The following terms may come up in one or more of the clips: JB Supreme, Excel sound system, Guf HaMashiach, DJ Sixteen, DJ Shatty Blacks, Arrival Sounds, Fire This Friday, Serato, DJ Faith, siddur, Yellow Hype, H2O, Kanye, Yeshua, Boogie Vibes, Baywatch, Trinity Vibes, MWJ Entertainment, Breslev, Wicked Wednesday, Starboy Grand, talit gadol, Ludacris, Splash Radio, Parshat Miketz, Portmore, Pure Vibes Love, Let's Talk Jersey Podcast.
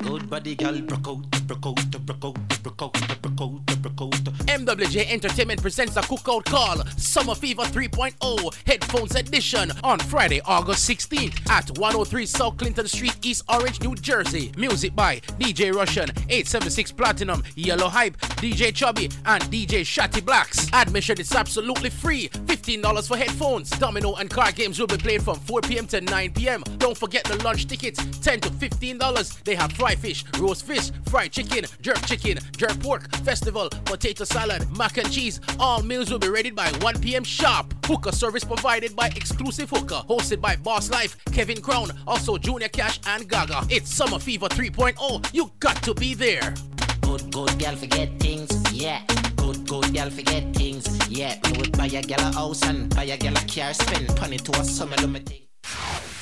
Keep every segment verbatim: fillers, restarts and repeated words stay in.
Good body, gal, broke out, broke out, broke out, broke out, broke out, broke out. M W J Entertainment presents a cookout call, Summer Fever three point oh, Headphones Edition, on Friday, August sixteenth at one oh three South Clinton Street, East Orange, New Jersey. Music by D J Russian, eight seventy-six Platinum, Yellow Hype, D J Chubby, and D J Shatty Blacks. Admission is absolutely free, fifteen dollars for headphones. Domino and card games will be played from four p.m. to nine p.m. Don't forget the lunch tickets, ten to fifteen dollars. They have fried fish, roast fish, fried chicken, jerk chicken, jerk pork, festival, potato salad, mac and cheese. All meals will be ready by one p.m. sharp. Hookah service provided by Exclusive Hookah, hosted by Boss Life, Kevin Crown, also Junior Cash and Gaga. It's Summer Fever three point oh. You got to be there. Good, good girl, forget things, yeah. Good, good girl, forget things, yeah. We would buy a girl a house and buy a girl a car, spend money to a summer lumber thing.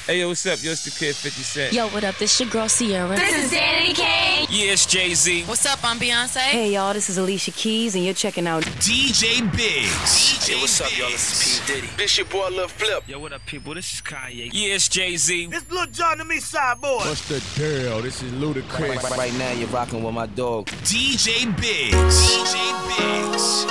Hey, yo, what's up? Yo, it's the kid, fifty cent. Yo, what up? This your girl, Sierra. This is Danny Kane. Yeah, it's Jay-Z. What's up? I'm Beyonce. Hey, y'all, this is Alicia Keys, and you're checking out D J Biggs. D J hey, what's Biggs. Up, y'all? This is P. Diddy. This your boy, Lil Flip. Yo, what up, people? This is Kanye. Yeah, it's Jay-Z. This Lil Jon to me, Sideboy. What's the deal? This is Ludacris. Right, right, right now, you're rocking with my dog. D J Biggs. D J Biggs.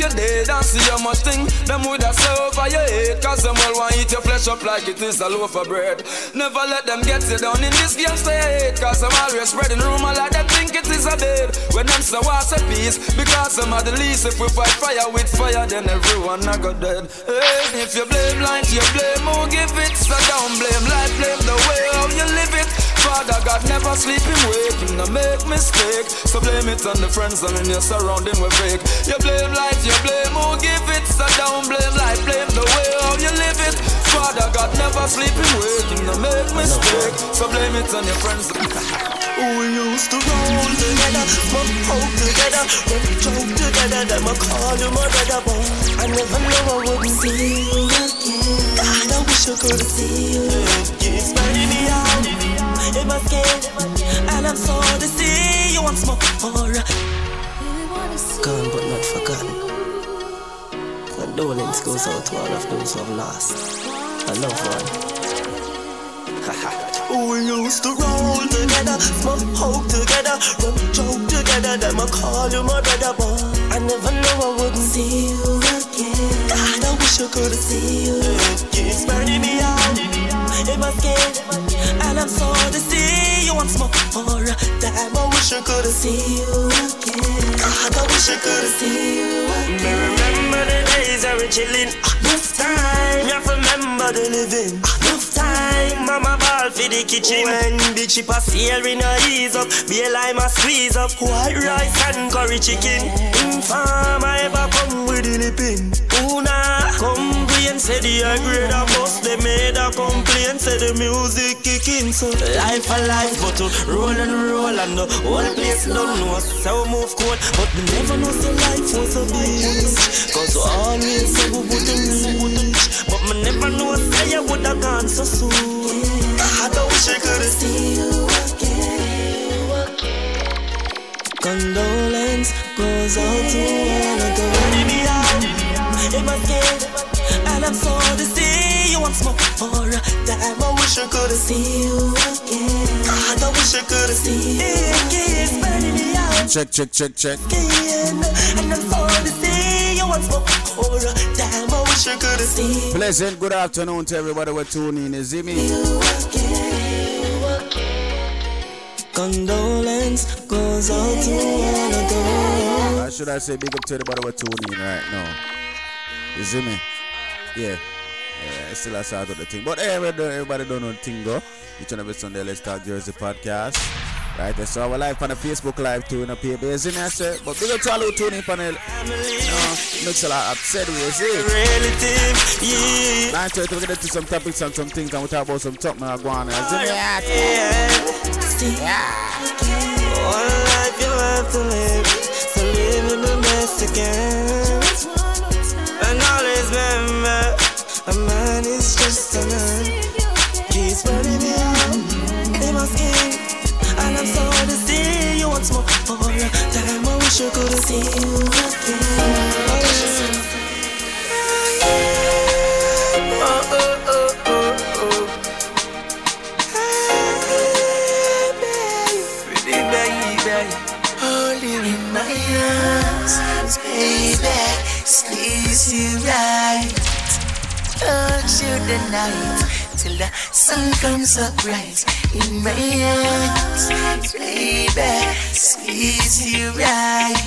you dead and see how much thing them would have say over your head. Cause them all want eat your flesh up like it is a loaf of bread. Never let them get you down in this game, stay. Cause them always spreading rumor like they think it is a bed. When them say what's a peace, because them are the least. If we fight fire with fire, then everyone I got dead. Hey, if you blame life, you blame who give it. So don't blame life, blame the way how you live it. Father God never sleep him wake, him no make mistake. So blame it on the friends and in your surrounding with fake. You blame life, you blame who give it. So don't blame life, blame the way how you live it. Father God never sleep him wake, him no make mistake. So blame it on your friends. We used to roll together, smoke coke together, when we choke together, then I call you my brother. I never know I wouldn't see you again. God, I wish I could see you again. Spreading me out in my skin, and I'm sorry to see you once more. Gone but not forgotten. Condolence goes out to all of those who have lost a loved one. We used to roll together, smoke hope together, rub joke together, then I call you my brother, boy. I never know I wouldn't see you again. God, I wish I could see you again. Spreading me out in my skin, and I'm sorry to see you once more. Damn, I wish I could have seen you again. God, I wish I could have seen you again. Me remember the days I was chilling. Enough time, me remember the living. Enough time, mama ball for the kitchen. When the chipper seal in her ease up, be a lime I squeeze up. White rice and curry chicken. In farm I ever come with the lippin'. Una come and say the agreed a bus, they made a complaint, say the music kicking, so life a life, but to roll and roll and the whole place don't know us, so move cold, but we never know the life was a bitch, cause always I would put in, but me never know say I would have gone so soon. God, I wish I could have seen you again. Condolence goes out to all of those in my skin. I'm sorry to see you once more. Damn, I wish I could have seen you again. God, I wish I could have seen you again. Check, check, check, check. And I'm sorry to see you once more. Damn, I wish I could have seen you. Pleasant good afternoon to everybody we're tuning in. Is it me? You again. Condolence goes out to all of those. Or should I say big up to everybody we're tuning in right now? Is it me? Yeah, yeah, still a start of the thing. But hey, everybody don't know the thing go. Each and every Sunday, Let's Talk Jersey Podcast. Right, that's so our live on the Facebook Live too, in a pay basin, I said. But big up to all who tune in on the Mixlr app, said we see. Relative, yeah. Nice to get into some topics and some things, and we talk about some top now go on. Yeah. One life you have to live, so live in the best again. And always remember, a man is just a man. He's burning me out in my skin, and I'm sorry to see you once more. Damn, I wish I could have seen you again. Oh, oh, oh, oh, oh. Hey, baby, baby, holding in my arms, baby. Squeeze you right, touch you the night, till the sun comes up bright in my arms, baby. Squeeze you right,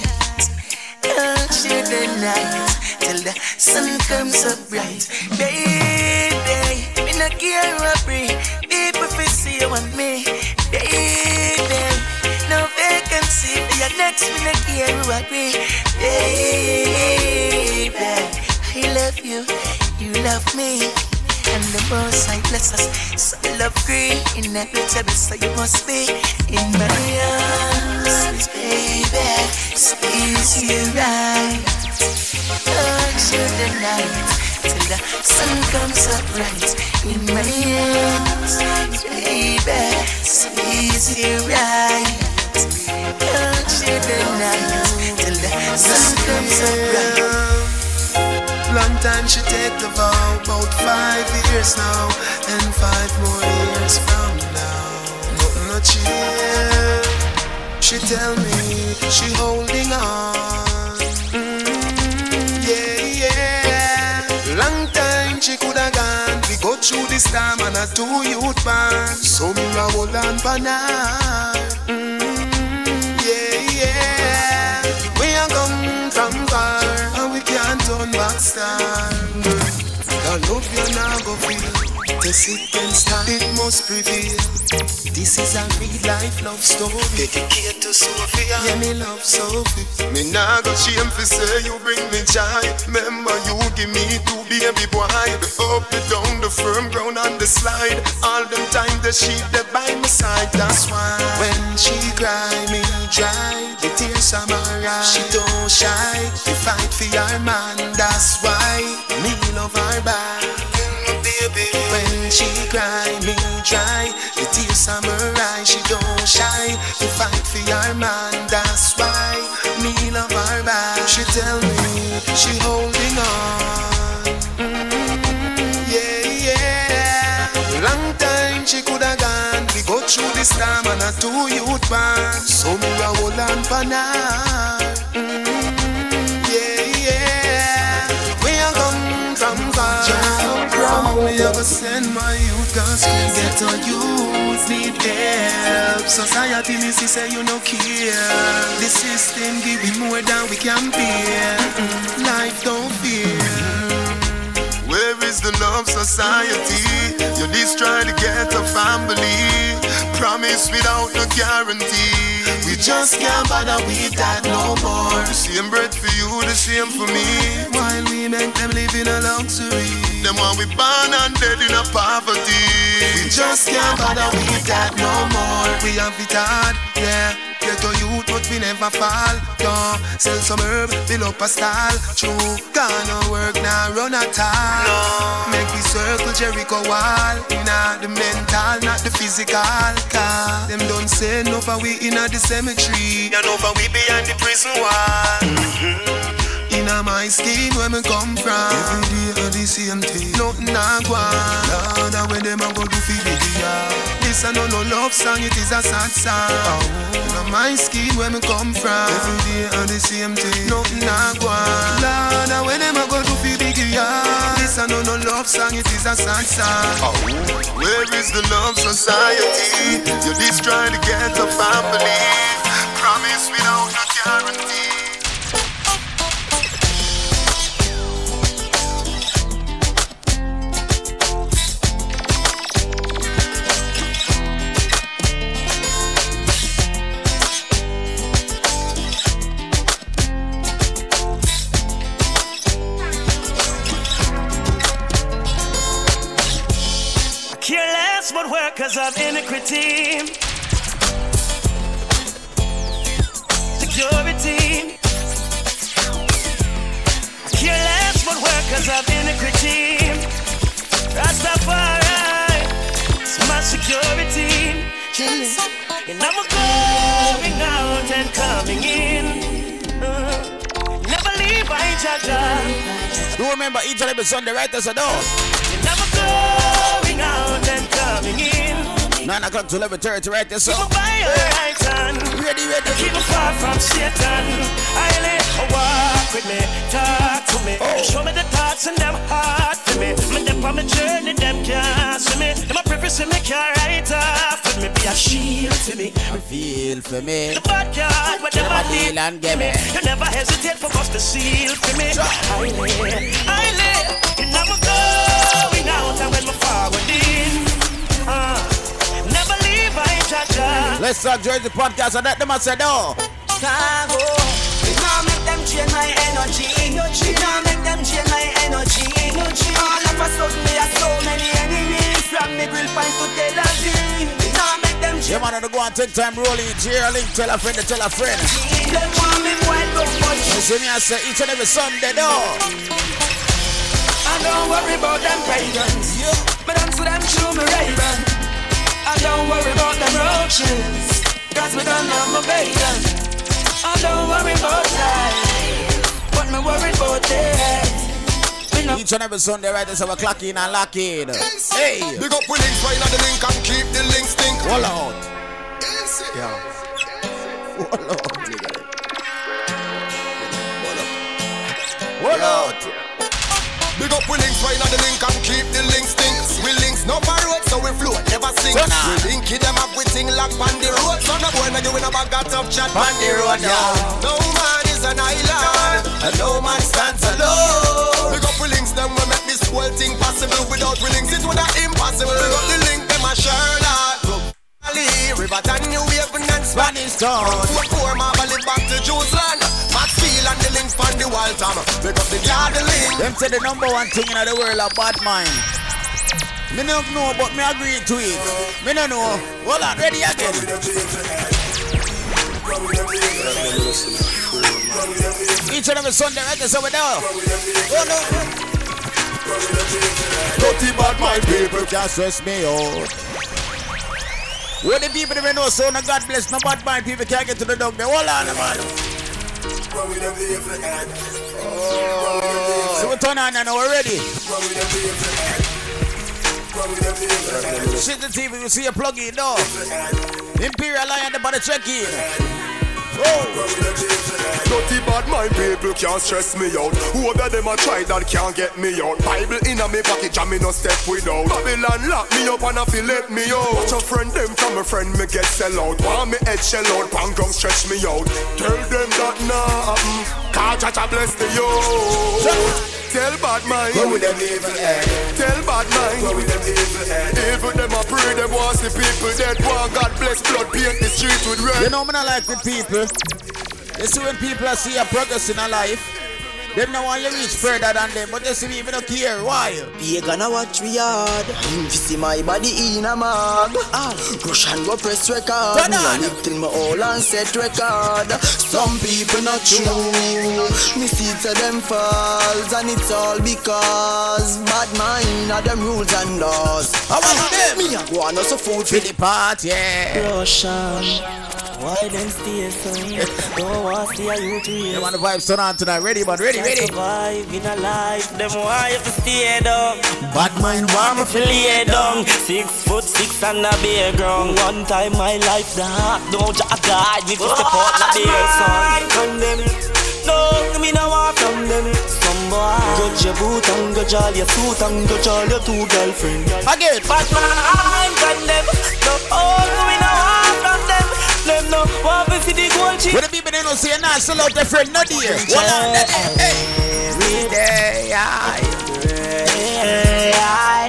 touch you the night, till the sun comes up bright, baby. Me no care what breathe, people feel see you and me, baby. No vacancy for your next, me no care what breathe, baby. I love you, you love me, and the most I bless us. So I love green, inevitable, so you must be in my arms, baby. Squeeze you right, touch you the night, till the sun comes up bright. In my arms, baby. Squeeze you right, touch you the night, till the sun comes up bright. Long time she take the vow, about five years now, and five more years from now. Nothing no chill. She tell me she holding on. Mm-hmm. this time and a two youth band. Some la hold on banana. Mm-hmm. Yeah, yeah. We are come from far and we can't turn back time. The love you now go feel, the sit and stand, it must prevail. This is a real life love story. Dedicate to Sophia. Yeah, me love Sophie. Me nah go shame for say you bring me joy. Remember you give me two baby boy. The up, the down, the firm ground and the slide. All them time the sheep they by my side. That's why when she cry me dry, the tears are my eyes. She don't shy. She fight for your man. That's why me love her back. When she cry, me dry, the tears samurai, she don't shy. You fight for your man, that's why me love her back. She tell me, she holding on. Mm-hmm. Yeah, yeah. Long time she coulda gone. We go through this time and a two youth band. Some a hold on for now. Mm-hmm. Yeah, yeah. We are come from far. We ever send my youth, cause we get on youth need help. Society needs to say you no care. The system giving more than we can bear. Mm-mm. Life don't fear. Where is the love society? You least try to get a family. Promise without no guarantee. We just can't bother with that no more. The same bread for you, the same for me. While we make them live in a luxury. Them when we born and dead in a poverty. We just can't bother with that no more. We have it hard, yeah. Get to youth but we never fall, yeah. Sell some herb, build up a stall. True, gonna work now, nah, run at all, no. Make the circle Jericho wall. Nah, the mental, not the physical. Car. Them don't say no for we in a the cemetery. Yeah, no for we behind the prison wall. Mm-hmm. In a my skin where me come from. Every day I the same thing. Nothing I want. Lord, I when them I go do for the day. This I know no love song, it is a sad song. Oh. My skin where me come from. Every day on the same thing. Nothing I want. Lord, I when am I going to feel big yeah. This I know no love song, it is a sad song. Oh. Where is the love society? You're just trying to get a family. Promise without no guarantee. But workers of iniquity, security. Careless, but workers of iniquity. Rastafari, it's my security. And I'm going out and coming in. Uh, never leave by each other. Do remember each other is on the right as a door. Out and coming in. Nine o'clock to eleven thirty, right there, so. Right hand. Ready, ready. Keep far from Satan. I let her walk with me, talk to me, oh. Show me the thoughts and them heart for me. Me them on my journey, them can't see me. Them a preference in me can't write off with me. Be a shield to me, reveal for me. The bad card, but them a deal and give me. You never hesitate for us to seal for me. I let, I let, and I'm a go. Let's Talk Jersey Podcast. I let them I said no. Cargo. You now make them change my energy. You now make them change my energy. All of a sudden we have so many enemies from the grill point to Tel Aviv. You now make them change. You want to go and take time rolling in jail. Tell a friend to tell a friend. Them want me wild up for you. You see me I say each and every Sunday no. I don't worry about them pagans, yeah. But answer them through my raven. I don't worry about them roaches, cause we don't have my bacon. I don't worry about life, but me worry about death. We know. Each and every Sunday right is our clock in and lock in. Easy. Hey, big up with links right on the link and keep the link stink. Wall out. Easy. Yeah. Wall out, nigga. Wall out. Wall out. Big up with links, right now the link and keep the links stink. We links no road, so we flew, never sink now. Nah. We linky them up with thing like Bandy Road. So no boy, no you in a bag of tough chat, Bandy Road, yeah. No man is an island, and no man stands alone. Pick up the links, them will make this whole thing possible. Without the links, it would have impossible. Pick up the link, them a Sherlock. River and New Haven and Spanish Town. Four four marble back to Jerusalem. Maxfield and the links from the wall town. Pick up the garden link. Them say the number one thing in the world of bad mind. Me don't know, but me agree to it. Me don't know. Hold on, ready again. Each of them is Sunday record, so we there. Oh no. Dirty bad mind people can't stress me out. What the people that we know, so no God bless, no bad mind people can't get to the dog there. Hold on, man. Oh. So we turn on and we're ready. Shit the T V, you see a plug in, no. Imperial Lion, the body check in. Oh. Dirty bad mind people can't stress me out. Whoever them a try that can't get me out. Bible in a me pocket and me no step without. Babylon lock me up and I feel let me out. Watch a friend them from a friend me get sell out. Want me head shell out, pan come stretch me out. Tell them that nah um, can't cha-cha bless the yo. Tell bad mind, go with them evil head. Tell bad mind, go with them evil head. Evil them I pray, them wants the people dead. One God bless blood, paint the street with red. You know I'm not like with people. You see when people see a progress in a life, them don't want you reach further than them, but they see me even don't care. Why? They gonna watch me hard. You see my body in a mag. Ah, Rush and go press record. I live till my all and set record. Some people not true. Me see to them falls, and it's all because bad mind are them rules and laws. I want them. Me a go and also food for the party. Rush and. Why them stay so here? Don't want to see a youth here. They want the vibes turn on tonight. Ready, but ready, ready. Survive in a life. Them wife stay down. Bad mind warm for lay down. Six foot six and a beer ground. One time my life dark. Don't you guide me for support the beer song. Condemn. No, me no want from them. Some boy. Got your boot and got your all your suit and got all your two girlfriends. Again. Bad man, I'm condemned. No, oh, me no want from them. Them no, what we see the gold cheap. What the people they don't see, and I sell out their friend, no dear. What on that day? Every day I pray, I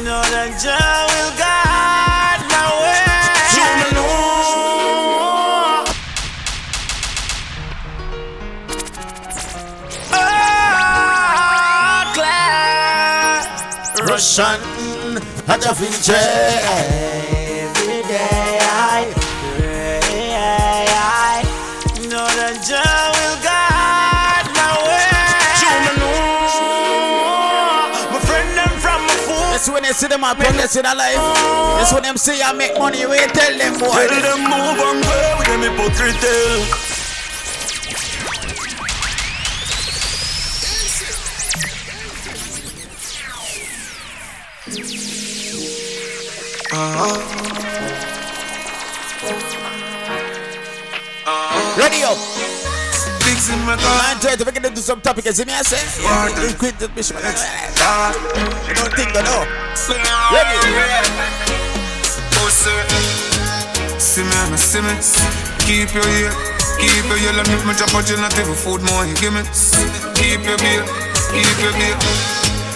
know that God will guide my way. Oh, glad Russian had a feature. When they see them up in their life, that's when them say I make money. We tell them what. Tell them move on, girl, with them hypocrite. Uh-huh. Uh-huh. Ready up. I'm trying to get into some topic and see me I say yeah, you quit the mission. You don't think I know. Ready? See me, see me. Keep your ear, keep your ear. Let me make my job, but you're not even food more. You give me. Keep your beer, keep your beer.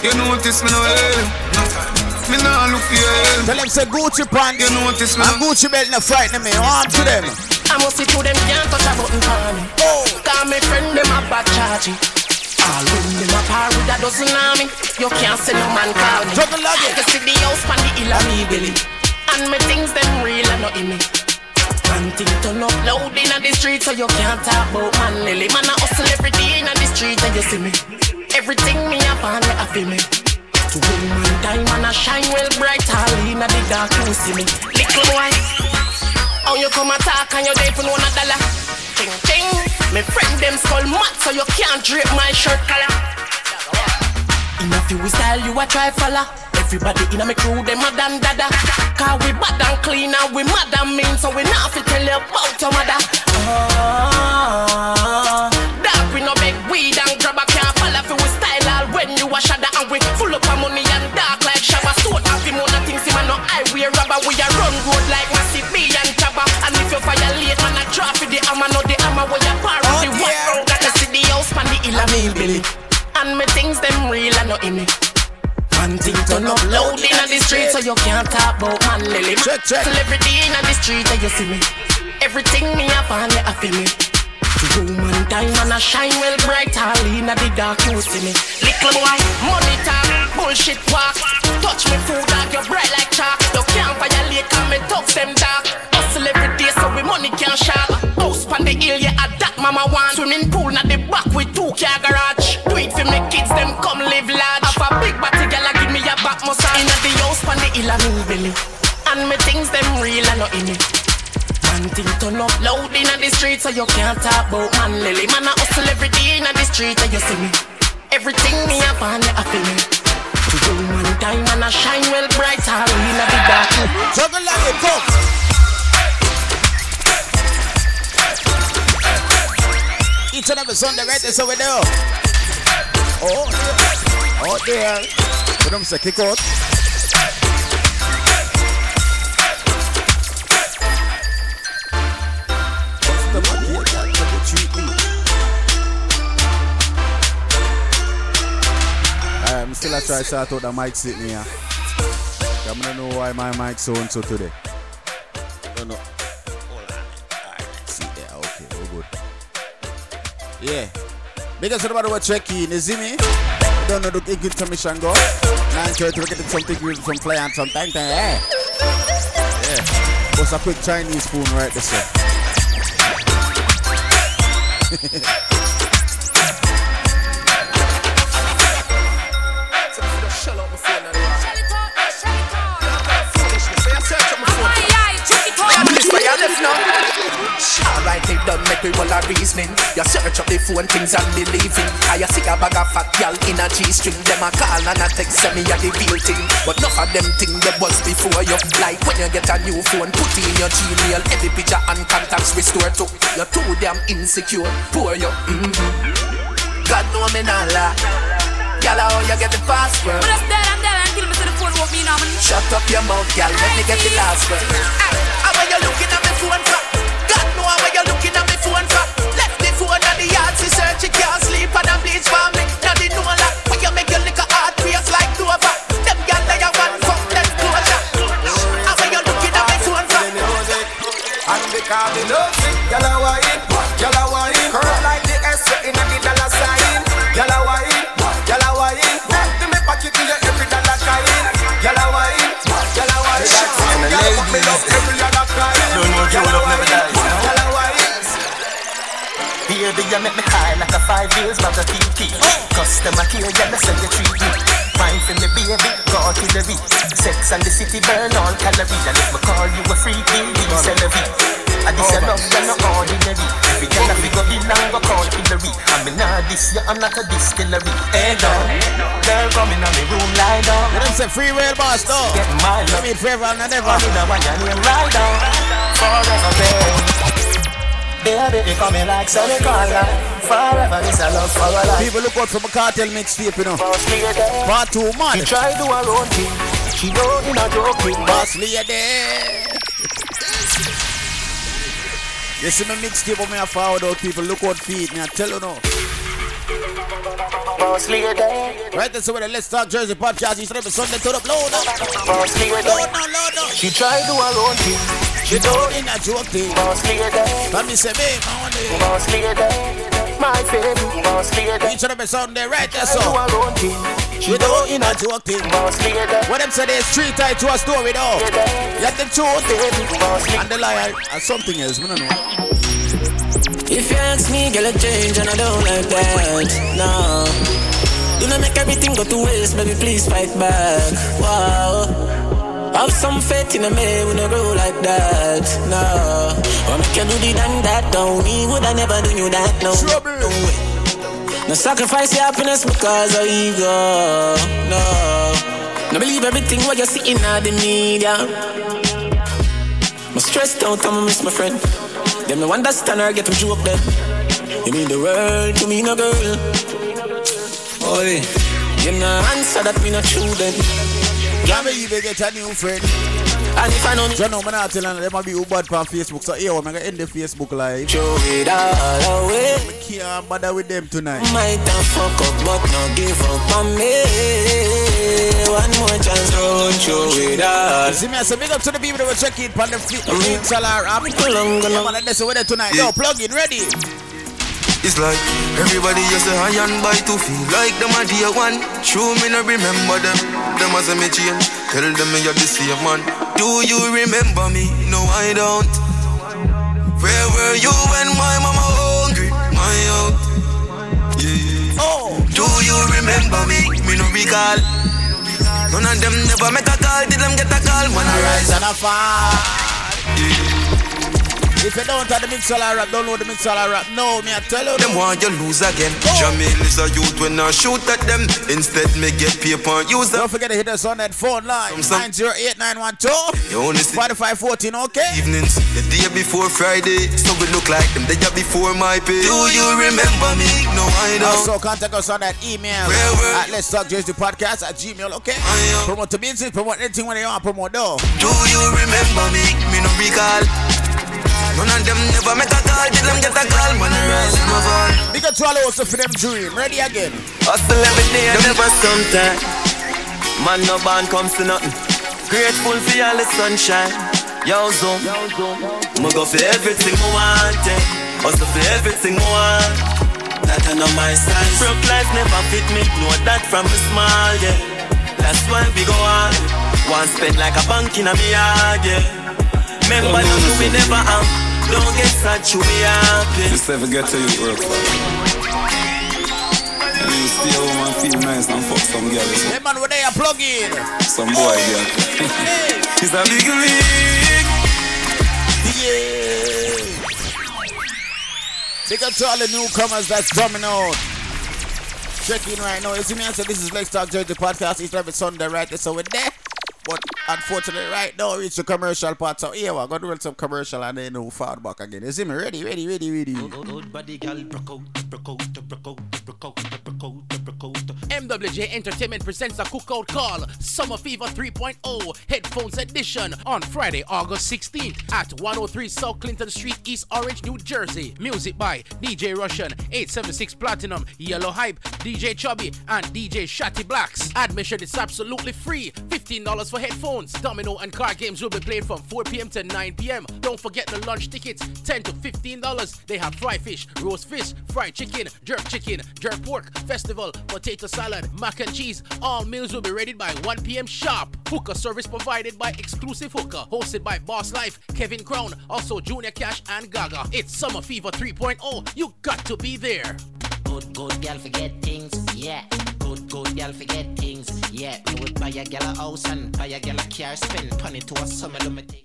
You notice me no hell. Me nah look for you. Tell them say Gucci pants. You notice me. And Gucci belt no frighten me. Arm to them. I must see to them can't touch a button for me. Oh. Cause my friend them a bad charging. All when them a par with that doesn't know me. You can't say no man call me. Juggle love it. You see the house on the hill of me belly. And my things them real and not in me. Man thing turn up loud in the street so you can't talk about man lily. Man I hustle every day in the street and you see me. Everything me up on me I feel me. To win my time and I shine well bright. All in the dark you see me. Little boy, how you come attack and you there for no dollar? Ting ting, my friend them skull mad so you can't drape my shirt collar. In a few style you a try fella. Everybody in a me crew them mad and dada. Cause we bad and clean and we mad and mean. So we not fi tell you about your mother. Ah, that we no big weed and grab a car. Follow fi we style all when you a shada. And we full up of money and dark like Shabba. So happy money. no in me. One thing turn up loud in the street, so you can't talk about man lily. Till every day in the street that you see me, everything me up on the happy me. Human time and I shine well bright, all in the dark you see me. Little boy, money talk, bullshit walk. Touch me food dog, you bright like chalk. You can't violate and me talk them dark. Hustle every day so we money can shop. House on the hill, yeah, at that mama want. Swimming pool at the back with two car garage. Do it for me kids, them come live large. Have a big body girl, give me a back massage. In the house on the hill, I mean belly. And me things, them real and not in it. One thing turn up loud in the street, so you can't talk about man lily. Man I hustle every day in the street, so you see me. Everything me up on the happy me. To do one time and I shine well bright, all in the dark. Juggle like a cock. Each and every Sunday right there, so we do. Oh, oh dear. You don't say kick out. I'm still a try to sort out the mic sitting here. I don't know why my mic's on so today. No, no. Hold on. Alright, see there. Okay, we're good. Yeah. Because everybody was checking. You see me? Don't know the good commission go. nine thirty, we're getting something good from Fly and from Tang Tang. Yeah. Yeah. What's a quick Chinese spoon right this way? Alright, they done make me all a reasoning. You search up the phone things and believing. I see a bag of fat y'all in a G-string. Them a call and a text me a the real thing. But enough of them thing that was before you. Like when you get a new phone, put in your Gmail. Every picture and contacts restore to. You're too damn insecure, poor you. Mm-hmm. God know me not lie. Y'all how you get the password. But I'm dead, I'm dead, I'm killing me to the phone, walk me now. Shut up your mouth, y'all, let me get the last word. How are you looking at me phone for? God know why you're looking at me phone for. Left the phone at the yard, she search, she can't sleep and I'm bleach for me. Now they know that, when you make your liquor hard, face like Nova. Them girl that you want fuck, them closure. And when you're looking at me phone for. And they call me nosy, y'all are white, y'all are white. Curl like the S in the dollar sign. Y'all are white, y'all are white. Back to me pocket to your every dollar sign. Y'all are white, y'all are white. Y'all are me love every other time. Don't know you love never die. Baby, you make me high like a five years mother T T. Customer care, yeah, me say you treat me. Fine for me, baby, go to the beat. Sex and the city burn all calories. And if me call you a freak, baby, sell a beat. And this your love, you're not ordinary. Every girl I figure in and go call Hillary. And me nah this, you are not a distillery. Hey, dog, girl, come in on me room, lie down. Let them say free will, boss, dog. Get my love. Give me favor, I'll never. Give me the one you need, lie down. Forever, baby. Baby, you come in like Sunny Corner. Forever, this I love for a life. People look out for my cartel mixtape, you know. Part two, man. She try to do her own thing. She know in a joke with Boss Lady. You see my mixtape on me, I found out people look out for it, and I tell you now. Boss Lady. Right there, so with the Let's Talk Jersey Podcast, you should have a Sunday to the blow now. Boss Lady. Load now, load now. She try to do her own thing. She don't in a joke thing. Boss Lady. But me say, babe, I want it. Boss Lady. My favorite. Boss Lady. Each other be sounding right there, so. She don't in a joke thing. Boss Lady. When them say there's three tied to a story, though. Let them truth and the lie and something else, we don't know. If you ask me, girl, I change and I don't like that. No. Do not make everything go to waste, baby, please fight back. Wow. Have some faith in a man when I grow like that, no. Why make you do the done that, don't me? Would I never do you that, no? No way. No sacrifice your happiness because of ego, no. No believe everything what you see in all the media. My stress don't come and miss my friend. Them no understand her, get them drew up them. You mean the world to me, no girl. Oh, yeah. You no answer that me not true then. Can't believe you get a new friend. And if I know me, you know, I'm not telling them to be bad on Facebook. So here, I'm going to end the Facebook live. Show it all away. I can't bother with them tonight. Might not fuck up, but not give up on me. One more chance, don't show it all. See me, I say big up to the people that were checking on the Mixlr app. I'm going to do it tonight. Yo, plug in, ready? It's like everybody used to high and buy to feel like them a dear one. True, me no remember them. Them as a me change. Tell them me you're the same man. Do you remember me? No, I don't. Where were you when my mama hungry? My out. Yeah. Oh. Do you remember me? Me no recall. None of them never make a call. Did them get a call? When I rise and I fall. Yeah. If you don't have the Mixlr rap, download the Mixlr rap. No, me I tell you. Them want you lose again. Oh. Jamil is a youth when I shoot at them. Instead, me get paper and use them. Don't forget to hit us on that phone line. nine zero eight nine one two forty-five fourteen, okay? Evenings, the day before Friday. So we look like them the day before my pay. Do you remember me? No, I don't. Also, contact us on that email. At Let's Talk Jersey Podcast at Gmail, okay? Promote the business, promote anything when they want, promote though. Do you remember me? Me no recall. None of them never make a call, did them get a call, man, I rise and I fall. Big up to all also for them dream, ready again. Hustle every day and never sometime. Man, no band comes to nothing. Grateful for all the sunshine. Yo, zoom. I'ma go for everything I want, yeah. Hustle for everything I want. That I know my style. Broke life never fit me, know that from a small, yeah. That's why we go on. One spend like a bank in a me yard, yeah. Remember, no, no, we never am. Don't get sad, you be happy. Just never get to you, bro. And you stay home and feel nice and fuck some girls. Hey, man, where they are plugging? Some boy, girl. It's a big league. Yeah. Big up to all the newcomers that's coming out. Check in right now. You see me? I said, this is Let's Talk Jersey Podcast. It's every Sunday, right? So we're there. But unfortunately, right now, it's the commercial part. So, here, we're going to run some commercial and then we'll fall back again. You see me? Ready, ready, ready, ready. M W J Entertainment presents a cookout call, Summer Fever three point oh, Headphones Edition, on Friday, August sixteenth at one oh three South Clinton Street, East Orange, New Jersey. Music by D J Russian, eight seventy-six Platinum, Yellow Hype, D J Chubby, and D J Shatty Blacks. Admission is absolutely free, fifteen dollars for headphones. Domino and card games will be played from four p.m. to nine p.m. Don't forget the lunch tickets, ten to fifteen dollars. They have fried fish, roast fish, fried chicken, jerk chicken, jerk pork, festival, potato salad, mac and cheese. All meals will be ready by one p.m. sharp. Hookah service provided by Exclusive Hookah, hosted by Boss Life, Kevin Crown, also Junior Cash and Gaga. It's Summer Fever three point oh. You got to be there. Good, good girl, forget things, yeah. Good, good girl, forget things, yeah. We would buy a girl a house and buy a girl a car, spend money to a summer lumberjack.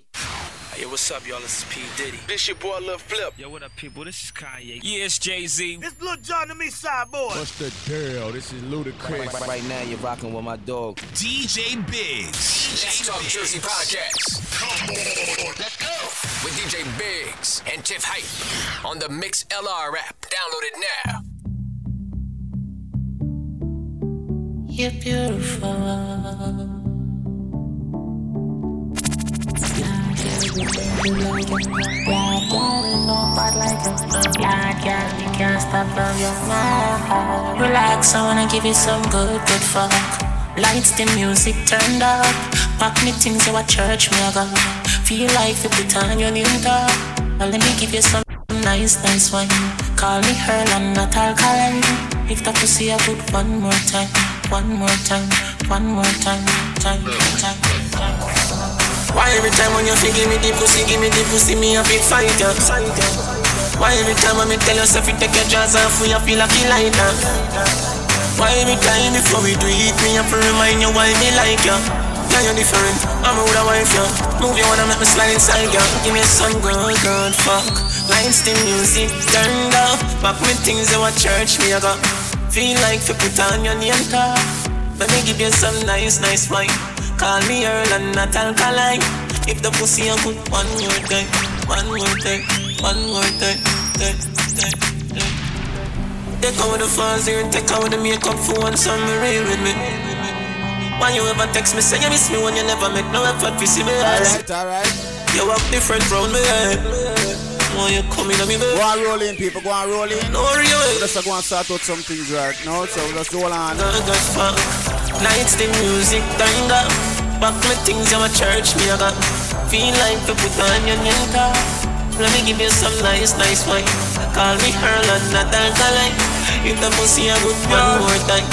Hey, what's up, y'all? This is P. Diddy. This your boy, Lil Flip. Yo, what up, people? This is Kanye. Yeah, it's Jay-Z. This Lil Jon to me, Sideboy. What's the deal? This is Ludacris. Right, right now, you're rocking with my dog, D J Biggs. D J Talk Jersey Podcast. Come on, let's go. With D J Biggs and Tiff Hype on the Mixlr app. Download it now. You're beautiful. Relax, I wanna give you some good, good fuck. Lights, the music turned up. Pack me things, you a church, me a go. Feel like fifty times you need that. Well, let me give you some nice, nice wine. Call me her, I'm not alkaline. If that pussy a good one more time. One more time, one more time, time, time, time. Why every time when you feel give me the pussy, give me the pussy, me a bit fight up. Why every time when me tell yourself you take your jaws off, you feel like you like that. Why every time before we do it, me have to remind you why me like you. Yeah, you're different, I'm a older wife, yeah. Move you wanna make me slide inside, yeah. Give me some good, good fuck. Lights, the music turned up. Back me things, you a church, me a go. Feel like to put on your name tag. Let me give you some nice, nice wine. Call me Earl and not alkaline. If the pussy a good one more time, one more time, one more time, time, time, time. Take out the falls here, take out the makeup for once, I'm real with me. when you ever text me, say you miss me when you never make no effort to see me. Alright, alright. You walk different round me. When you come in to me, baby. Go on rolling, people, go on rolling. No real. Let's go and start out some things right now, so let's roll on. No, got fuck. Nights, the music, turn up. Back my things, you my church, me, I got. Feel like to put on your necktie. Let me give you some nice, nice wine. Call me her, not alkaline. If the pussy, I would one more time.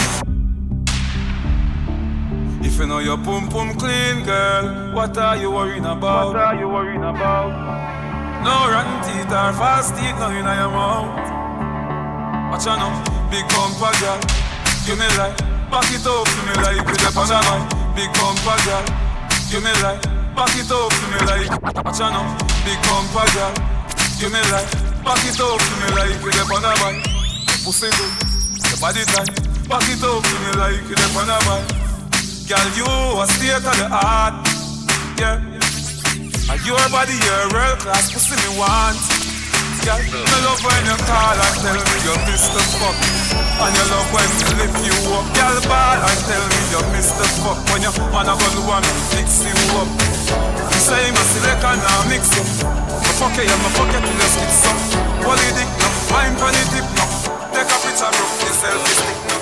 If you know your pum pum clean, girl, what are you worrying about? What are you worrying about? No rotten teeth or fast teeth, no in your mouth. Watch out now, big bumper girl, give me life, back it up to me like with the punch out. Big bumper girl, give me life, back it up to me like. Watch out now, big bumper girl, give me life, back it up to me like with the punch out. Pussy good, the body tight, back it up to me like with the punch out. Girl, you a state of the art, yeah. And your body, your real class pussy me want. Girl, me love when you call and tell me you miss the fuck. And you love when me lift you up. Girl, ball and tell me you miss the fuck. When your man a gun want me fix you up. You say me select and I mix up. Me fuck you, me fuck you till you skip some. Wally dick now, wine pon the tip now. Take a picture of the selfie stick now.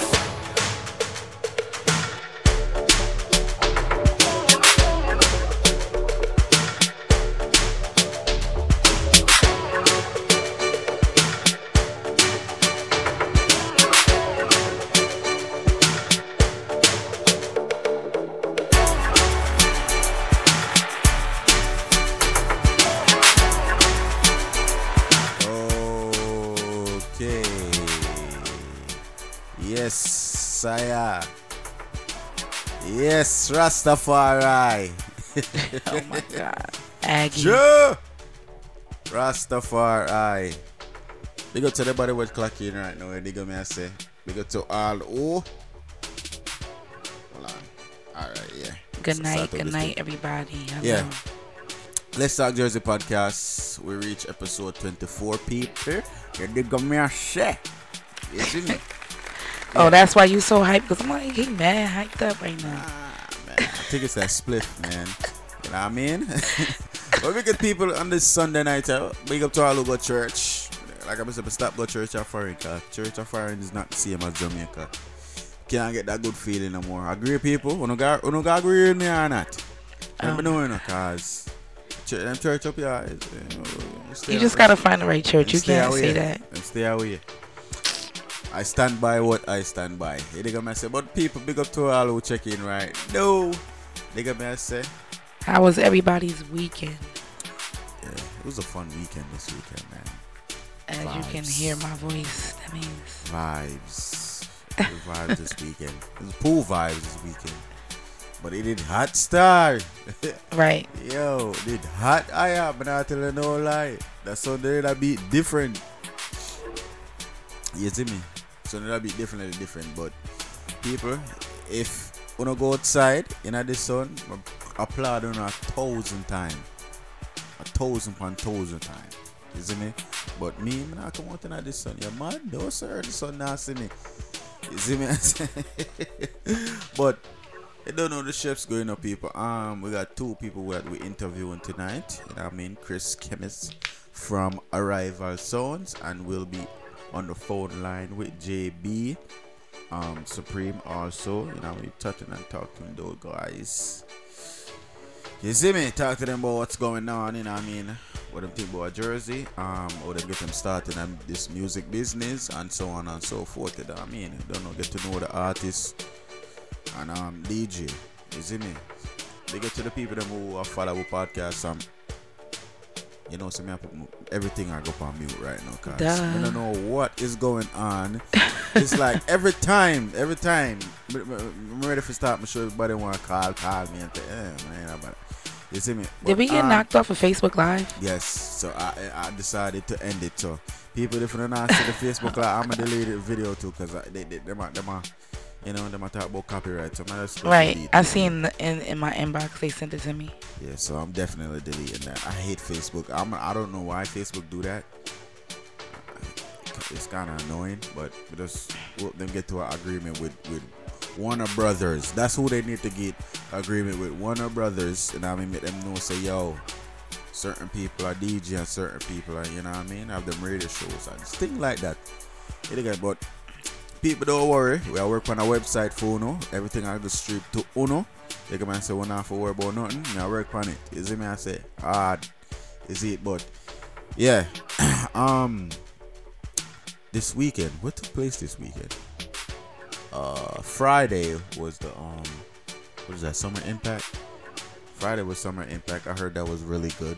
Yes, Rastafari. Oh my God, Aggie. Sure. Rastafari. Big up to everybody with clocking right now. Dig up me, I say. Big up to all. Oh, hold on. All right, yeah. Good night, good night, thing. Everybody. Hello. Yeah. Let's Talk Jersey Podcast. We reach episode twenty-four, people. You dig up me, I say. You see me? Yeah. Oh, that's why you so hyped, because I'm like, he mad hyped up right now. Ah, man. I think it's that split, man. You know what I mean? But we get people on this Sunday night out. Big up to all over church. Like I said, stop go church of foreign. Church of foreign is not the same as Jamaica. Can't get that good feeling no more. Agree, people? You don't got to agree with me or not? I don't know, you know, because them church up here is, you know, you, you just got to find the right church. You can't say that. And stay away. I stand by what I stand by. You dig me, I say. But people, big up to all who check in right now. Dig me, I say. How was everybody's weekend? Yeah, it was a fun weekend this weekend, man. As vibes. You can hear my voice, that means vibes. Vibes this weekend. It was pool vibes this weekend. But it did hot star. Right. Yo, it did hot. I am not telling no lie. That Sunday that be different. You see me? So that'll be definitely different. But people, if you wanna go outside in the sun, applaud on a thousand times. A thousand upon thousand times. You see me? But me, I'm not come out in the sun. Yeah, man, no sir, the sun not see me. You see me? But I don't know the chefs going up, people. Um we got two people that we interviewing tonight. You know what I mean? Chris Kemist from Arrival Sounds, and we'll be on the phone line with J B um, Supreme also. You know, we're touching and talking to those guys. You see me? Talk to them about what's going on, you know what I mean? What them think about Jersey, um, or them get them started in this music business and so on and so forth, you know what I mean? Don't know, get to know the artists and um, D J. You see me? They get to the people them who are following podcasts and um, you know, so me, I put everything I go on mute right now, cause I don't know what is going on. It's like every time, every time, I'm ready for stop. I'm sure everybody want to call, call me and say, eh, man, about it. You see me? But, did we get um, knocked off of Facebook Live? Yes, so I, I decided to end it. So people, if you don't see the Facebook Live, I'm gonna delete the video too, cause I, they, they, them, them, are, you know, them are talking about copyright. So I'm just right, I seen the, in in my inbox they sent it to me. Yeah, so I'm definitely deleting that. I hate Facebook. I'm I don't know why Facebook do that. It's kind of annoying, but we just we'll, them get to an agreement with with Warner Brothers. That's who they need to get agreement with, Warner Brothers. And I mean, make them know, say, yo, certain people are DJing, certain people are, you know what I mean, have them radio shows and things like that. But people, don't worry, we are working on a website for Uno. Everything I just strip to Uno. You can say, one half hour about nothing. I work on it. Is it me? I say, ah, is it? But yeah, um, this weekend, what took place this weekend? Uh, Friday was the um, what is that? Summer Impact. Friday was Summer Impact. I heard that was really good.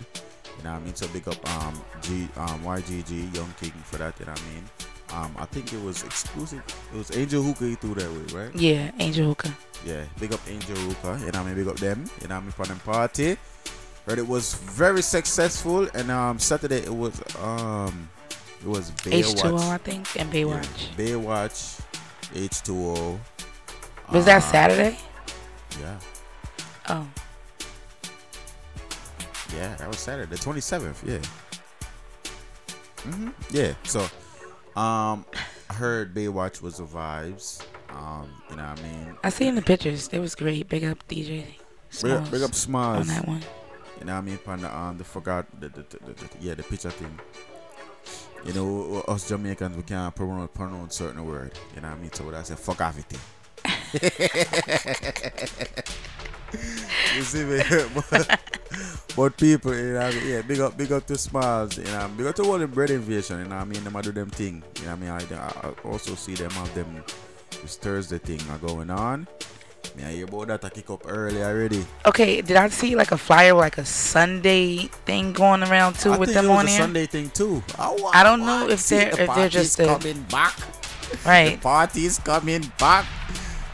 You know what I mean? So big up um, G um Y G G Young King for that. You know what I mean? Um, I think it was exclusive. It was Angel Hookah he threw that way, right? Yeah, Angel Hookah. Yeah, big up Angel Hookah. You know what I mean? Big up them. You know what I mean? For them party. But it was very successful. And um, Saturday it was um, it was Baywatch. H two O, I think, and Baywatch. Yeah, Baywatch, H two O. Was um, that Saturday? Yeah. Oh. Yeah, that was Saturday, the twenty-seventh. Yeah. Mhm. Yeah. So. Um, I heard Baywatch was the vibes. Um, you know what I mean? I seen the pictures. They was great. Big up D J Smiles. Big up, up Smiles on that one. You know what I mean? Upon the um, the forgot the, the, the, the, the yeah the picture thing. You know, us Jamaicans, we can't pronounce pronounce certain word. You know what I mean? So what I said, fuck everything. You see me? but, but people, you know, yeah, big up, big up to Smiles, you know, big up to all the Bread Invasion, you know what I mean? Them I do them thing, you know what I mean? I, I also see them have them this Thursday thing are going on. Me, I hear about that. I kick up early already. Okay, did I see like a flyer, like a Sunday thing going around too I with think them it was on a here? Sunday thing too. Oh, I don't know if they're the if they're just coming a... back. Right, the parties coming back.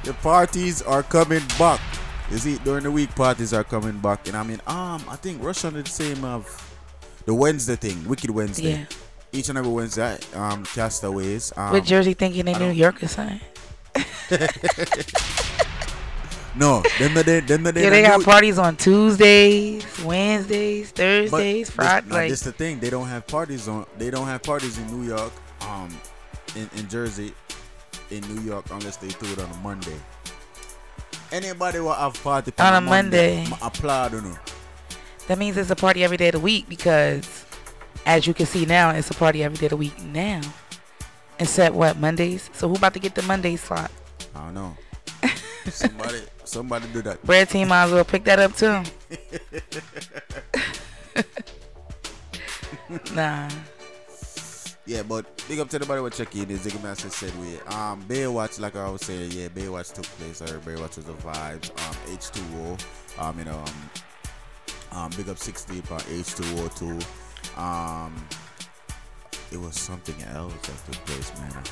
The parties are coming back. You see, during the week, parties are coming back. And I mean, um, I think Russian did the same of the Wednesday thing, Wicked Wednesday. Yeah. Each and every Wednesday, um, Castaways. Um, With Jersey thinking they New York or something. No, them they, them they. Yeah, they got parties on Tuesdays, Wednesdays, Thursdays, Fridays. Like, that's the thing. They don't have parties on. They don't have parties in New York, um, in, in Jersey. In New York, unless they do it on a Monday. Anybody will have party on, on a Monday. Monday. Applaud, you know. That means it's a party every day of the week because, as you can see now, it's a party every day of the week now. Except what, Mondays? So who about to get the Monday slot? I don't know. Somebody, somebody do that. Bread team might as well pick that up too. Nah. Yeah, but big up to everybody who check in. Ziggy Master said we um Baywatch, like I was saying, yeah, Baywatch took place. Or Baywatch was the vibes. Um, H two O, um, you know, um, um big up sixteen by H two O too. Um, it was something else that took place, man.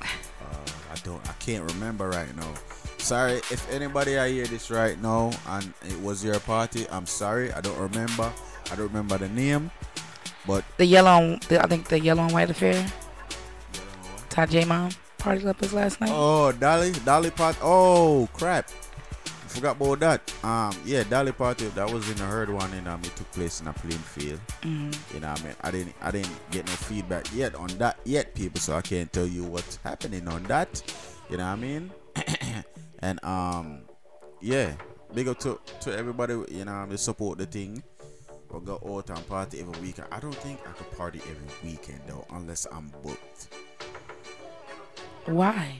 Uh, I don't, I can't remember right now. Sorry if anybody I hear this right now and it was your party. I'm sorry, I don't remember. I don't remember the name. But the yellow, the, I think the yellow and white affair. Ty J Mom partied up his last night. Oh, Dolly, Dolly part. Oh crap, I forgot about that. Um, yeah, Dolly party. That was in the herd one, and um, it took place in a playing field. Mm-hmm. You know, I mean, I didn't, I didn't get no feedback yet on that yet, people. So I can't tell you what's happening on that. You know what I mean? And um, yeah, big up to to everybody. You know, they support the thing. Or go out and party every weekend. I don't think I could party every weekend though, unless I'm booked. Why?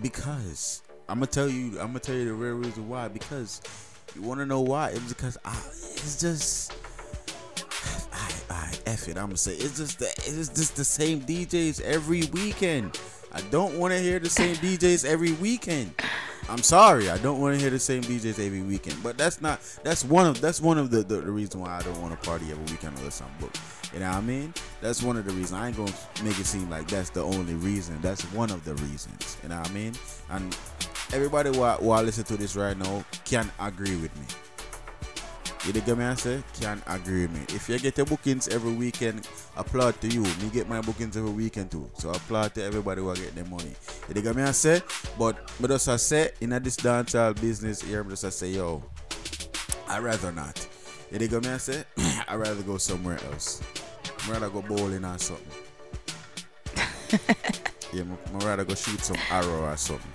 Because I'm gonna tell you. I'm gonna tell you the real reason why. Because you wanna know why? It's because I. It's just. I. I. F it. I'm gonna say it's just the. It's just the same D Js every weekend. I don't want to hear the same D Js every weekend. I'm sorry, I don't want to hear the same D Js every weekend. But that's not that's one of that's one of the, the, the reason why I don't want to party every weekend unless I'm booked. You know what I mean? That's one of the reasons. I ain't gonna make it seem like that's the only reason. That's one of the reasons. You know what I mean? And everybody who I, who I listen to this right now can agree with me. You get me? I say can agree with me. If you get your bookings every weekend, applaud to you. Me get my bookings every weekend too. So applaud to everybody who get their money. You get me? I say, but but as I say, in this dancehall business here, I just say yo, I rather not. You get me? I say, I rather go somewhere else. I rather go bowling or something. Yeah, I rather go shoot some arrow or something.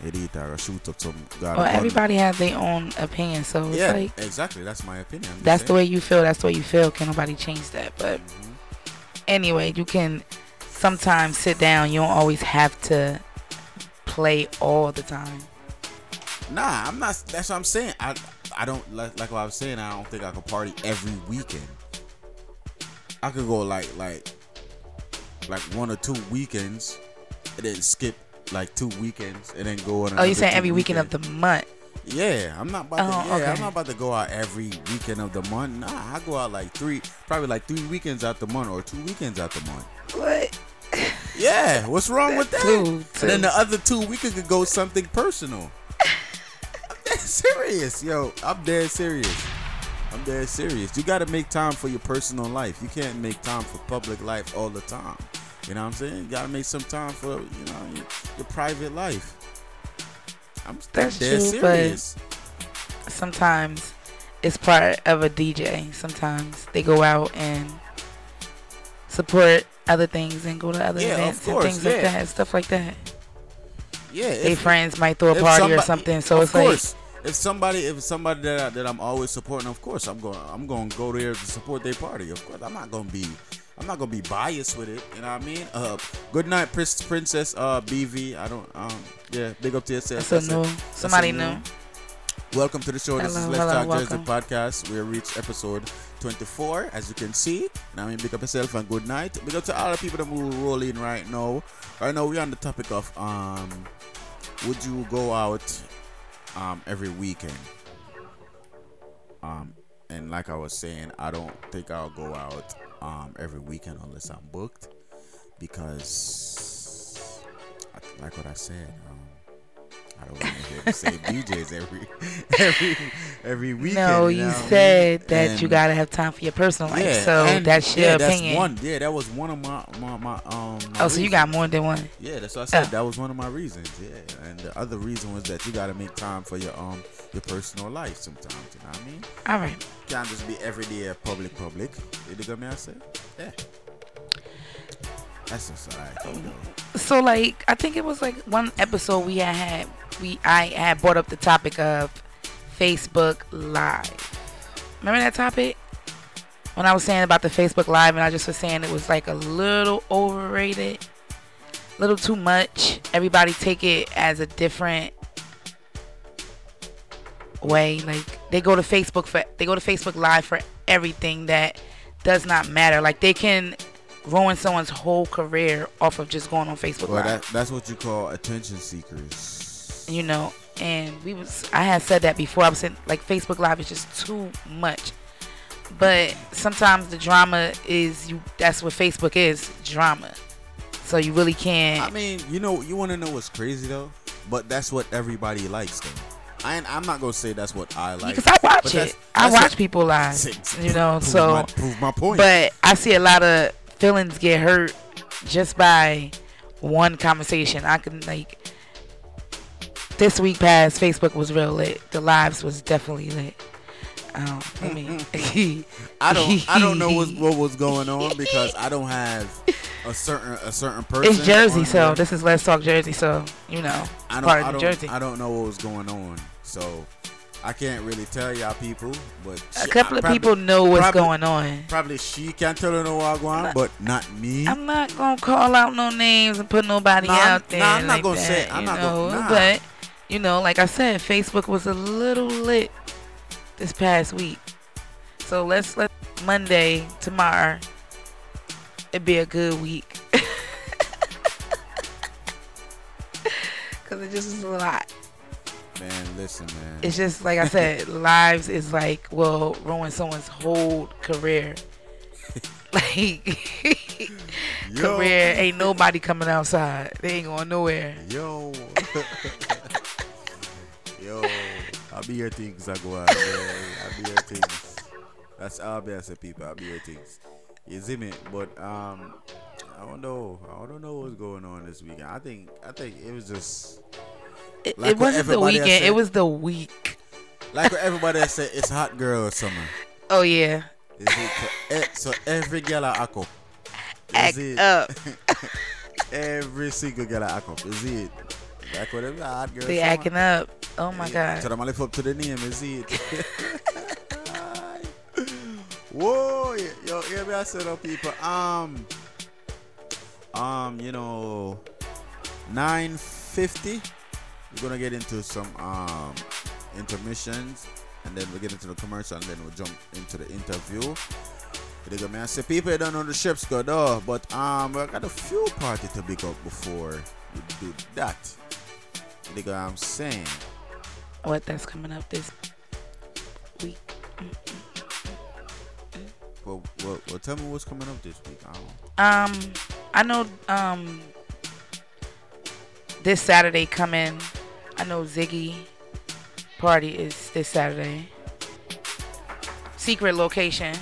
edita, some God. Well, everybody has their own opinion, so it's yeah, like exactly. That's my opinion. I'm that's the way you feel. That's the way you feel. Can't nobody change that. But mm-hmm. anyway, you can sometimes sit down. You don't always have to play all the time. Nah, I'm not. That's what I'm saying. I I don't like like what I was saying. I don't think I could party every weekend. I could go like like like one or two weekends, and then skip like two weekends, and then go on. Oh, you saying every weekend of the month? Yeah, I'm not about. Oh, to, yeah, okay. I'm not about to go out every weekend of the month. Nah, I go out like three, probably like three weekends out the month or two weekends out the month. What? Yeah, what's wrong with that? Two, two. And then the other two weekends could go something personal. I'm dead serious, yo. I'm dead serious. I'm dead serious. You got to make time for your personal life. You can't make time for public life all the time. You know what I'm saying? You got to make some time for, you know, your, your private life. I'm That's dead true, serious. But sometimes it's part of a D J. Sometimes they go out and support other things and go to other yeah, events course, and things yeah. like that, stuff like that. Yeah, their friends might throw a party somebody, or something. So it's course. like. If somebody, if somebody that I, that I'm always supporting, of course I'm going, I'm going to go there to support their party. Of course, I'm not going to be, I'm not going to be biased with it. You know what I mean? Uh, good night, Prince, Princess uh, B V. I don't, um, yeah, big up to yourself. That's a new, somebody new. Welcome to the show. Hello, this is Let's hello, Talk welcome. Jersey Podcast. We reached episode twenty-four, as you can see. Now I mean, big up yourself and good night. Big up to all the people that we roll in right now. Right now we're on the topic of um, would you go out? Um, every weekend. Um, and like I was saying, I don't think I'll go out um every weekend unless I'm booked, because I, like what I said, um, I don't want to hear the same D Js every every every weekend. No, you, know you said I mean? that and you gotta have time for your personal life, yeah, so and, that's your yeah, opinion. That's one. Yeah, that was one of my my, my um. My oh, so reasons. You got more than one. Yeah, that's what I said. Oh. That was one of my reasons. Yeah, and the other reason was that you gotta make time for your um your personal life sometimes. You know what I mean? All right. You can't just be every day public public. You dig me? I said, yeah. That's just all right. So like, I think it was like one episode we had. We I had brought up the topic of Facebook Live. Remember that topic? When I was saying about the Facebook Live, and I just was saying it was like a little overrated, a little too much. Everybody take it as a different way. Like they go to Facebook for they go to Facebook Live for everything that does not matter. Like they can ruin someone's whole career off of just going on Facebook well, Live. That, that's what you call attention seekers. You know, and we was I had said that before. I was saying like Facebook Live is just too much, but sometimes the drama is you. That's what Facebook is, drama. So you really can't. I mean, you know, you want to know what's crazy though, but that's what everybody likes though. I ain't, I'm not gonna say that's what I like because I watch it. That's, I that's watch what, people live. You know, prove so my, prove my point. But I see a lot of feelings get hurt just by one conversation. I can like. This week past, Facebook was real lit. The lives was definitely lit. Um, I mean, I don't, I don't know what, what was going on because I don't have a certain, a certain person. It's Jersey, so this is Let's Talk Jersey, so you know, I don't, part I of don't, Jersey. I don't know what was going on, so I can't really tell y'all people. But a she, couple I, of probably, people know what's probably, going on. Probably she can't tell her no what's going on, but not me. I'm not gonna call out no names and put nobody nah, out there. Nah, I'm not like gonna that, say. It. I'm not know? gonna. Nah. But you know, like I said, Facebook was a little lit this past week. So let's let Monday, tomorrow, it'd be a good week. Because it just is a lot. Man, listen, man. It's just, like I said, lives is like, well, ruin someone's whole career. Like, yo. Career, ain't nobody coming outside. They ain't going nowhere. Yo. Yo, I'll be your things, I go out. Yeah, I'll be your things. That's all I said, people. I'll be your things. You see me? But um, I don't know. I don't know what's going on this weekend. I think I think it was just. It, like it wasn't the weekend. Said, it was the week. Like what everybody has said, it's hot girl or summer. Oh yeah. Is it, so every girl I go. Act it, up. Every single girl I go. Is it? Back with them hot girls. They acting up. Oh my yeah. God. Tell them I lift up to the name and see it. Whoa, yeah. Yo, hear me? I said, oh, people. Um, um, you know, nine fifty. We're gonna get into some um intermissions, and then we we'll get into the commercial, and then we'll jump into the interview. Man, I say people don't know the ships go though, but um, I got a few party to pick up before we do that. You know what I'm saying? What that's coming up this week? Well, well, well, tell me what's coming up this week. I don't know. Um, I know um, this Saturday coming. I know Ziggy party is this Saturday. Secret location.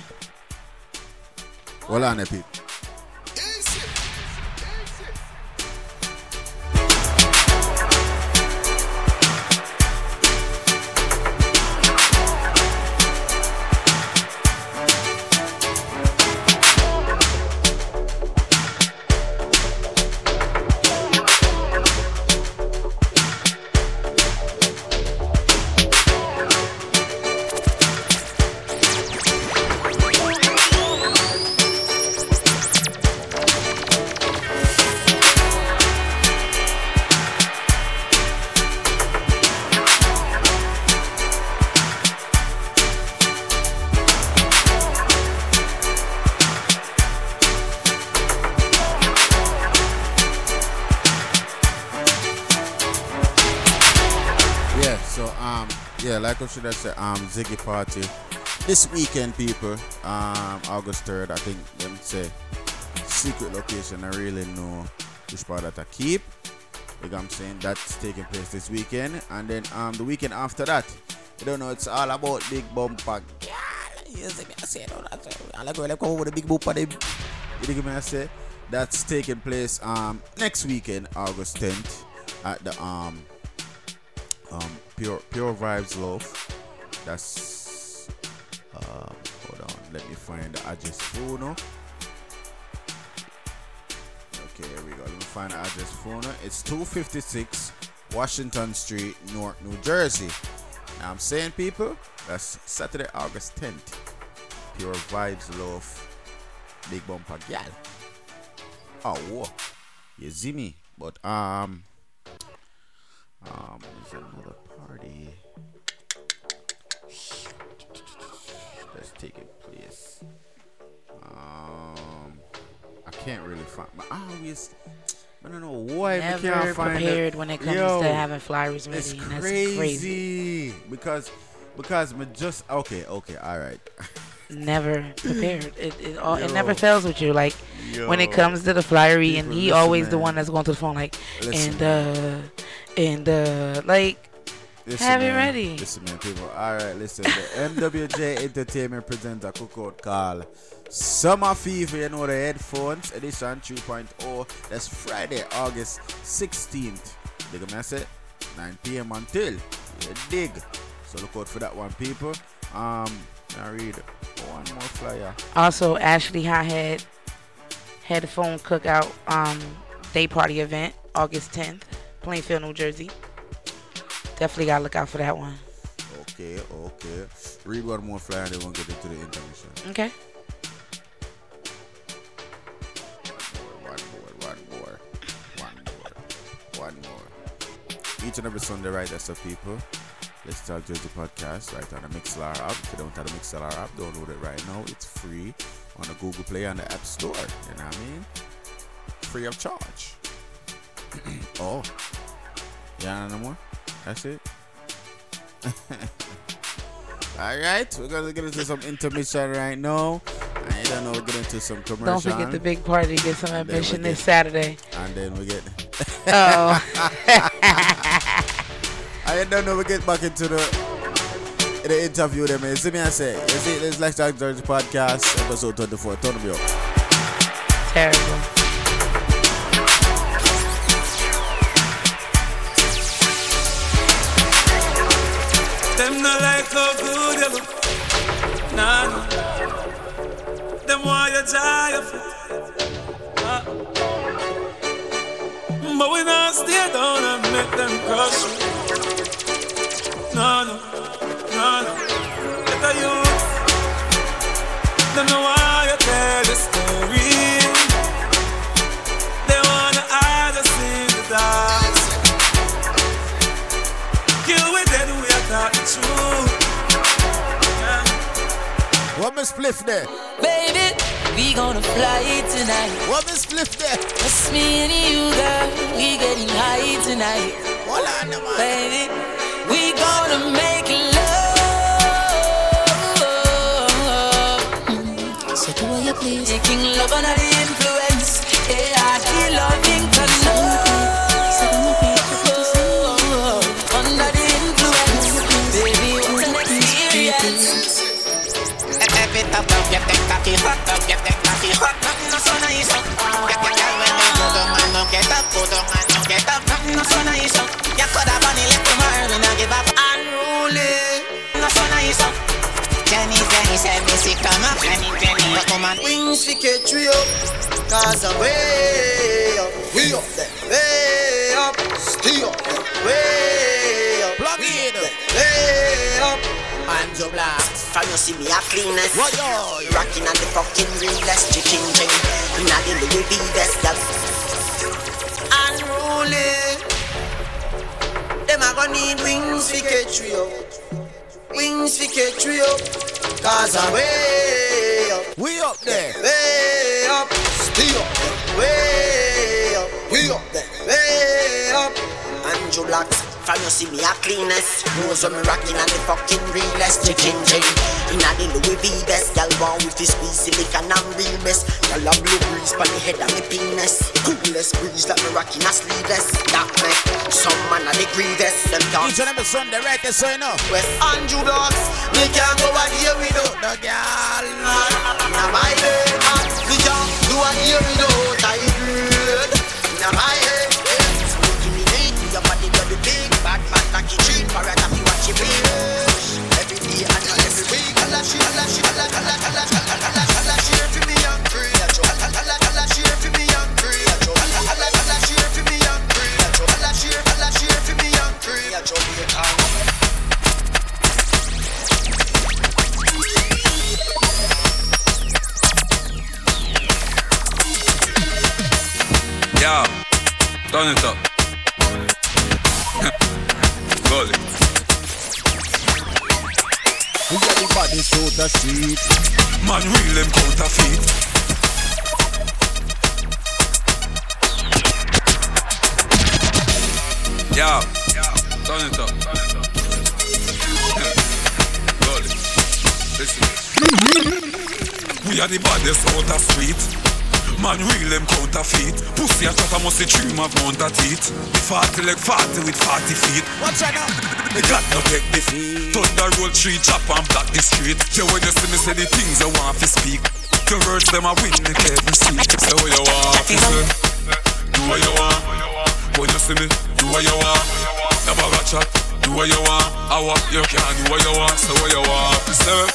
Hold on there, people. Should I say um Ziggy party this weekend, people? Um, August third, I think. Let me say secret location. I really know which part that I keep. Like I'm saying, that's taking place this weekend, and then um the weekend after that, you don't know. It's all about big bumper. Yeah, you see me? I say no, that's I like go over the big bumper. You dig me? I say that's taking place um next weekend, August tenth, at the um um. Pure, Pure Vibes Love. That's um, hold on, let me find the address phone. Okay, here we go. Let me find the address phone. It's two fifty-six Washington Street, Newark, New Jersey. Now I'm saying, people, that's Saturday, August tenth. Pure Vibes Love. Big bumper gal. Oh, whoa. You see me? But um um there's another party that's taking place. Um, I can't really find. My, I always, I don't know why I can't prepared find. Prepared when it comes Yo, to having flyers ready. It's and that's crazy. crazy because because we just okay okay all right. Never prepared. It it, all, it never fails with you. Like Yo, when it comes to the flyery, and he always man. the one that's going to the phone like listen, and uh and uh like. Listen, have man. it ready. Listen, man, people. All right, listen. The M W J Entertainment presents a cookout called Summer Fever. You know the headphones edition two point oh. That's Friday, August sixteenth. Dig a message. nine p.m. until you dig. So look out for that one, people. Um, I read one more flyer. Also, Ashley Highhead headphone cookout um day party event, August tenth, Plainfield, New Jersey. Definitely gotta look out for that one. Okay, okay. Read one more flyer and then we'll get into the intermission. Okay. One more, one more, one more, one more, one more. Each and every Sunday, right? That's the people. Let's Talk Jersey Podcast right on the Mixlr app. If you don't have the Mixlr app, download it right now. It's free on the Google Play and the App Store. You know what I mean? Free of charge. Oh. Yeah, no more? That's it. Alright, we're gonna get into some intermission right now. I don't know, we're getting into some commercial. Don't forget the big party, get some ambition this Saturday. And then we get Oh I don't know, we get back into the the interview there, man. See me I say, you see this Let's Talk Jersey Podcast, episode twenty four. Turn me up. Terrible. Them no like how good you look, nah, no. Them want you die of it, nah. But we not stay down and make them crush. No, no, no, no. Better you. Don't know why you tell the story. They wanna hide us in the dance. Kill with dead, we are not the truth. What Miss Spliff there? Baby. We gonna fly tonight. What is flip there? It's me and you, girl. We getting high tonight. Hola, no, baby, we gonna make love. So do what you please. Taking love under the influence. Yeah, I feel loving to know. Under the influence. Baby, what's the next experience? Every top of your tech, cocky hot up, your tech, cocky hot up, no son of his own. Get the girl when they go down and don't get up, go down and don't get up, no son of his own. You could have only left tomorrow, we don't give up. Unruly, no son of his own. Jenny, Jenny, send me sick, come up, Jenny, Jenny, come on. Wings, we get three up, cause I'm way up, we up there, way up, still up there, way up, block it up, way up, and your blast. From you see me a cleanest. What yo? Rocking on the fucking realest chicken ring. In a the Louis V vest. Unruly. Them a gon' need wings for K three. Wings for K three. Cause I'm way up. We up there. Way up. Still up there. Way up. We up there. Way up. And you blacks. From you see me a cleanest. Knows when me rockin' and the fucking realest chicken gin. Inna the Louis V vest, y'all want with this squeeze silicon and real mess. Y'all a blue breeze pon the head of me penis. Coolest breeze like me rockin' a sleeveless. That make some man a the greatest. Them dogs. Each and every Sunday right there, so you know. West Andrew dogs, we can't go out here without no girl. Inna my head, we can't do out here without a girl. Inna my head, give me need your body to the big. Bad man like you treat, parrot if you watch it every day and not every week. Alla she, alla she, alla, alla, alla, alla, alla, she here for me and free. Alla, alla, she here for me and free. Alla, alla, she here for me and free. Alla, she here, alla, she here for me and free. Yo, turn it up. Got it. We got the body show the street. Man, real them counterfeit. Yeah, turn it up. Got it. Listen. We are the baddest out the street. Man, real them counterfeit. Pussy a shot, I must a dream of mount at it. Farty like farty with farty feet. Watch out now. They got no take defeat. Thunder roll tree, chop and block the street. You will just see me say the things I want to speak. The words them I win, make every seat. Say what you want, you say. Do what you want. When you see me, do what you want. Never watch out, do what you want. I want you can do what you want. Say what you want, you say.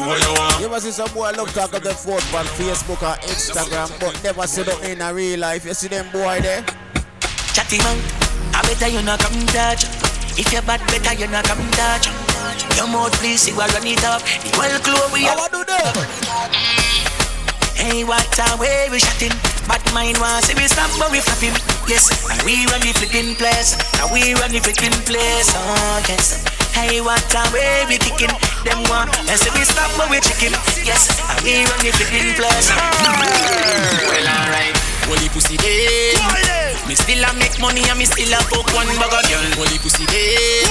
You must see some boy look talk of the phone on Facebook or Instagram, but never see them in a real life. You see them boy there? Chatty man, I better you not come touch. If you're bad, better you not come touch. Your mouth please, you are run it up. The world glow we are. I do that. Hey, what a way we chatting. Bad mind wants to be stopped, but we flap him. Yes, and we run the flipping place. And we run the flipping place. Oh, yes. Hey, what time we kicking? Them one, and so we stop but we chicken. Yes, and we run it in place. Well, alright. Holy pussy day. Me still a make money and me still a fuck one bugger girl. Holy pussy day.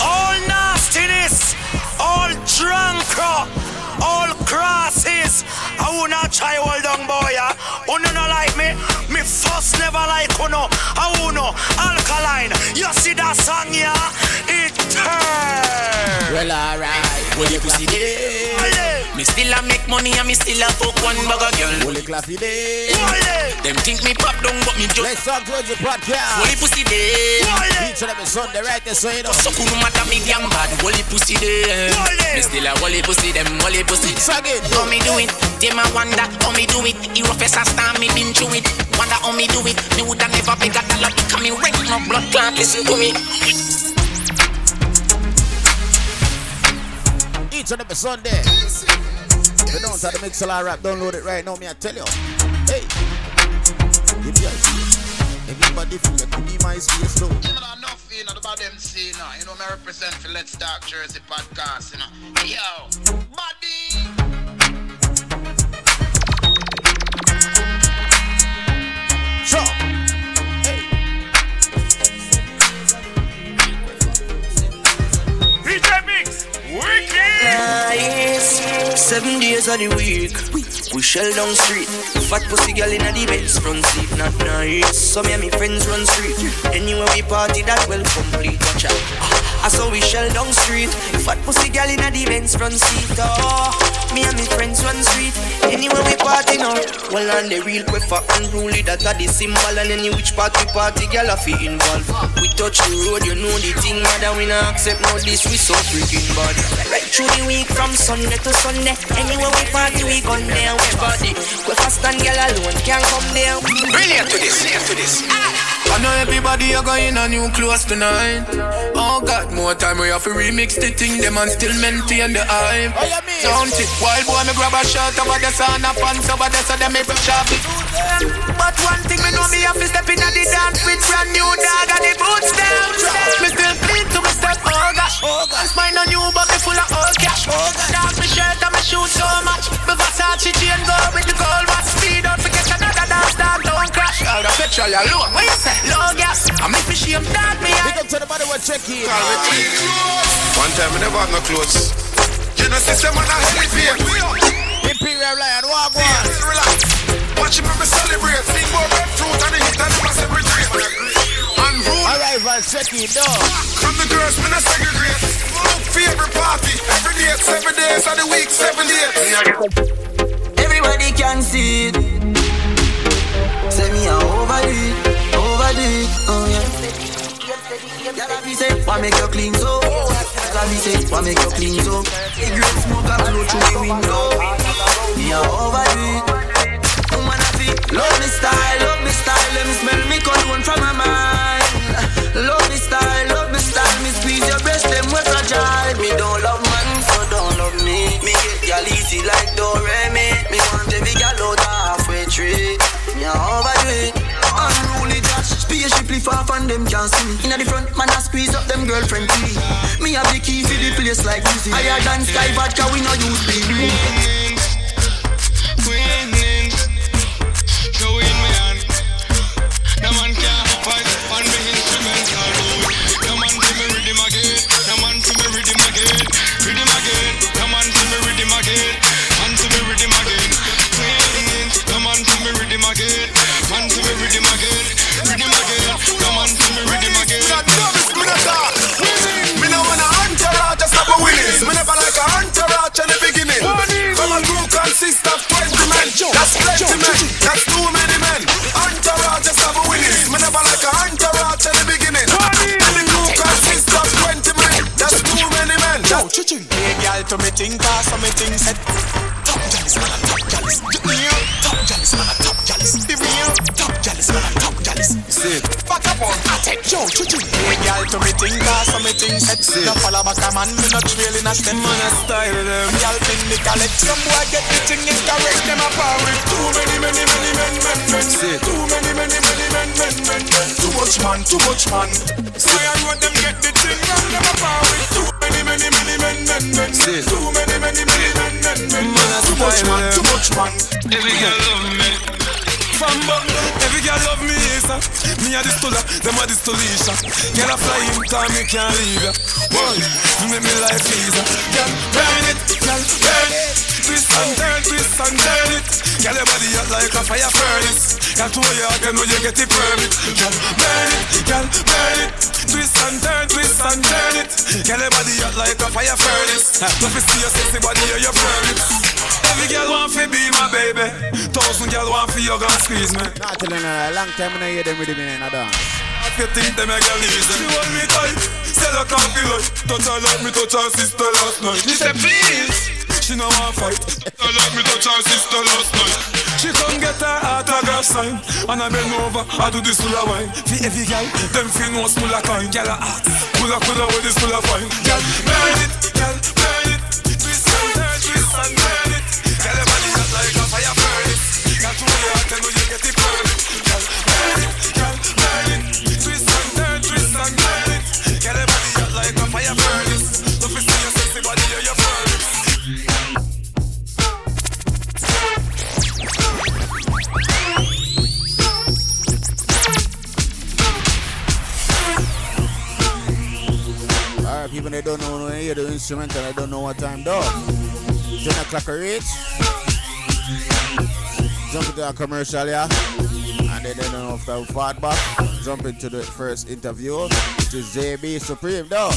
All nastiness, all drunk, all crosses. I will not try hold on boy. Uno no like me. Me first never like uno. I uno alkaline. You see that song yeah? It's time. Well, alright. Well, you see it. Me still a make money and me still a fuck one bugger girl. Holy classy day. Them think me pop down but me just. Let's talk Jersey Podcast. Holy pussy day. Each of them is on the right there, so you know. So cool matter me damn bad. Holy pussy day. Me still a holy pussy them. Holy pussy. How me do it? Them a wonder how me do it. You a face a star, me been through it. Wonder how me do it. Me woulda never beg a dollar because me rent no blood clot. Listen to me. Each and every Sunday. If you don't have the Mixlr app, download it right now. Me I tell you. Hey, give me a feel. Everybody feel it. Could be my space though. You know enough, you know about them saying, you know me represent for Let's Talk Jersey Podcast, you know. Hey, yo, buddy. Sure. Seven days of the week, we shell down street. Fat pussy girl in the bed, front seat, not nice. Some of my friends run street. Anywhere we party, that well complete. Watch out. I saw we shell down street. Fat pussy girl in the bed, front seat. Oh, me and my friends run street. Anywhere we party now. Well, and the real quiffer unruly that are the symbol. And any which party party girl I feel involved. We touch the road, you know the thing, mother. We not accept no this, we so freaking bad. Right through the week from Sunday to Sunday. Anywhere we party, we gone there. Which body? We fast and girl alone can't come there. Brilliant to this, brilliant to this. Ah. I know everybody are going on new clothes tonight. Oh God, more time we have to remix the thing. Them and still maintain the hype. Oh, yeah, don't it? Wild boy, me grab a shirt over the sun, a pants over the sun, them me brush off it. But one thing me know, me have to step in at the dance with brand new dog and the boots down. Me still clean to me step, oh gosh. Oh gosh, mine on you, but me full of oh gosh. Oh gosh, dance me shirt and me shoot so much, but Versace chain go with the gold watch. Speed, don't forget another dance that don't crash. All the petrol alone, what you say? Low gas, I'm if you shame that me. Big up to the body we're checking. One time we never had no clothes. You know system on a heavy fame. Imperial Lion, walk one. Relax, watch him and celebrate. Sing more red fruit and the hit and the massive retreat. And rude. Arrival, checking, dog. From the girls, we not segregate. Favorite party, every day, seven days of the week, seven days. Everybody can see it. Say me I overdo it, overdo it, oh yeah. Y'all be say, why make you clean so? Y'all be say, why make you clean so? A great smoke and blow through the window. Me I overdo it. Woman I feel, love me style, love me style. Let me smell me cologne from my mind. Love me style, love me style. Me squeeze your breast, them wet. Me don't love man, so don't love me. Me get y'all easy like Doremi. Me want every y'all out halfway tree. Me a overdo it. Unruly dash, spaceshiply far from them can't see me. Inna the front, man I squeeze up them girlfriend key. Me have the key for the place like music. Higher than sky vodka, we no use big queen, queen, show in me hand. The man can't fight on me instruments. The man give me rhythm again. The man give me rhythm. Rhythm again, come on to me rhythm again, and to me rhythm again. Come on to me rhythm again, man to me rhythm again, rhythm again. Come on to me rhythm again. Me no wanna hunter out, just stop a winning. Me never like a hunter out in the beginning. From a group consists of twenty men, that's plenty men, that's too many men. Hunter out, just stop a winning. Me never like a hunter out in the beginning. From a group consists of twenty men, that's too many men. Hey girl, to me think ah, so me think set. Top jealous man, top jealous. Top jealous man, top jealous. The real top jealous man, top jealous. See, fuck up on attack. Yo, chuchu. Hey girl, to me think ah, so me think set. No follow back a man, me not trailing a step. Man, I style them. Y'all think me collect some boy get the thing incorrect. Them a power with too many, many, many men, men, men. Too many, many, many men, men, men. Too much man, too much man. So I want them get the thing wrong. Them a power with too many, many, many. Men, men, men. Too many, many, many men, men, men. Too much man, too much man. Every girl love me. From Bumble, every girl love me, sir. Me a this tola, them a this tolisha. Girl a fly him time, me can't leave ya. Boy, make me life easier. Girl, burn it, girl, burn it. Twist and turn, twist and turn it. Girl, your body hot like a fire furnace. Girl, to your heart, you know you get the permit. Girl, burn it, girl, burn it. Twist and turn, twist and turn it. Get your body out like a fire furnace. Don't be see your sexy body or your furnace. Every girl want to be my baby. Thousand girl want for your gun squeeze me. Nah, tell you no, long time I hear them with me in a dance. If you think them a girl is them. She want me tight, sell her can't be right. Touch her like me touch her sister last night. She said please, she no want fight. Touch her like me touch her sister last night. She come get her autograph sign, and I bend over, I do this full of wine. For every girl, them feel no small a kind. Girl a hot, cool a cool a with this full of wine. Girl, burn it, girl, burn it. Twist and turn, twist and turn it. Girl, your body hot like a fire furnace. Got to wear it till you get it burning. Girl, burn it, girl, burn it. Twist and turn, twist and turn it. Girl, your body hot like a fire furnace. Don't be see your sexy body or your furnace. Alright, people, they don't know when they hear the instrumental, I don't know what time though. Turn the clock or eight. Jump into a commercial, yeah. And then they don't know if they'll fart back. Jump into the first interview, which is J B Supreme though.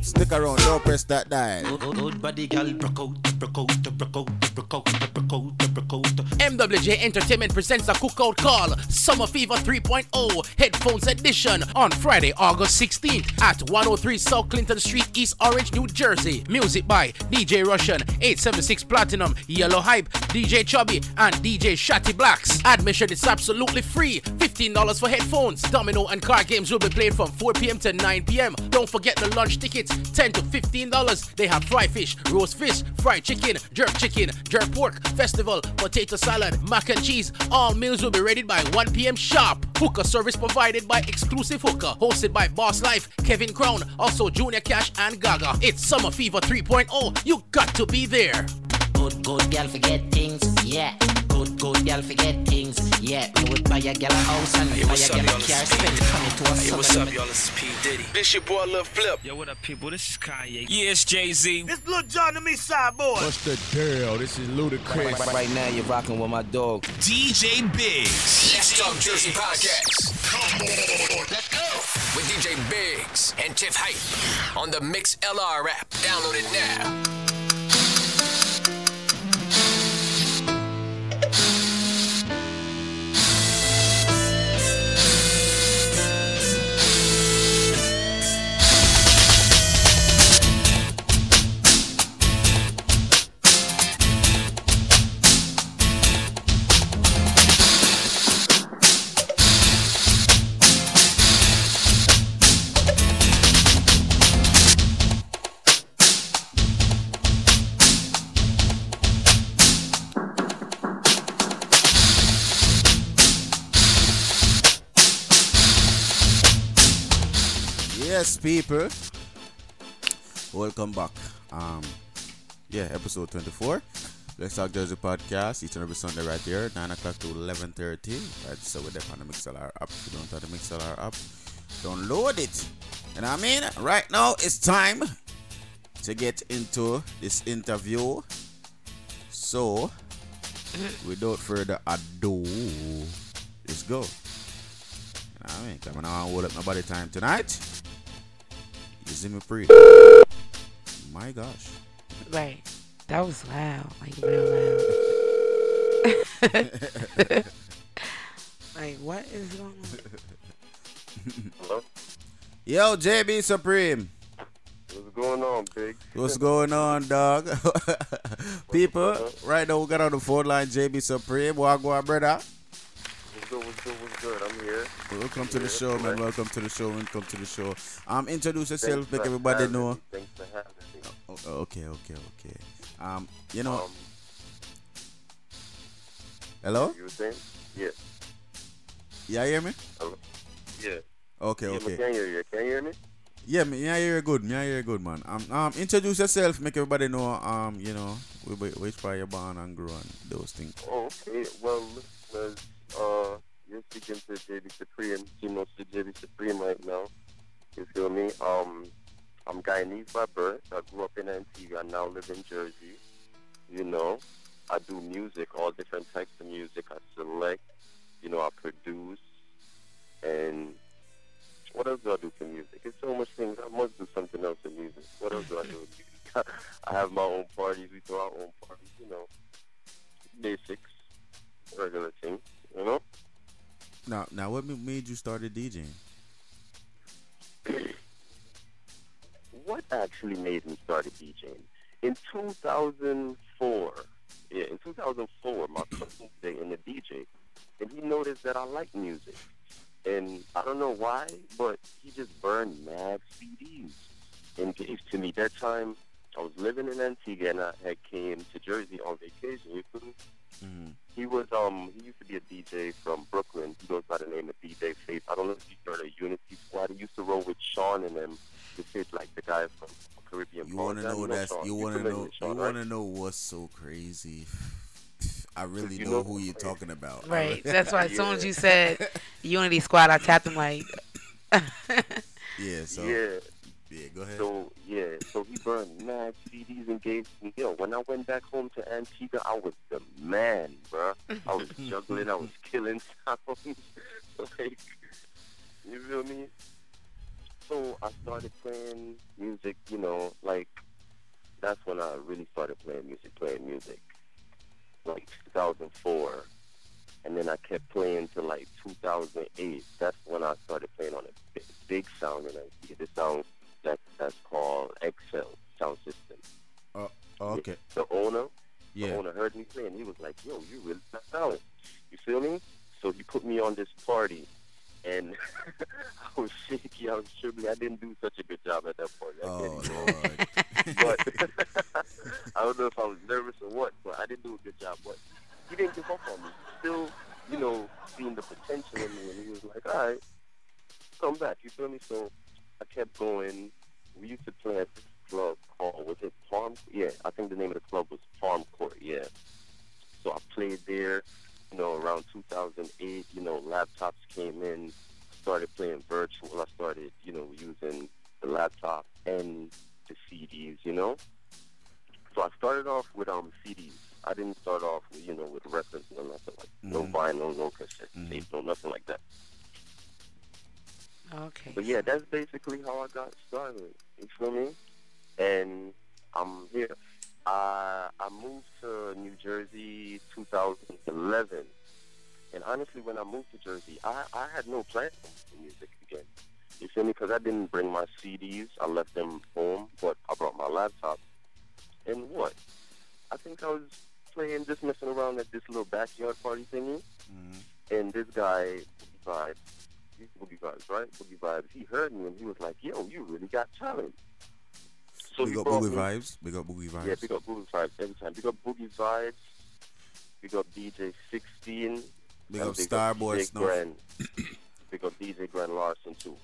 Stick around, don't press that dial. M W J Entertainment presents a cookout call, Summer Fever three point oh Headphones Edition on Friday, August sixteenth at one oh three South Clinton Street, East Orange, New Jersey. Music by D J Russian, eight seventy-six Platinum, Yellow Hype, D J Chubby, and D J Shatty Blacks. Admission is absolutely free, fifteen dollars for headphones. Domino and card games will be played from four p.m. to nine p.m. Don't forget the lunch tickets. ten to fifteen dollars. They have fried fish, roast fish, fried chicken, jerk chicken, jerk pork, festival, potato salad, mac and cheese. All meals will be ready by one p.m. sharp. Hookah service provided by Exclusive Hookah, hosted by Boss Life, Kevin Crown, also Junior Cash and Gaga. It's Summer Fever three point oh. You got to be there. Good, good girl, forget things, yeah. Good, good girl, forget things, yeah. We would buy a girl a house and buy a girl a car. Spend money to us. Hey, what's up, y'all? This is P. Diddy. This your boy, Lil Flip. Yo, what up, people? This is Kanye. Yeah, it's Jay-Z. This Lil Jon to me, Sideboy. What's the deal? This is Ludacris. Right, right now, you're rocking with my dog, D J Biggs. Let's Talk Jersey Podcast. Come on, let's go. With D J Biggs and Tiff Hype on the Mixlr app. Download it now. Yes, people, welcome back. Um, yeah, episode twenty-four. Let's Talk Jersey Podcast, each and every Sunday right here, nine o'clock to eleven thirty. Right, so we're there on the Mixlr app. If you don't have the Mixlr app, download it. You know what I mean? Right now, it's time to get into this interview. So, without further ado, let's go. You know what I mean? I'm gonna hold up my body time tonight. Is me free. My gosh. Right. That was loud. Like real loud. Like what is going on? Hello? Yo, J B Supreme. What's going on, Big? What's going on, dog? People, right now we got on the phone line, J B Supreme. Wagwan, brother. What's good, what's good, what's good? I'm here. Welcome I'm to here. the show, man. Welcome to the show. Welcome to the show. Um, introduce yourself, make everybody know. Me. Thanks for having me. Oh, okay, okay, okay. Um, you know. Um, hello? You were saying? Yeah. Yeah, you hear me? Hello? Yeah. Okay, yeah, okay. Can you hear you? Can you hear me? Yeah, me, I hear you good. Me, I hear you good, man. Um, um, introduce yourself, make everybody know. Um, you know, which part you're born and grown, those things. Oh, okay. Well, let's. Uh, you're speaking to J B Supreme. You know, to J B Supreme right now. You feel me? Um, I'm Guyanese by birth. I grew up in Antigua. I now live in Jersey. You know, I do music, all different types of music. I select. You know, I produce, and what else do I do for music? It's so much things. I must do something else in music. What else do I do? I have my own parties. We throw our own parties, you know. Basics, regular things, you know. Now, now, what made you started DJing? What actually made me start DJing? In two thousand four, yeah, in two thousand four, my cousin stayed in the D J, and he noticed that I like music. And I don't know why, but he just burned mad C Ds and gave to me. That time, I was living in Antigua, and I had came to Jersey on vacation. Mm-hmm. He was um he used to be a D J from Brooklyn. He goes by the name of D J Faith. I don't know if you heard of Unity Squad. He used to roll with Sean and them. This is like the guy from Caribbean. You want to know that's Sean. You want to know Sean, you right? want to know what's so crazy. I really know, know who you're talking about. Right. That's why as yeah. soon as you said Unity Squad, I tapped him like. yeah. So. Yeah. Yeah. Go ahead. So yeah. So he burned mad C Ds and gave me. Yo, when I went back home to Antigua, I was the man, bro. I was juggling. I was killing sounds. Like, you feel me? So I started playing music, you know, like, that's when I really started playing music, playing music, like two thousand four. And then I kept playing till like two thousand eight. That's when I started playing on a big sound, and I get this sound that, that's called Excel sound system. Oh, uh, okay. The owner, yeah. the owner heard me play, and he was like, yo, you really got talent. You feel me? So he put me on this party. And I was shaky, I was trembling. I didn't do such a good job at that point. I oh, Lord. But I don't know if I was nervous or what, but I didn't do a good job. But he didn't give up on me. Still, you know, seeing the potential in me. And he was like, all right, come back. You feel me? So I kept going. We used to play at this club called, was it Farm? Yeah, I think the name of the club was Farm Court, yeah. So I played there. You know, around two thousand eight, you know, laptops came in, started playing virtual. I started, you know, using the laptop and the C Ds, you know. So I started off with um C Ds. I didn't start off, with, you know, with records, no nothing like mm-hmm. no vinyl, no cassette mm-hmm. tape, no nothing like that. Okay. But yeah, that's basically how I got started. You feel me? And I'm here. Uh, I moved to New Jersey two thousand eleven, and honestly, when I moved to Jersey, I, I had no plan for music again. You feel me? Because I didn't bring my C Ds. I left them home, but I brought my laptop. And what? I think I was playing, just messing around at this little backyard party thingy, mm-hmm. and this guy, Boogie Vibes, he's Boogie Vibes, right? Boogie Vibes, he heard me, and he was like, yo, you really got talent. So we got Boogie Vibes. We got Boogie Vibes. Yeah, we got Boogie Vibes every time. We got Boogie Vibes. We got D J Sixteen. We got Starboy Grand. We got D J Grand Larson too.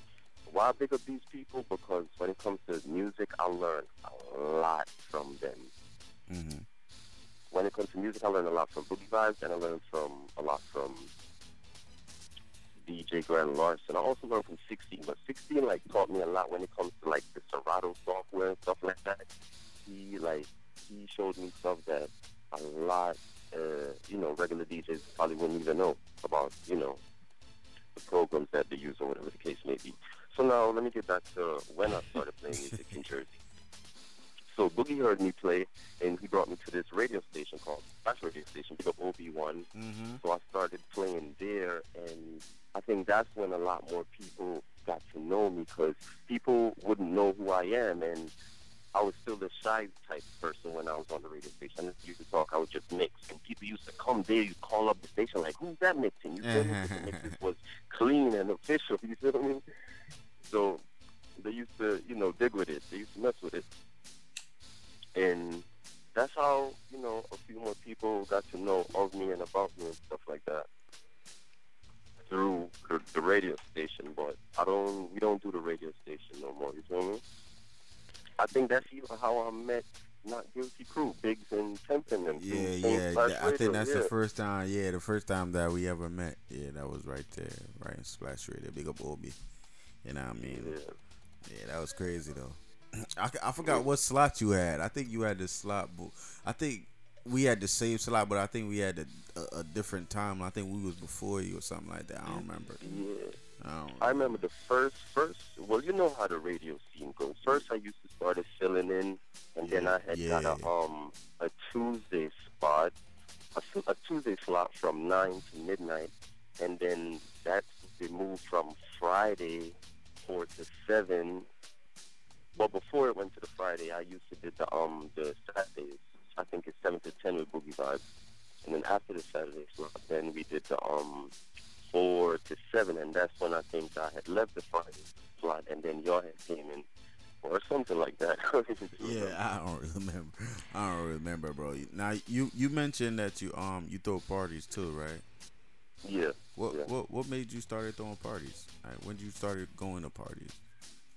Why I pick up these people? Because when it comes to music, I learn a lot from them. Mm-hmm. When it comes to music, I learn a lot from Boogie Vibes, and I learn from a lot from D J Grand Larson. I also learned from Sixteen, but Sixteen like taught me a lot when it comes to like the Serato software and stuff like that. He like he showed me stuff that a lot, uh, you know, regular D Js probably wouldn't even know about, you know, the programs that they use or whatever the case may be. So now let me get back to when I started playing music in Jersey. So Boogie heard me play, and he brought me to this radio station called Splash Radio Station, big up O B one. Mm-hmm. So I started playing there, and I think that's when a lot more people got to know me, because people wouldn't know who I am, and I was still the shy type person when I was on the radio station. I used to talk, I would just mix, and people used to come there, you call up the station, like, who's that mixing? You feel me? The mixes was clean and official, you feel what I mean? So they used to, you know, dig with it. They used to mess with it. And that's how, you know, a few more people got to know of me and about me and stuff like that through the, the radio station. But I don't, we don't do the radio station no more, you feel me? I think that's even how I met Not Guilty Crew, Biggs and Tempin. And yeah, yeah, Splash I Radio. Think that's yeah. the first time, yeah, the first time that we ever met. Yeah, that was right there, right in Splash Radio, big up Obi. You know what I mean? Yeah, yeah that was crazy, though. I, I forgot what slot you had. I think you had the slot. I think we had the same slot, but I think we had a, a, a different time. I think we was before you or something like that. I don't remember. Yeah. I, I remember the first, first, well, you know how the radio scene goes. First, I used to start at filling in, and yeah, then I had yeah. got a, um, a Tuesday spot, a, a Tuesday slot from nine to midnight, and then that's, they moved from Friday four to seven. Well, before it went to the Friday, I used to do the, um, the Saturdays. I think it's seven to ten with Boogie Vibes. And then after the Saturday slot, then we did the, um... four to seven, and that's when I think I had left the Friday slot, and then y'all had came in, or something like that. Yeah, I don't remember. I don't remember, bro. Now you you mentioned that you um you throw parties too, right? Yeah. What yeah. what what made you started throwing parties? Like, when did you started going to parties?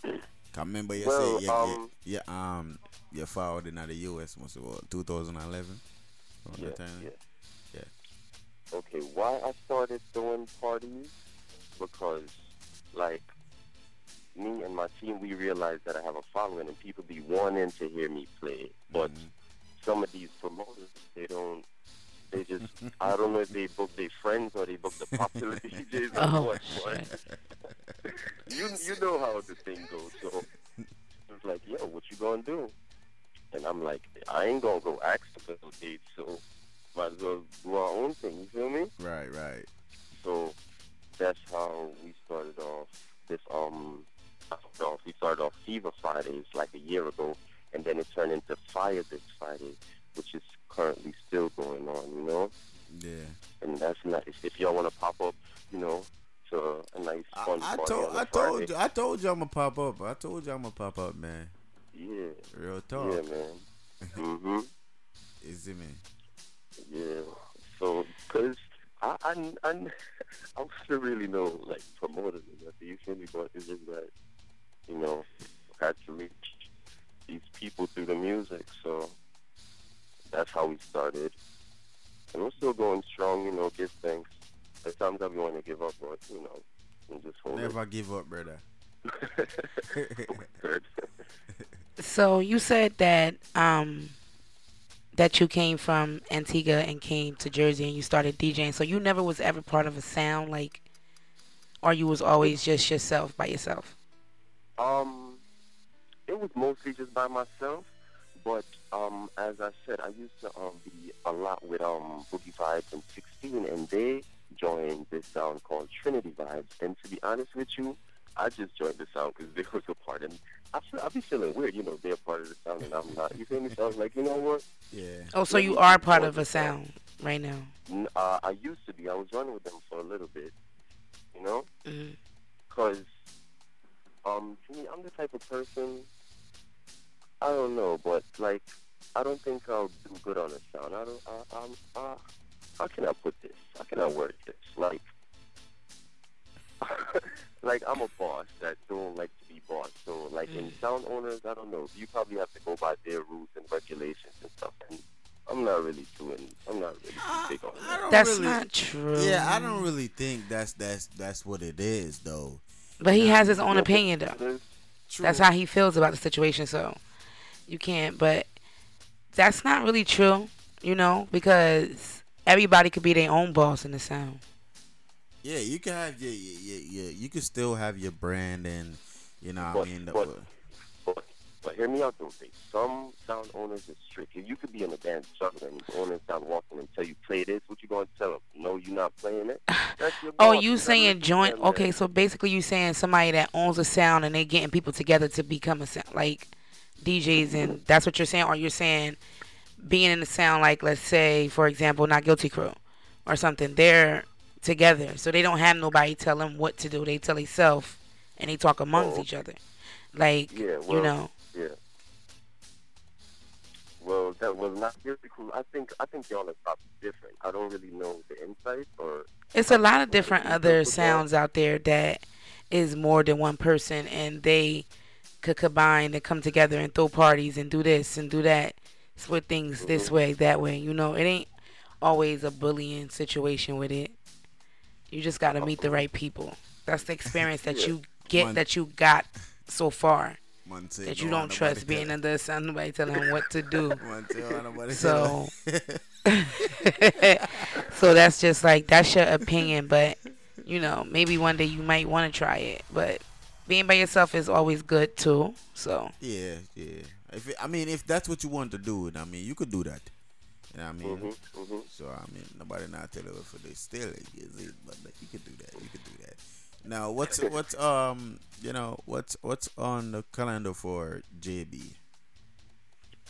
I remember you well, said yeah, um, yeah, yeah um your father in the U S once in two thousand eleven. Yeah, yeah. Okay, why I started throwing parties? Because, like, me and my team, we realized that I have a following and people be wanting to hear me play. But mm-hmm. some of these promoters, they don't, they just, I don't know if they book their friends or they book the popular D Js or what. But you, you know how the thing goes. So it's like, yo, what you gonna do? And I'm like, I ain't gonna go ask for those dates, so might as well do our own thing, you feel me? Right, right. So that's how we started off this, um, we started off Fever Fridays like a year ago, and then it turned into Fire this Friday, which is currently still going on, you know? Yeah. And that's nice. If y'all want to pop up, you know, to a nice fun I, I party told, on a I Friday. Told you, I told you I'm going to pop up. I told you I'm going to pop up, man. Yeah. Real talk. Yeah, man. Mm-hmm. Is it, man? Yeah, so, because I, I, I, I still really know, like, promoters and that, you feel me, but it's just that, you know, I had to reach these people through the music, so that's how we started. And we're still going strong, you know, give thanks. At times I want to give up, but, you know, I'm just holding. Never it. Give up, brother. So, you said that, um... that you came from Antigua and came to Jersey and you started DJing. So you never was ever part of a sound, like, or you was always just yourself by yourself? Um, it was mostly just by myself. But um, as I said, I used to um, be a lot with um, Boogie Vibes and Sixteen, and they joined this sound called Trinity Vibes. And to be honest with you, I just joined the sound because they was a part of me. I feel, I be feeling weird, you know, they're part of the sound and I'm not. You feel me? So I was like, you know what? Yeah. Oh, so you are part of a sound right now? Uh, I used to be. I was running with them for a little bit, you know? Because, mm-hmm. um, to me, I'm the type of person, I don't know, but, like, I don't think I'll do good on a sound. I don't, I, I'm, uh, how can I put this? How can I word this? Like, like, I'm a boss that don't like to be boss. So, like, mm. in sound owners, I don't know. You probably have to go by their rules and regulations and stuff. And I'm not really doing. I'm not really I, big on that. That's really, not true. Yeah, I don't really think that's that's that's what it is, though. But he has his own opinion, though. That's how he feels about the situation. So you can't. But that's not really true, you know, because everybody could be their own boss in the sound. Yeah, you can have your, your, your, your, you can still have your brand and, you know, but, I mean. But, the, but, but hear me out, though. Some sound owners are strict. You could be in a band struggle and the owners start walking and tell you, play this. What you going to tell them? No, you're not playing it. That's your oh, you saying joint. Okay, so basically you saying somebody that owns a sound and they getting people together to become a sound, like D Js, and that's what you're saying? Or you're saying being in the sound, like, let's say, for example, Not Guilty Crew or something. They're together, so they don't have nobody tell them what to do. They tell themselves, and they talk amongst oh. each other, like yeah, well, you know. Yeah. Well, that was Not Guilty Crew. I think I think y'all are probably different. I don't really know the insight or. It's a lot of different other sounds out there that is more than one person, and they could combine and come together and throw parties and do this and do that, split things mm-hmm. this way, that way. You know, it ain't always a bullying situation with it. You just got to meet the right people. That's the experience that yeah. you get, Mon- that you got so far. Montel, that you don't trust being under a sound, nobody telling him what to do. Montel, so, so that's just like, that's your opinion. But you know, maybe one day you might want to try it. But being by yourself is always good too. So yeah, yeah. If it, I mean, if that's what you want to do, I mean, you could do that. You know what I mean? Mm-hmm, mm-hmm. So I mean, nobody not tell you for this still, is it? But like, you could do that. You could do that. Now, what's what's um, you know, what's what's on the calendar for J B?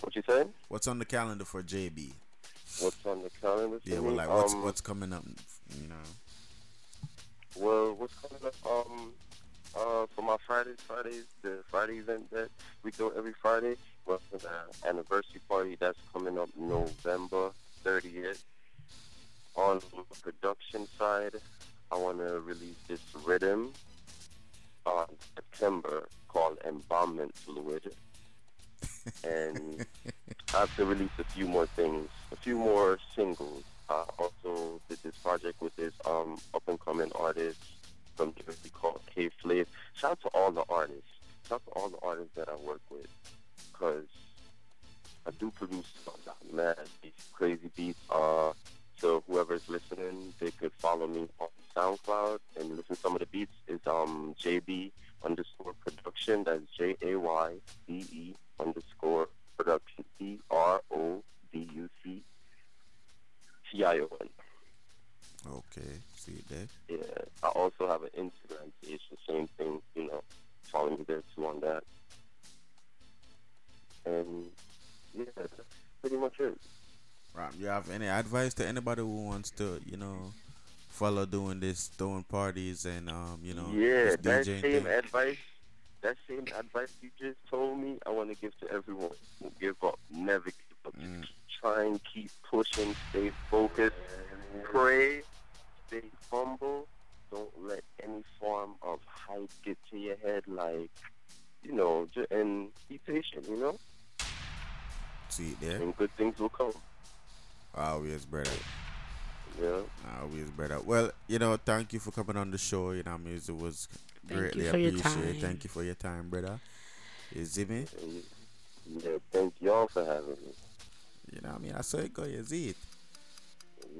What you saying? What's on the calendar for J B? What's on the calendar? Yeah, well, like what's um, what's coming up? You know. Well, what's coming up? Um, uh, for my Fridays, Fridays, the Friday event that we do every Friday. Well, for the anniversary party that's coming up November thirtieth. On the production side, I want to release this rhythm on September called Embalmment Fluid. And I have to release a few more things, a few more singles. I also did this project with this um, up-and-coming artist from Jersey called K-Flav. Shout out to all the artists. Shout out to all the artists that I work with, because I do produce a mad, these crazy beats. Uh, so whoever's listening, they could follow me on SoundCloud and listen to some of the beats. It's um, J B underscore production. That's J A Y B E underscore production. E R O D U C T I O N. Okay, see you there. Yeah, I also have an Instagram page, the same thing, you know, follow me there too on that. And yeah, that's pretty much it. Right. You have any advice to anybody who wants to, you know, follow doing this, throwing parties and, um, you know, yeah, that same thing. advice, that same advice you just told me, I want to give to everyone. Don't give up, never give up. Mm. Try and keep pushing, stay focused, pray, stay humble. Don't let any form of hype get to your head, like, you know, and be patient, you know? See there. And good things will come. Always, brother. Yeah. Always, brother. Well, you know, thank you for coming on the show. You know, I mean, it was thank greatly appreciated. Thank you for your time, brother. You see me? Yeah, thank y'all for having me. You know what I mean? I saw it go, you see it.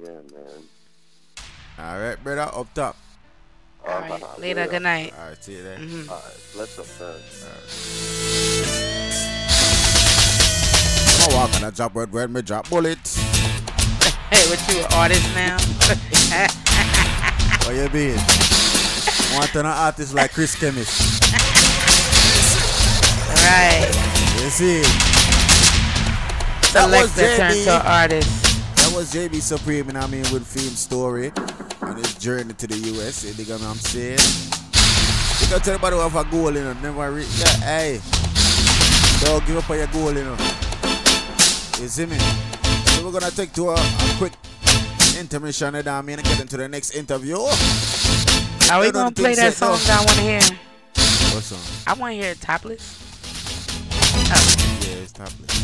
Yeah, man. All right, brother, up top. All right, uh, later, later, good night. All right, see you there. Mm-hmm. All right, let's up first. All right. Oh, I'm gonna drop word, word, me drop bullets. Hey, what you, an artist now? What you being? Want to an artist like Chris Kemist. All right. You see it. Selector turned to an artist. That was J B Supreme, and I mean, with Theme's story on his journey to the U S. You know what I'm saying? You can tell everybody who have a goal, you know, never reach that. Hey, don't give up on your goal, you know. You see me? So we're gonna take to a, a quick intermission, you know what I mean, and get into the next interview. Are we gonna play that song that I wanna hear? What song? I wanna hear Topless. Oh. Yeah, it's Topless.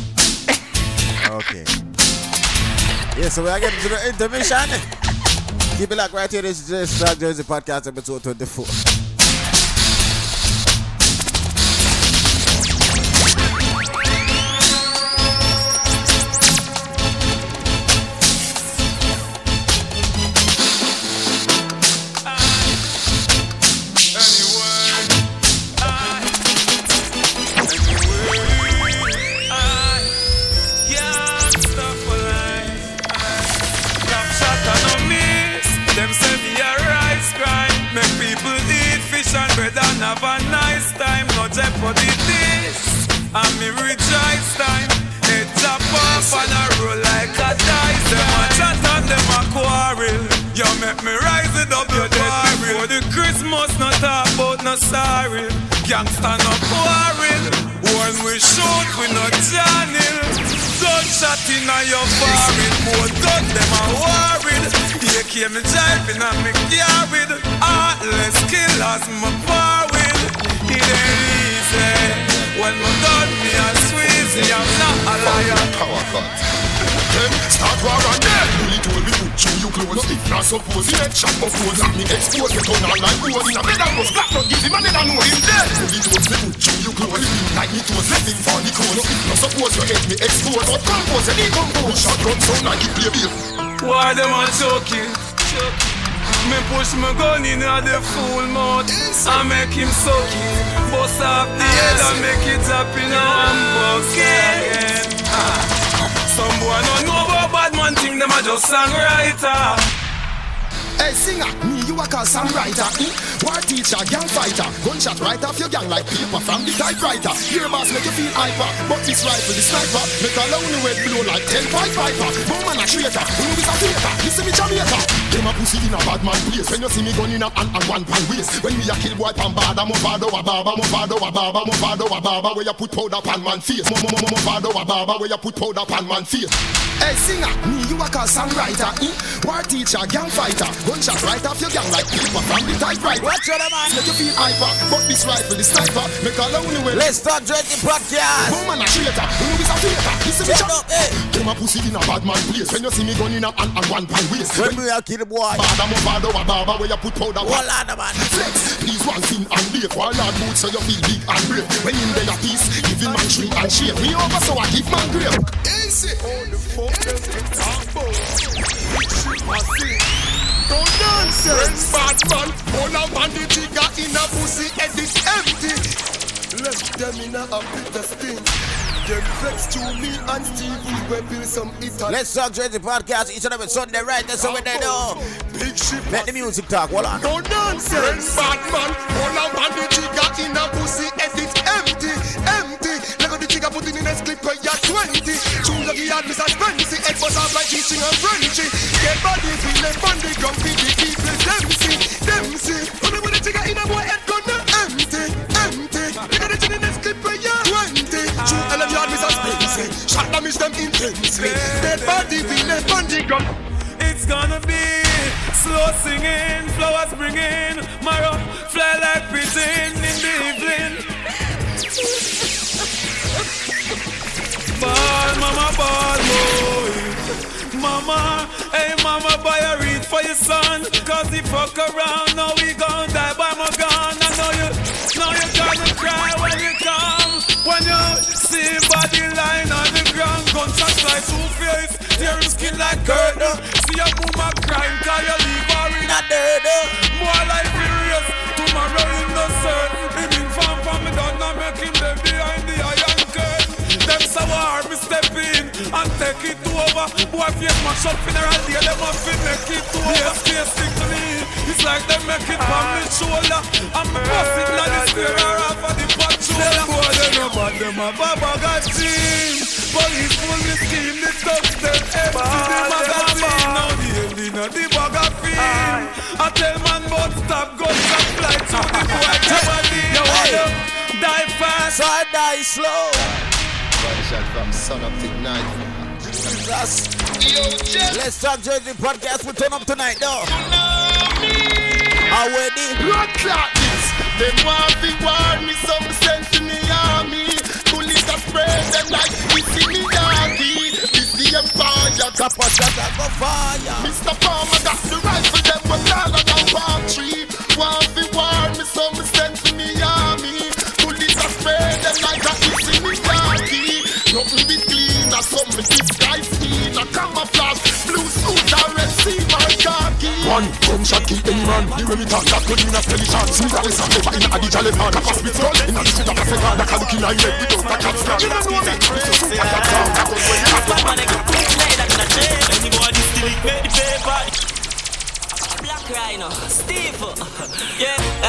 Okay. Yeah, so we're getting to the intermission. Keep it locked right here. This is Let's Talk Jersey Podcast episode twenty-four. Have a nice time, no jeopardy this. I'm in rejoice time. It's a pop and I roll like a dice. Them a chat and them a quarrel. You make me rise it up, you're dead before the Christmas. Not talk about no sorry. Gangsta no quarrel. When we shoot, we no channel. Gunshot in a your forehead. More gun, them a worried. They came me driving and me carried. Heartless killers, my power. It ain't easy. When we done, me a Sweezy, I'm not a liar. Power cut. Then start war on them. You told me put you close. Not suppose he had shot before. That me expose the gun like was in a bed and was black. Not give him a name and know him dead. You told me put you close. Like me toes let him fall the close. Not suppose you hate me expose. But compose and decompose. Shotgun sound like you play bill. Why them a choking? Choking. Me push my gun in a the fool mouth. I make him suck it. Bust up the head and make it up in a humble again. Some boy don't know about bad man thing. Them a just songwriter. Hey singer, me you a call songwriter. mm? War teacher, gang fighter. Gunshot right off your gang like paper from the typewriter. Your boss make you feel hyper, but this rifle, this sniper, make a lonely way blow like ten white piper. Boom and a traitor, you know this a traitor. Listen me Jamaica. Them a pussy in a bad man place. When you see me gun in a hand and one pan waist. When me a kill boy pan bada, mo bada wa baba, mo bada wa baba, mo bada wa baba. Where you put powder pan man face. Mo mo mo mo bada wa baba, where you put powder pan man face. Hey singer, me you a call songwriter. mm? War teacher, gang fighter. Gunshot right off your gang like paper from the typewriter. Watch out, man. Make you feel hyper, but this rifle, this sniper, make a lonely way. Let's Talk Jersey Podcast. Boom and a traitor, you know this a traitor. Listen me, shut up, eh. Them a pussy in a bad man place. When you see me gun in a hand and one pan waist. When me a kill boy. Bada mo bada wa baba, where you put powder. Wall on the man. Flex, please one thing and leave. Wall on boot so you feel big and brave. When in there a piece, giving man tree and shade. We over so I give man grave. Easy. All the fuckers in Tambo. Big shit I see. No nonsense! Bad man, all a man the jigger in a pussy head is empty. Left them in a bitter sting. Them flex to me and Stevie we build some Italian. Let's Talk Jersey Podcast each and every Sunday, right? That's what they know. Big ship. Let the music talk, hold on. No nonsense! Bad man, all a man the jigger in a pussy head is empty, empty. Lego the jigger put in the next clip where you're twenty. Choose the yard, Mister Spencer, head was up like teaching and Frenchy. Get bodies in the fun, they jump in the people, them see, them see. Only when the jigger in a boy head gonna empty, empty. You got the chin in the skip where you're twenty. Two eleven yard Missus Spencer, shot them is them intensely. Dead bodies in the fun, they jump. It's gonna be slow singing, flowers bringing, marrow fly like pigeon in the evening. Ball, mama, ball, boy. Mama, hey mama, buy a wreath for your son. Cause he fuck around, now we gon' die by my gun. I know you, now you gonna cry when you come. When you see body lying on the ground. Gunshots like two face, tearing skin like curtain. See a woman crying, cause you leave her in a dead. More like furious, tomorrow in no certain. He been found from me, don't not make him live behind the iron curtain. Them sour, me step in and take it to over. Boy, if you mash up in a radio, they want to make it to over. Yes, they stick to me. It's like they make it from my shoulder. I'm busting on the spirit of the patrol. Them boy, they know about them a babagazine. Police full of scheme, they talk them empty. They magazine, now the empty, now the bag of fiend. I tell man, but stop, go stop, fly to the boy, everybody. You want them, die fast, so I die slow. Shot from sun up to night. Jesus. Yo, Let's Talk Jersey Podcast. We turn up tonight, though. Are we the rock like this? They want to warn me some sense in the army. Police are spread them like this in the army. This is the empire. Kappa Shaka go fire. Mister Palmer got the rifle. Them was all on the palm tree. Want to warn me some sense in the army. Police are spread them like that this in the army. Nothing be clean, I saw me disguise in a camouflage, blue suit, I receive my khaki. One gunshot kill any man, the way me talk, that could mean a television. Smooth as a paper in a Adija left hand, pass with roll, in a district of Africa, that can look in a head without a cat's flag. You don't know me, crazy, I can't sound, I don't know. If a man I can push me, that can a change, anybody still it, make the paper. Black Rhino, Steve, yeah, uh,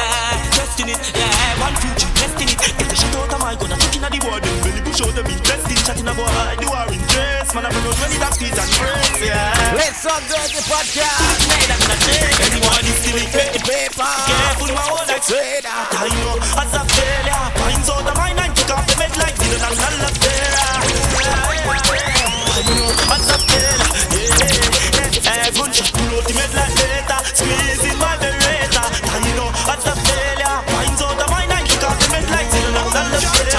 testing it, yeah, one two three, testing it. Get the shit out of my gun, I'm looking at the board, them really push out them interesting, chatting about how you are in dress, man, I'm not ready to squeeze and press, yeah. Let's Talk Jersey Podcast. Who's made that gonna change? Everyone is still in the paper. Careful, my own like trader. I know, as a failure, finds out of mine and kick off the bed like dinner and all of there. I know, as a failure, yeah, yeah, yeah. Everyone should pull out the bed like later. Squeeze in my Beretta. And you know, at the failure finds out of mine and kick off the bed like till now the failure.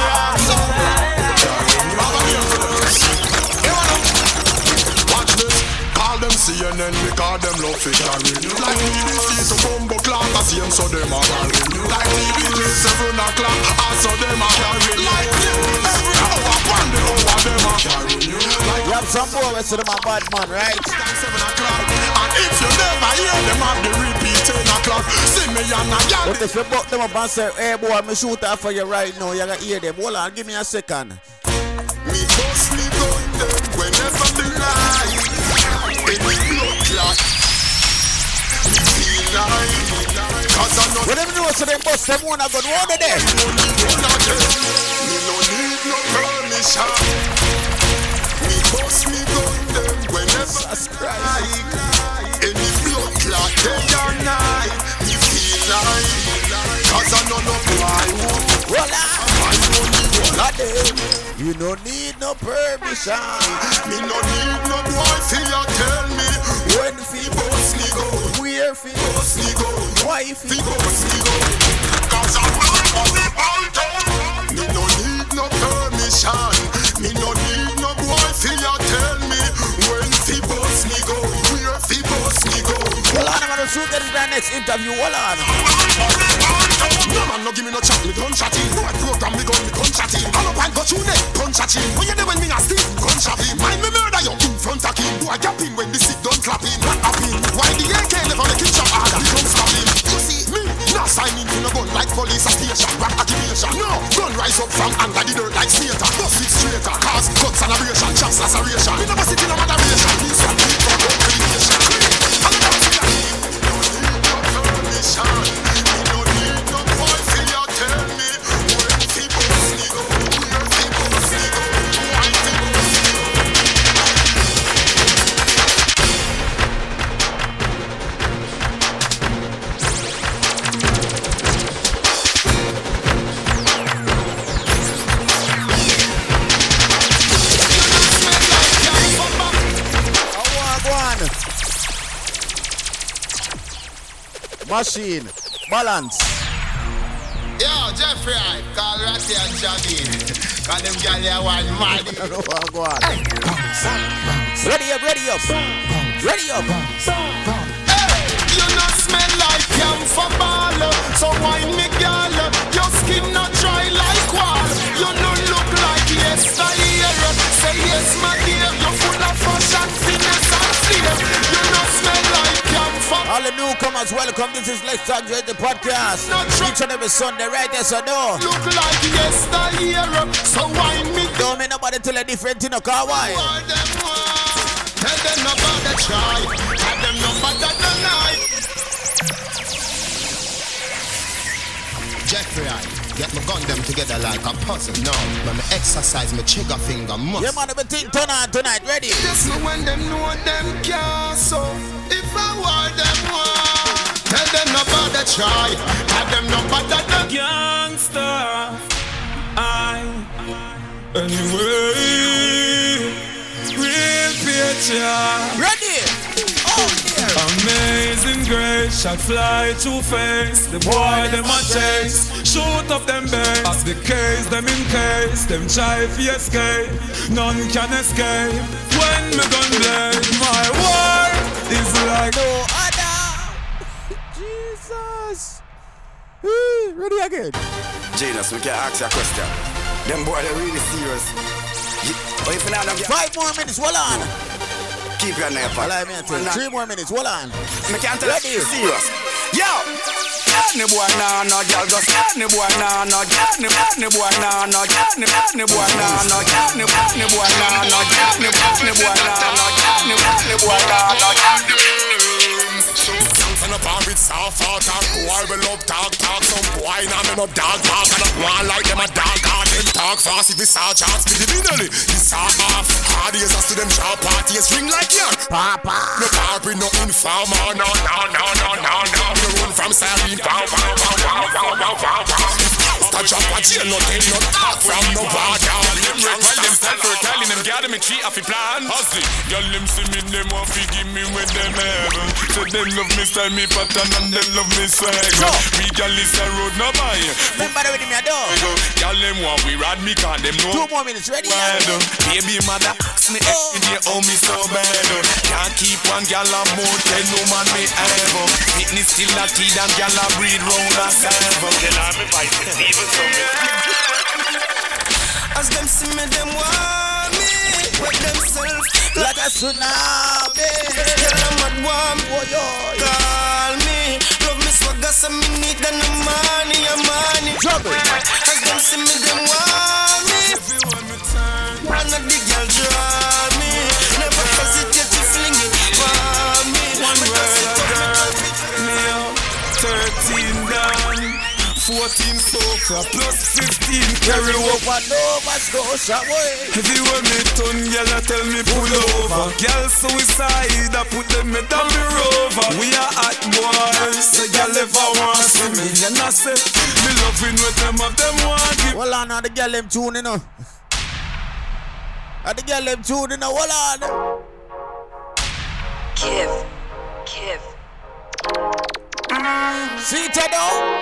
Watch this. Call them C N N, we call them love for carrying. Like T V C to combo class, I see them so them are carrying. Like T V C seven o'clock, I saw them are carrying. Like every hour, one day over them are carrying. Like grab some boys to them a bad man, right? seven o'clock, If you never hear them have the repeat ten o'clock. See me and I got it. But if you buck them up and say, hey boy, I'm shoot out for you right now, you gotta hear them. Hold on, give me a second. Me bust me gun them whenever they lie. It is blood clot. Me feel like cause I know. When them know so they bust them one, I got one of them. Me no need no permission. Me boss me gun them whenever I strike. Any blood clot day or night. Me feel like, cause I know no why would Rolla, I know you rolla them. You don't need no permission. Me no need no boy for you tell me. When fi boss me go, where fi boss me go, why fi boss me go. Cause I'm not on the mountain. Me no need no permission. Me no need no boy fi ya tell me when fi boss me go, where fi boss me go. Hold on, I'm gonna shoot that is my next interview. Hold on. No man, no give me no chat, me gun chatting. No I program me gun, me gun chatting. I no pan go through neck, gun chatting. When you dey when me a steal, gun chatting. Mind me murder you in front of him. Do I gap him when the sick don't clap him? What happened? Why the A K never make it chop hard? He don't stop him. You see me? Not signing to no gun like police station, rock accusation. No gun rise up from under the dirt like Satan. No six straighter. Cause cuts and aberration, chance laceration. We never sit in a moderation. Who's that big for gun creation? I'm not see that him. No need no permission. We no need no boy for you tell me. When people see go, when people see go, why people see go. Machine, balance. Yo, Jeffrey, I call Ratty and Chubby. Call them girl here one mad. Go on. Hey. Ready up, ready up. Ready up. Hey, you no smell like yam for ball. So wine me girl, your skin not dry like wall. You no look like yesteryear. Say yes my dear, you're full of fresh and fitness and fear. You no smell like. All the newcomers, welcome. This is Let's Talk Jersey Podcast. Each and every Sunday, right there, so no. Look like yesteryear, so why me? Don't make nobody tell a different thing, okay? Why? Tell them no bother try. Tell them no bother deny. Jeffrey, I. Get my gun them together like a puzzle. Now, when me exercise, my trigger finger must. Yeah, man, everything turn on tonight, ready? Just know when them know them care, so if I want them one, tell them no bother try, tell them no bother them. Gangster, I, anyway, real picture. Ready? Amazing grace, shall fly to face. The boy them a chase, shoot up them base. As the case them in case, them try fi escape. None can escape when me gun blade. My world is like no other. Jesus. Ready again. Janus, we can ask you a question. Them boy they really serious. But if you not get five more minutes, hold on. Keep your neck up. Alright, man. Three more minutes. Hold on. Me can't tell you. Serious. Yo. Any boy now, no girl just. Any boy now, no girl. Any boy now, no girl. Any boy now, no girl. Any boy now, no girl. Any boy now, no girl. Any boy now, no girl. And a bar with South Hall talk. Boy, we love talk, talk. Some boy, now men up dog bark. And a boy like them a dog hard. Them talk fast if it's all chance. Speedy binally, it's all off. Hard years as to them child parties. Ring like young Papa. No park with no informer. No, no, no, no, no, no. You run from Saline. Wow, wow, wow, wow, wow, wow, wow, wow. Start drop a jail, no take no talk from no bar down. Them red while them stand for telling them gather me tree off the plan. Hustle, y'all them see me, them want to give me with them heaven. So them love me, style me pattern and them love me swag. We gal is the road no buy. Remember with me a dog. Y'all them want we ride me cause them know. Two more minutes, ready now. Baby mother, me every day oh me so bad. Can't keep one gal a more than no man may ever. Fitness still a tea and gal a breed round a seven. Then I'm invited even so much. As them see me, them want me. With themselves like a tsunami. Call me, love me swagger, so me need the money, your money. Trouble. As them see me, them want me. Everyone return. And the girl drive me. Never hesitate to fling it for me. One word, girl. Me up, thirteen down, fourteen soca, plus fifteen carry over. Nova Scotia way. Everywhere me turn, girl, I tell me pull over. Girl suicide, I put them me down me rover. We are hot boys, so girl ever want see me. And I say, me loving with them of them want give. Hold on, now the girl them tuning now. Now the girl them tuning now, hold on. Give, give. See it now.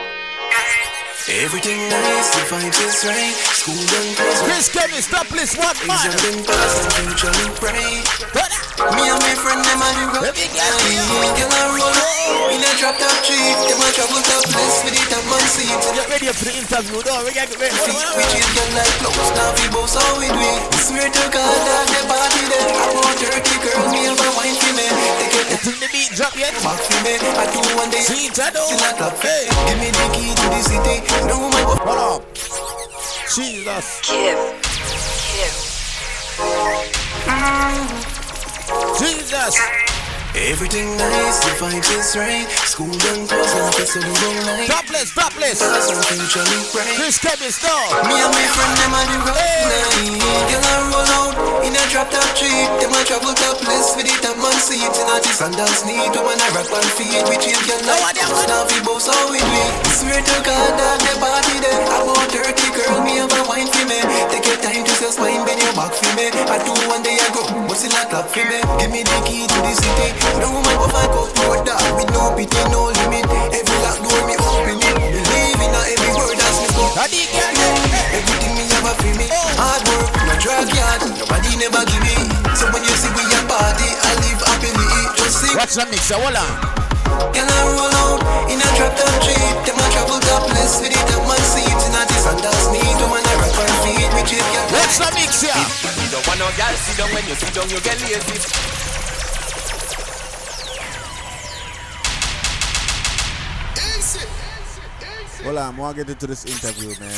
Everything nice, the vibes is right. School done close. Chris Kemist, stop this one man. Things have been past, the future look bright. Me and my friend, them are the rock. Me and girl are roll. In a drop top tree, them are trouble topless with the top man seats. Get ready for the interview, though. We get ready. We chill them like close, now we both saw it we. Swear to God that they party them. I want thirty girls, me and my wine for me. They get that till the beat drop yet. Fuck for me, I do one day. See it, I know. Give me the key to the city. No, my boy. Hold up. Jesus. Give. Give. Jesus. Everything nice, the vibe is right. School done close, now it's a little night. Topless, topless. Chris Kemist, dog. Me and my friend, them are the road night. Girl, I roll out in a drop-top trip. Them are trouble topless with the top man seats. And all the sandals need to when I rock on feet. We chill girl like close, now we both saw it we. Swear to God that the party there. I want dirty girl, me and my wine for me. Take your time to sell spine, bend your back for me. I do one day I go, what's in a club for me? Give me the key to the city. No man of I go for that. With no pity, no limit. Every lock door me open it. Believe in every word that's me spoke. Everything me ever feel me. Hard work, no drug yard. Nobody never give me. So when you see we a party, I live happily. Just sing. Watch the mixer, hold on. Can I roll out in a trap top trip? Them I travel topless with it on my seats. And I just understand me. Don't want to rock my feet. Watch the mixer. You don't want no girl sit down. When you sit down, you get lazy. Well, I'm going to get into this interview, man.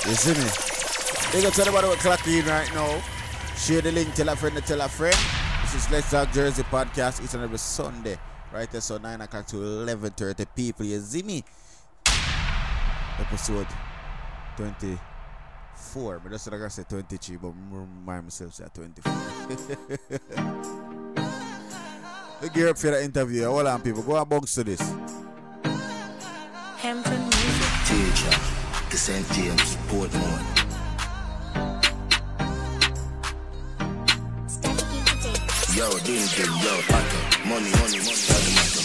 You see me? They're going to tell everybody what clock in right now. Share the link, tell a friend to tell a friend. This is Let's Talk Jersey Podcast. It's on every Sunday. Right there, so nine o'clock to eleven thirty. People, you see me? Episode twenty-four. But that's what I'm going to say twenty-three, but remind myself say twenty-four. Gear up for the interview. Hold on, people. Go and bounce to this. Hampton Music. Teacher, the Saint James Portmore. Yo, this is yo, packer. Money, money, money, money, matter.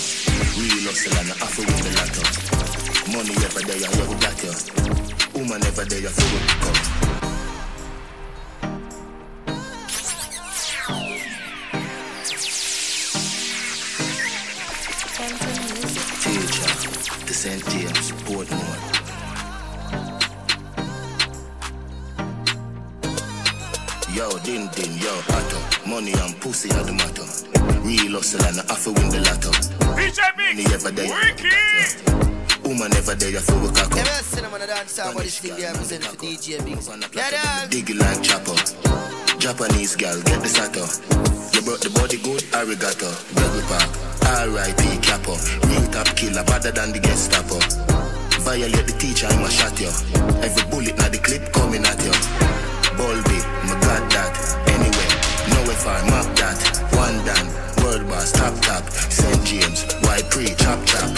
Real love, sell and offer with the latter. Money every day, I will back you. Woman every day, I feel good. Saint James, Portmore. Yo, din din, yo, patter. Money and pussy are the matter. Real hustle and I offer win the latter. Money every day. Woman every day, I feel we cock up. Never seen a man dance out, but this thing they represent for D J Biggs. Diggy like chopper. Japanese girl, get the sack up. You brought the body good, arigato. Double pack. R I P Kappa, real top killer, better than the Gestapo. Violate the teacher, I'ma shot you. Every bullet na the clip coming at you. Baldy, my god that. Anyway, no if I map that. One down, world boss, top top. Saint James, why pre chop chop?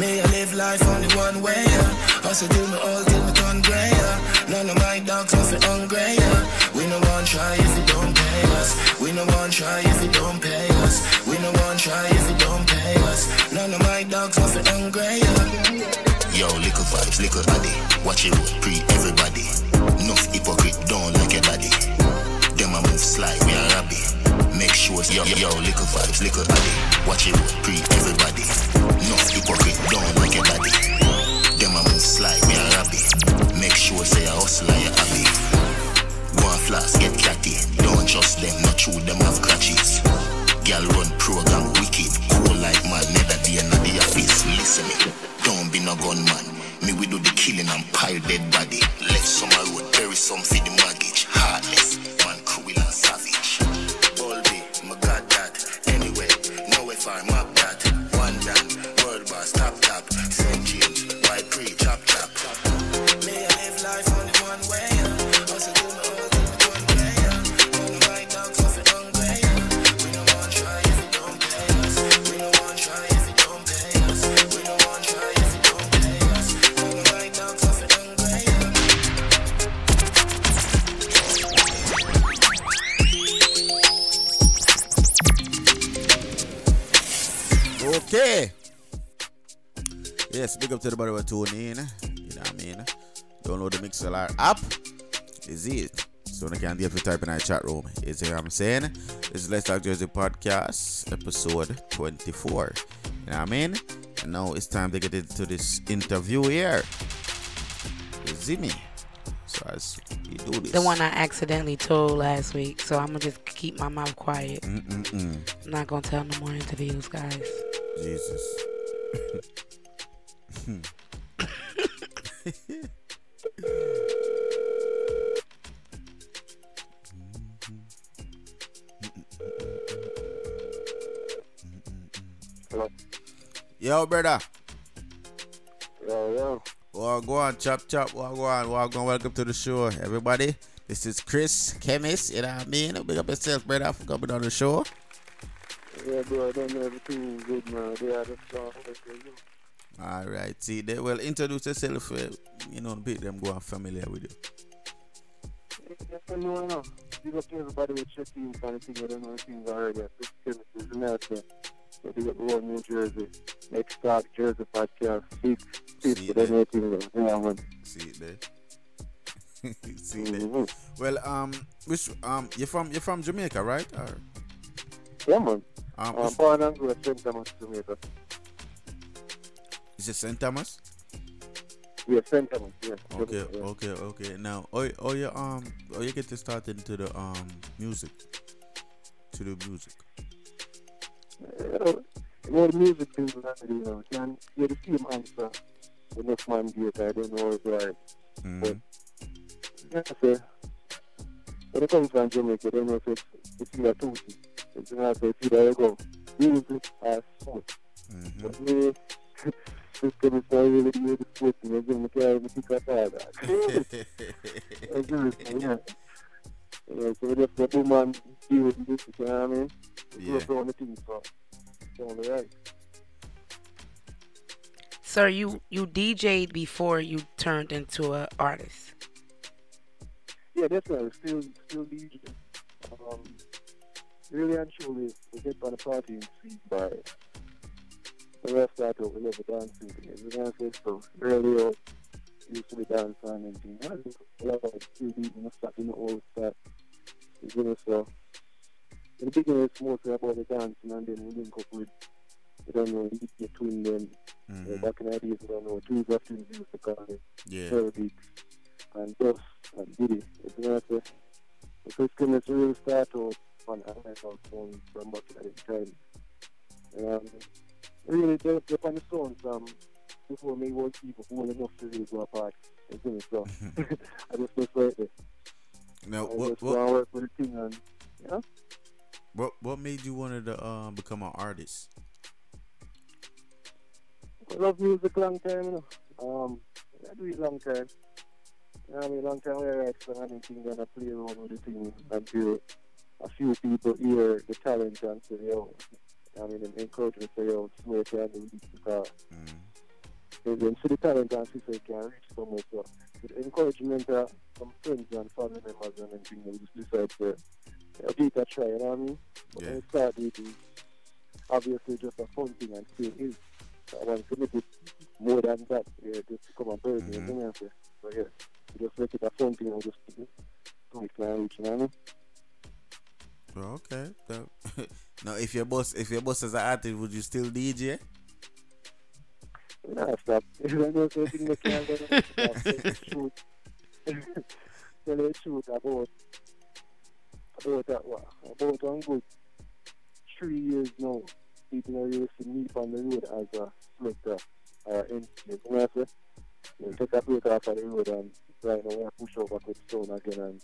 May I live life only one way? Yeah. Also till me all till me turn grey. Yeah. None of my dogs off it hungry. Yeah. We no one try if you don't pay us. We no one try if you don't pay us. We no one try if you don't pay us. None of my dogs off it hungry. Yo, liquor vibes, liquor body. Watch it road, pre everybody. Nuff hypocrite, don't like your daddy. Them a move slide, we a rabbi. Make sure, yo, yo, liquor vibes, liquor body. Watch it road, pre everybody. Nuff hypocrite, don't like your daddy. Them a move slide, we a rabbi. Make sure, say a hustler, you happy. One flask. farm up that. One jam, world boss, top top. Saint James, white pre, chop chop. May I live life only one way? Also do my own thing, don't play. On the right down, coffee don't play. We don't want to try if you don't pay us. We don't want to try if you don't pay us. We don't want to try if you don't pay us. On the right down, coffee don't play. Okay. Yes, big up to everybody who tuned in. You know what I mean? Download the Mixlr app. Is it? So you can definitely type in our chat room. Is it what I'm saying? This is Let's Talk Jersey Podcast, episode twenty-four. You know what I mean? And now it's time to get into this interview here. Is it me? So as we do this. The one I accidentally told last week. So I'm going to just keep my mouth quiet. Mm-mm-mm. I'm not going to tell no more interviews, guys. Jesus. Hello. Yo, brother. Yo, yo. Well, go on, chop, chop. Well, go on, well, go on. Welcome to the show, everybody. This is Chris Kemist. You know what I mean? Big up yourself, brother, for coming on the show. Yeah, bro, I don't know everything good, man. They are the song. All right, see, they will introduce yourself. Uh, you know, beat them go familiar with you. Yeah, no, no. Big up to everybody with your team, kind of thing. I don't know things already. This is Kemist, America. So big up all New Jersey. Let's Talk Jersey Podcast. Big. See it there. See it there. See it there. Well, um, which um, you're from you're from Jamaica, right? Or? Yeah, man. Um, I'm born and grew up in Saint Thomas, Jamaica. Is it Saint Thomas? Yeah, Saint Thomas. Yeah. Okay, Jamaica, yeah. okay, okay. Now, oh, oh, you um, oh, you get to start into the um music, to the music. Uh, well, the music is not, you know, can you the same answer? The next man gets, I don't know if right. Mm-hmm. But yeah, say when it comes from Jamaica, I don't know if it's it's either two, it's not say it's either you go music or sport. Mm-hmm. But me, this can be so really good at sports, and I give me care and pick up all that. I give it, yeah. Yeah, so we just got two man deal with this, you know what I mean? It's not the only thing, so it's only right. Sir, you, you D J'd before you turned into an artist. Yeah, that's right. Still, still D J. Um, really and truly, we get on the party and see by the rest of it. We love the dancing. We dance it so earlier. Used to be dancing and things. I just love it. Still D J, stuck in the old stuff. You know, so in the beginning, it's mostly about the dancing, and then we link up with. We don't know the twin them. Mm-hmm. Uh, back in the days, we don't know twins or twins used to call it. Yeah. Herodics and Duff and Diddy. It's not a... Because it's really started off on Arrival Sounds from back at the time. Um, really, they're on the songs um, before me won't keep up all enough to really go apart. It's in it, so I just was right there. Now, I what... I just what, work with the thing and... Yeah? What, what made you want to uh, become an artist? I love music long time, you know. Um, I do it long time. You know what I mean? Long time I write songs and things and I play around with the things until a few people hear the talent and say, yo, I mean, encourage me to say, yo, it's way to do this because they then see the talent and see if I can reach someone. So with encouragement uh, from friends and family members and everything, we just decide to uh, give it a try, you know what I mean? But yeah. When I start with it, obviously just a fun thing and still is. I want to make it more than that, yeah, just to come and play mm-hmm. you know, so, so yeah, just make it a fun thing and just do it now, you know. Okay. So, now, if your boss, if your boss is an artist, would you still D J? Nah, stop. I don't know anything I can do. Tell the truth about about that one. About one good three years now. People are used to meet on the road as a selector or an engineer. You take a plate off of the road and right now we push over to the stone again. And,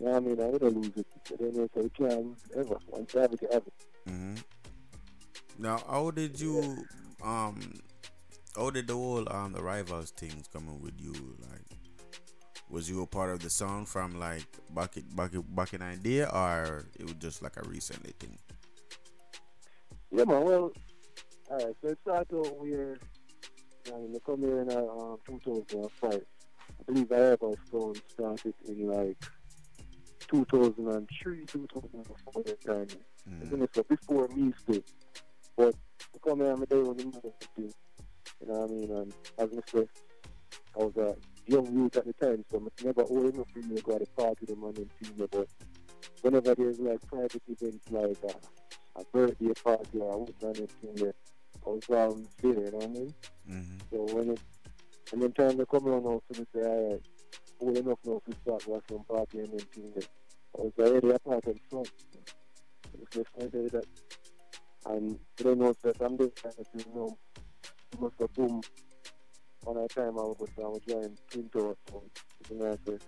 you know what I mean? I don't lose it. I don't know if I can lose it ever. Once I have it, I have it. Mm-hmm. Now, how did you um how did the whole um the Rivals things coming with you? Like, was you a part of the song from like back it back it back in idea, or it was just like a recently thing? Yeah, man. Well, all right. So it started out where I mean, come here in uh, two thousand five. I believe Arrival Sounds started in like two thousand three, two thousand four that time. Mm. It's before me still. But I come here on the day when the music thing. You know what I mean? And as I said, I was a young youth at the time, so I never old enough for me to go to the party the money and see me. But whenever there's like private events like uh, a birthday party or a wedding thing, I was around there, you know what I mean? Mm-hmm. So when it And then time to come around now, so they say, all right, old enough now to start watching party and everything. I was already a part of the song. I was just going to tell you that. And then also, some days, I said, no, must have boom. On our time, I was going to join Pinto or something. And then I was going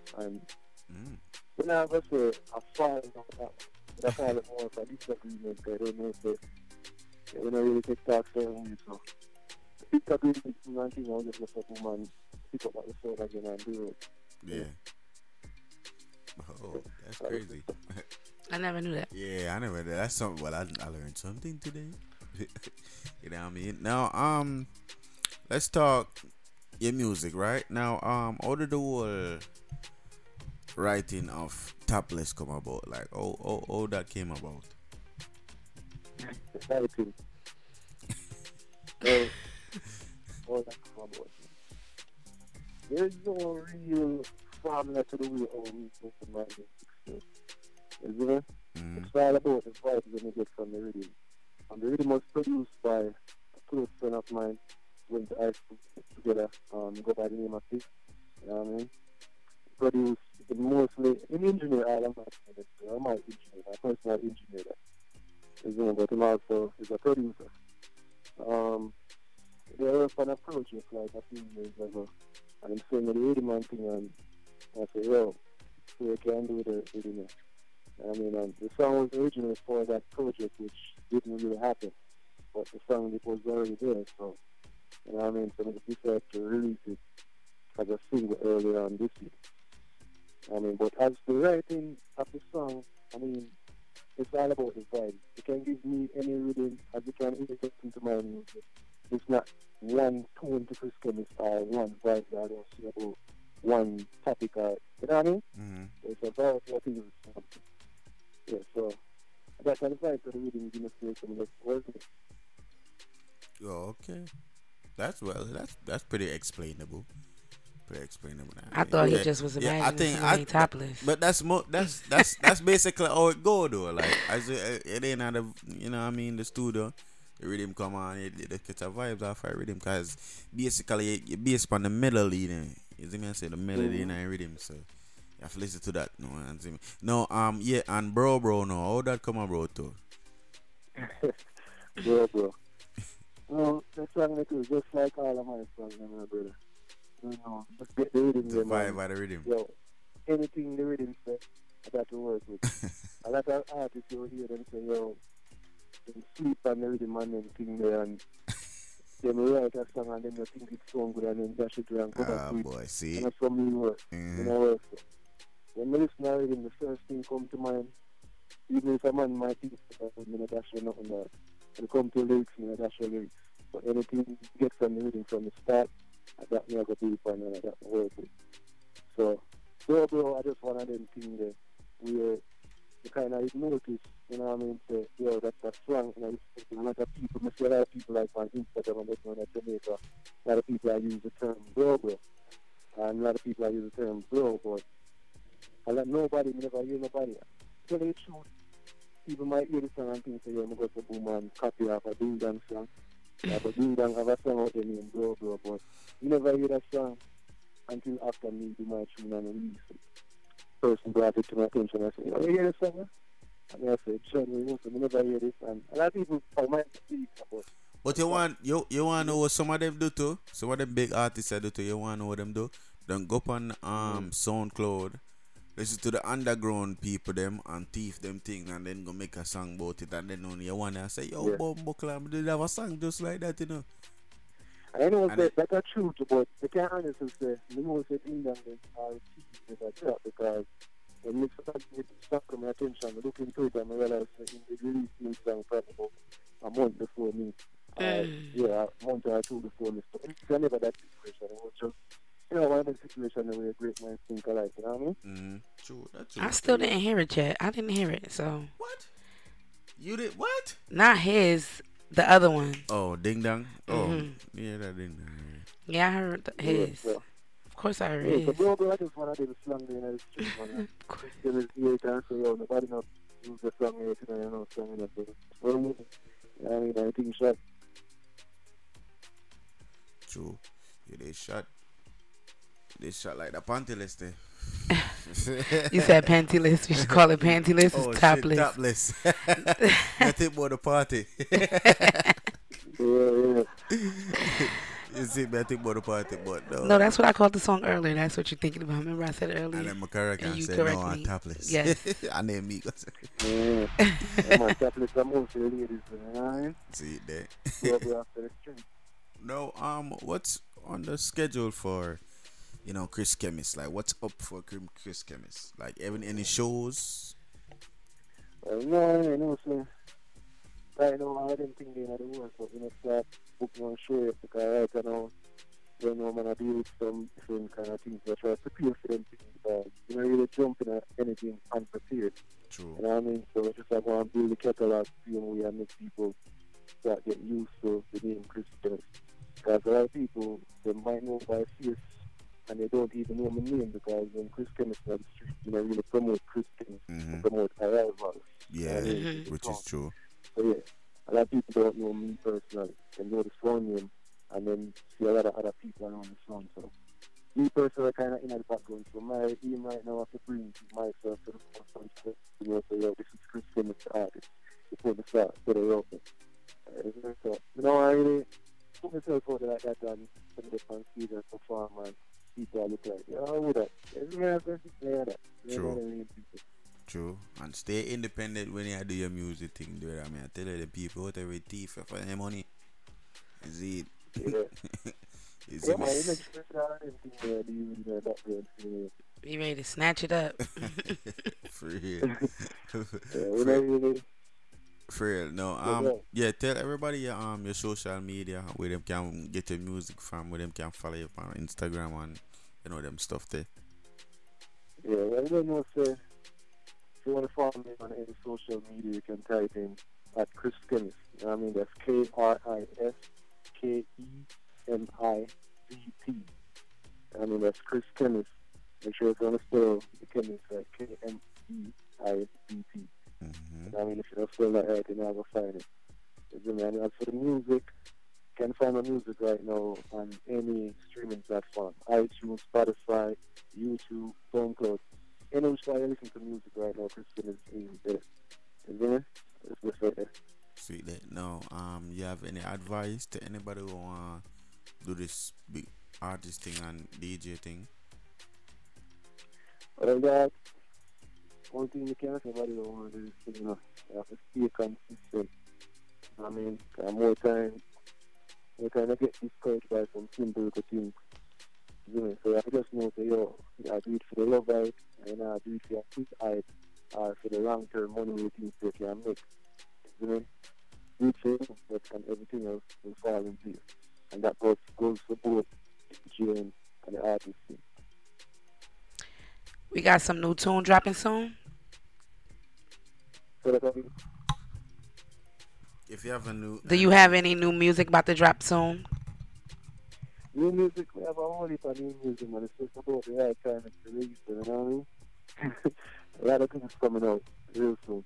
to fall in that. That's all it was, a disagreement. I don't know if they don't really take talks for me, so. Pick up the nineteen I'll just let up woman pick up what the phone again and do it. Yeah. Oh, that's crazy. I never knew that. Yeah, I never knew that. That's something well I, I learned something today. You know what I mean? Now um let's talk your music, right? Now um how did the whole writing of Topless come about? Like oh oh oh that came about. So Oh, that's my boy. There's no real formula to the way how we go to my music. You know? Mm-hmm. It's all about the vibes that we get from the rhythm. And the rhythm was produced by a close friend of mine. We went to high school together. Um, go by the name of Faith. You know what I mean? Produced mostly an engineer. I'm not an engineer. I'm not an engineer. My personal engineer. You know, but I'm also is a producer. Um. They were up on a project like a few years ago, and I'm saying the rhythm and thing, and I said, yo, so we can do the rhythm. I mean, um, the song was originally for that project, which didn't really happen, but the song it was already there, so, you know what I mean, so we decided to release it as a single earlier on this year. I mean, but as the writing of the song, I mean, it's all about the vibe. You can give me any rhythm as you can introduce into my music. It's not one tone to Chris Kemist or one vibe that I don't see about one topic or, you know what I mean? Mm-hmm. It's a variety of things. Yeah, so that kind of vibe for the reading you must do something that's working. Oh, okay. That's well that's that's pretty explainable. Pretty explainable. I, I mean, thought yeah. he just was imagining yeah, I think I, I, Topless. But that's more that's that's that's basically how it go though. Like as it, it ain't out of you know what I mean, the studio. The rhythm come on, it, it, it gets a vibes off of rhythm because basically you based on the melody, you know. You see me? I say the melody mm-hmm. and rhythm, so you have to listen to that. No, and see me. No, um, yeah, and bro, bro, no, how that come about too? bro, bro. No, that's what I'm gonna just like all of my songs, my brother. You know, just get the rhythm. The vibe by the rhythm. Yo, anything the rhythm says, I got to work with. A lot of artists will hear them say, yo. And sleep and rhythm and everything there, and then we write a song and then you think it's so good and then dash it around. Ah, boy, see. And that's for me work. Mm-hmm. You know, so when I listen to rhythm, the first thing come to mind, even if a man might think that I'm not actually nothing that when it comes to lyrics, I'm not actually lyrics. But anything gets on the rhythm from the start, I got me, I got deep and I got work with. So, bro, bro, I just want to them thing there where you kind of notice. You know what I mean? So, yeah, that's a song. You know, it's a lot of people, a lot of people like on Instagram and that's one at Jamaica. A lot of people I use the term bro, bro. And a lot of people I use the term bro, but I let nobody, never hear nobody. Tell you the truth, people might hear the song and think, say, yeah, I'm going to boom and copy off a Ding Dong song. Yeah, but Ding Dong have a song out there named Bro, Bro, but you never hear that song until after me do my tune and release it. Person brought it to my attention and I said, you know, you hear the song? And I said, sure, we want to never hear this. And a lot of people might speak about. But you want, you, you want to know what some of them do too? Some of them big artists I do too. You want to know what them do? Then go up on um, SoundCloud Listen to the underground people them and thief them thing and then go make a song about it, and then only you wanna say, yo, yeah. Bumbo Clam did have a song just like that, you know. I don't know what's that, that's not true, but the kind of honest is the music in them are cheating like that, because when you start to stop my attention, looking to it and I realize they released me song probably about a month before me. Uh, yeah, a month or two before me. So it's never that situation, it was just, you know, one of the situations where great minds think alike, you know what I mean? Mm-hmm. True, that's true. I still didn't hear it yet. I didn't hear it, so. What? You did what? Not his, the other one. Oh, Ding Dong? Oh, mm-hmm. Yeah, that Ding Dong. Yeah, I heard the, his. Yeah, yeah. Of course I heard yeah, his. So, bro, I just want to do the slang there in the street, man. Of course. Because it's answer, yo, nobody knows the slang here, you know, slang in the street. I mean, I think shot. True. Yeah, they shot. They shot like the pantyless thing. You said pantyless. We should call it pantyless. It's oh, topless. Shit, topless. Nothing but the party. You see, nothing but the party, but no. No, that's what I called the song earlier. That's what you're thinking about. Remember I said earlier. And then Makaraka and said, no, I'm topless. Yes. I named me. I'm topless. I'm also ladies. See that? No, um, what's on the schedule for? You know, Chris Kemist, like what's up for Chris Kemist? Like even any shows? Well, no, you know, so right now I didn't think they had the work, but you know, start booking on show yet, because right you now when I'm gonna deal with some different kind of things, I try to prepare for them things, but you know, really jumping at anything unprepared. True. You know what I mean? So it's just like when I build the catalog, you know, we make people start getting used to the name Chris Kemist. Because a lot of people they might know by face. And they don't even know my name, because when Chris Kemist is on the street, you know, really promote Chris Kemist, mm-hmm. promote Arrival. Yeah, mm-hmm. Which is true. So yeah, a lot of people don't know me personally. They know the song name, and then see a lot of other people around the song. So me personally, kind of in the background. So my aim right now is to bring myself to the forefront. You know, so yeah, this is Chris Kemist, the artist. Before the start, put it out there. So you know, I really put myself out there like that, and some of the fans see that so far, man. People look like, oh, that. True. True. And stay independent when you do your music thing. Do I mean, I tell you the people, whatever it is, for any money. Is it? Yeah. Is yeah, it? Be ready to snatch it up. For real. For real. For real. No. Um. Yeah. Tell everybody your um your social media where them can get your music from, where them can follow you on Instagram and you know them stuff there. Yeah. Well, I don't know if, uh, if you want to follow me on any social media, you can type in at Chris Kemist. You know what I mean? That's K R I S K E M I Z T. I mean that's Chris Kemist. Make sure it's on the spell the Kemist like K M E I Z T. Mm-hmm. I mean, if you don't feel like that, then I'll go find it. And as for the music, you can find my music right now on any streaming platform: iTunes, Spotify, YouTube, SoundCloud. Any which way you listen to music right now, Christian is in there. Is there? It's just right there. Sweet. That. Now, um, you have any advice to anybody who wanna do this big artist thing and D J thing? Well, that. One thing you can't everybody don't want to do is, you know, you have to stay consistent. I mean, more time, more time I get discouraged by some simple things. You know, so I just know that, yo, I do it for the love of it, and I do it for your quick height, or for the long-term money you think that you can make. You know, do it for you, but and everything else will fall in place. And that goes for both D J and the artist. We got some new tune dropping soon. If you have a new, do you have any new music about to drop soon? New music, we have only for new music, man. It's just about the right time to release, you know what I mean? A lot of things coming out real soon.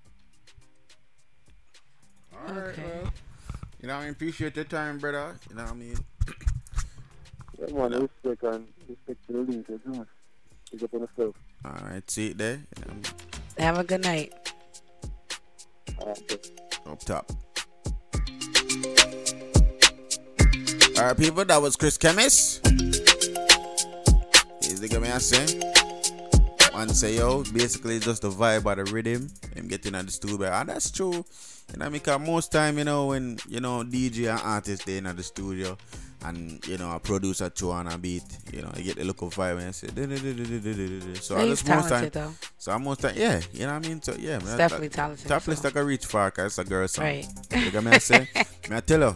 All right, okay. Well, you know, I appreciate your time, brother. You know what I mean? Yeah, man, no. respect and respect to the leaders, you know. Pick up on yourself. All right, see it there. Have a good night. All right, up top. All right, people, that was Chris Kemist. He's the guy I say. and say, yo, basically just the vibe or the rhythm, him getting at the studio. And that's true. You know, I mean, because most time, you know, when, you know, D J and artists, they in at the studio, and, you know, a producer too on a beat, you know, you get the look of vibe and you say, duh, duh, duh, duh, duh, duh, duh, duh. So I just most time, though. So I most time, yeah, you know what I mean? So, yeah. It's man, definitely that, talented. Topless so. Like a reach far, because it's a girl song. Right. You know what I say? I tell you,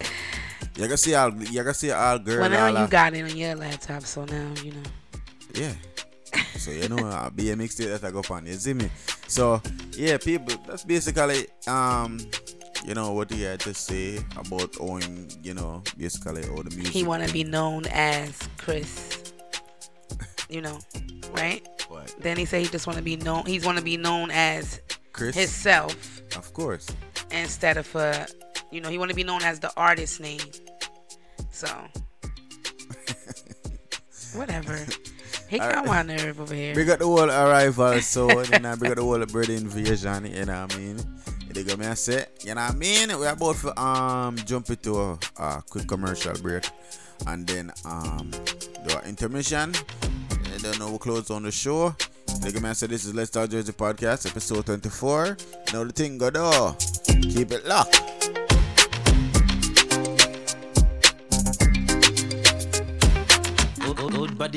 you can see all, you can see all girls. Well, now all you got it on your laptop, so now, you know. Yeah. So, you know, I'll be a mixtape that I go find. You see me? So, yeah, people, that's basically, um... you know what he had to say about owning, you know, basically all the music. He wanna be known as Chris, you know, right? What? Then he said he just wanna be known. He's wanna be known as Chris himself, of course, instead of uh, you know, he wanna be known as the artist name. So, whatever. He got my nerve over here. We got the whole Arrival Sound, and I got the whole Bread Invasion. You know what I mean? You know what I mean? We're about to um, jump into a, a quick commercial break, and then um, do an intermission. I don't know, we'll close on the show. You know what I said? This is Let's Talk Jersey Podcast, episode twenty-four. Now the thing go do. Keep it locked. M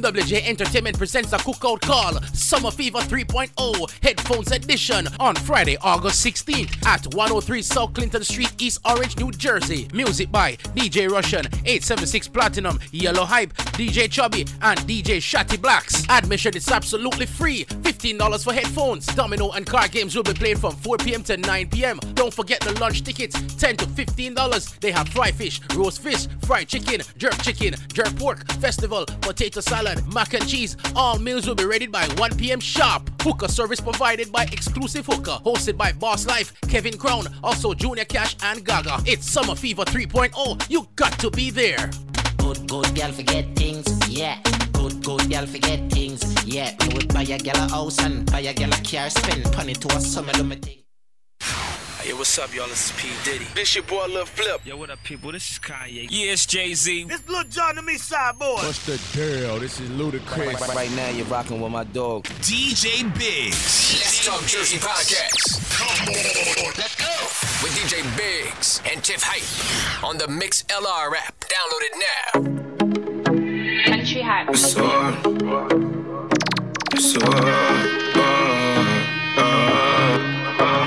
W J Entertainment presents a cookout call, Summer Fever three point oh Headphones Edition, on Friday, August sixteenth at one oh three South Clinton Street, East Orange, New Jersey. Music by D J Russian, eight seventy-six Platinum, Yellow Hype, D J Chubby, and D J Shatty Blacks. Admission is absolutely free, fifteen dollars for headphones. Domino and card games will be played from four p.m. to nine p.m. Don't forget the lunch tickets, ten to fifteen dollars. They have fried fish, roast fish, fried chicken, jerk chicken, jerk pork, festival, potato salad, mac and cheese. All meals will be ready by one p.m. sharp. Hookah service provided by Exclusive Hookah, hosted by Boss Life, Kevin Crown, also Junior Cash and Gaga. It's Summer Fever three point oh. You got to be there. Good, good girl forget things, yeah. Good, good girl forget things, yeah. We would buy a girl a house and buy a girl a car, spend money to a summer lumber thing. Hey, what's up, y'all? This is P. Diddy. This your boy, Lil Flip. Yo, what up, people? This is Kanye. Yeah, it's Jay-Z. This Lil Jon to me, Sideboy. What's the deal? This is Ludacris. Right, right, right now, you're rocking with my dog, D J Biggs. Let's Talk Jersey Podcast. Come on, let's go. With D J Biggs and Tiff Hype on the Mixlr app. Download it now. Country Hype. What's up? What's up?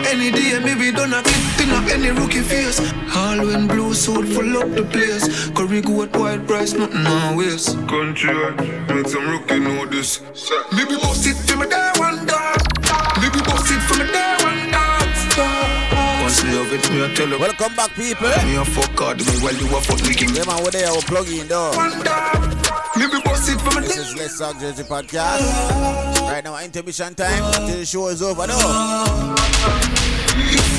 Any day, maybe don't have it, pin up any rookie face. All when blue suit full up the place. Curry good, white price, nothing always. Country, make some rookie know this. Maybe boss it for me there one dog. Maybe boss it for me there one dog. Once love it, me I tell you. Welcome back, people. Me a fuck hard, me while you a fuck licking. Yeah, man, what they are plugging, dog. One dog. Maybe boss it for me. This is Let's Talk Jersey Podcast. Right now, intermission time until the show is over, no.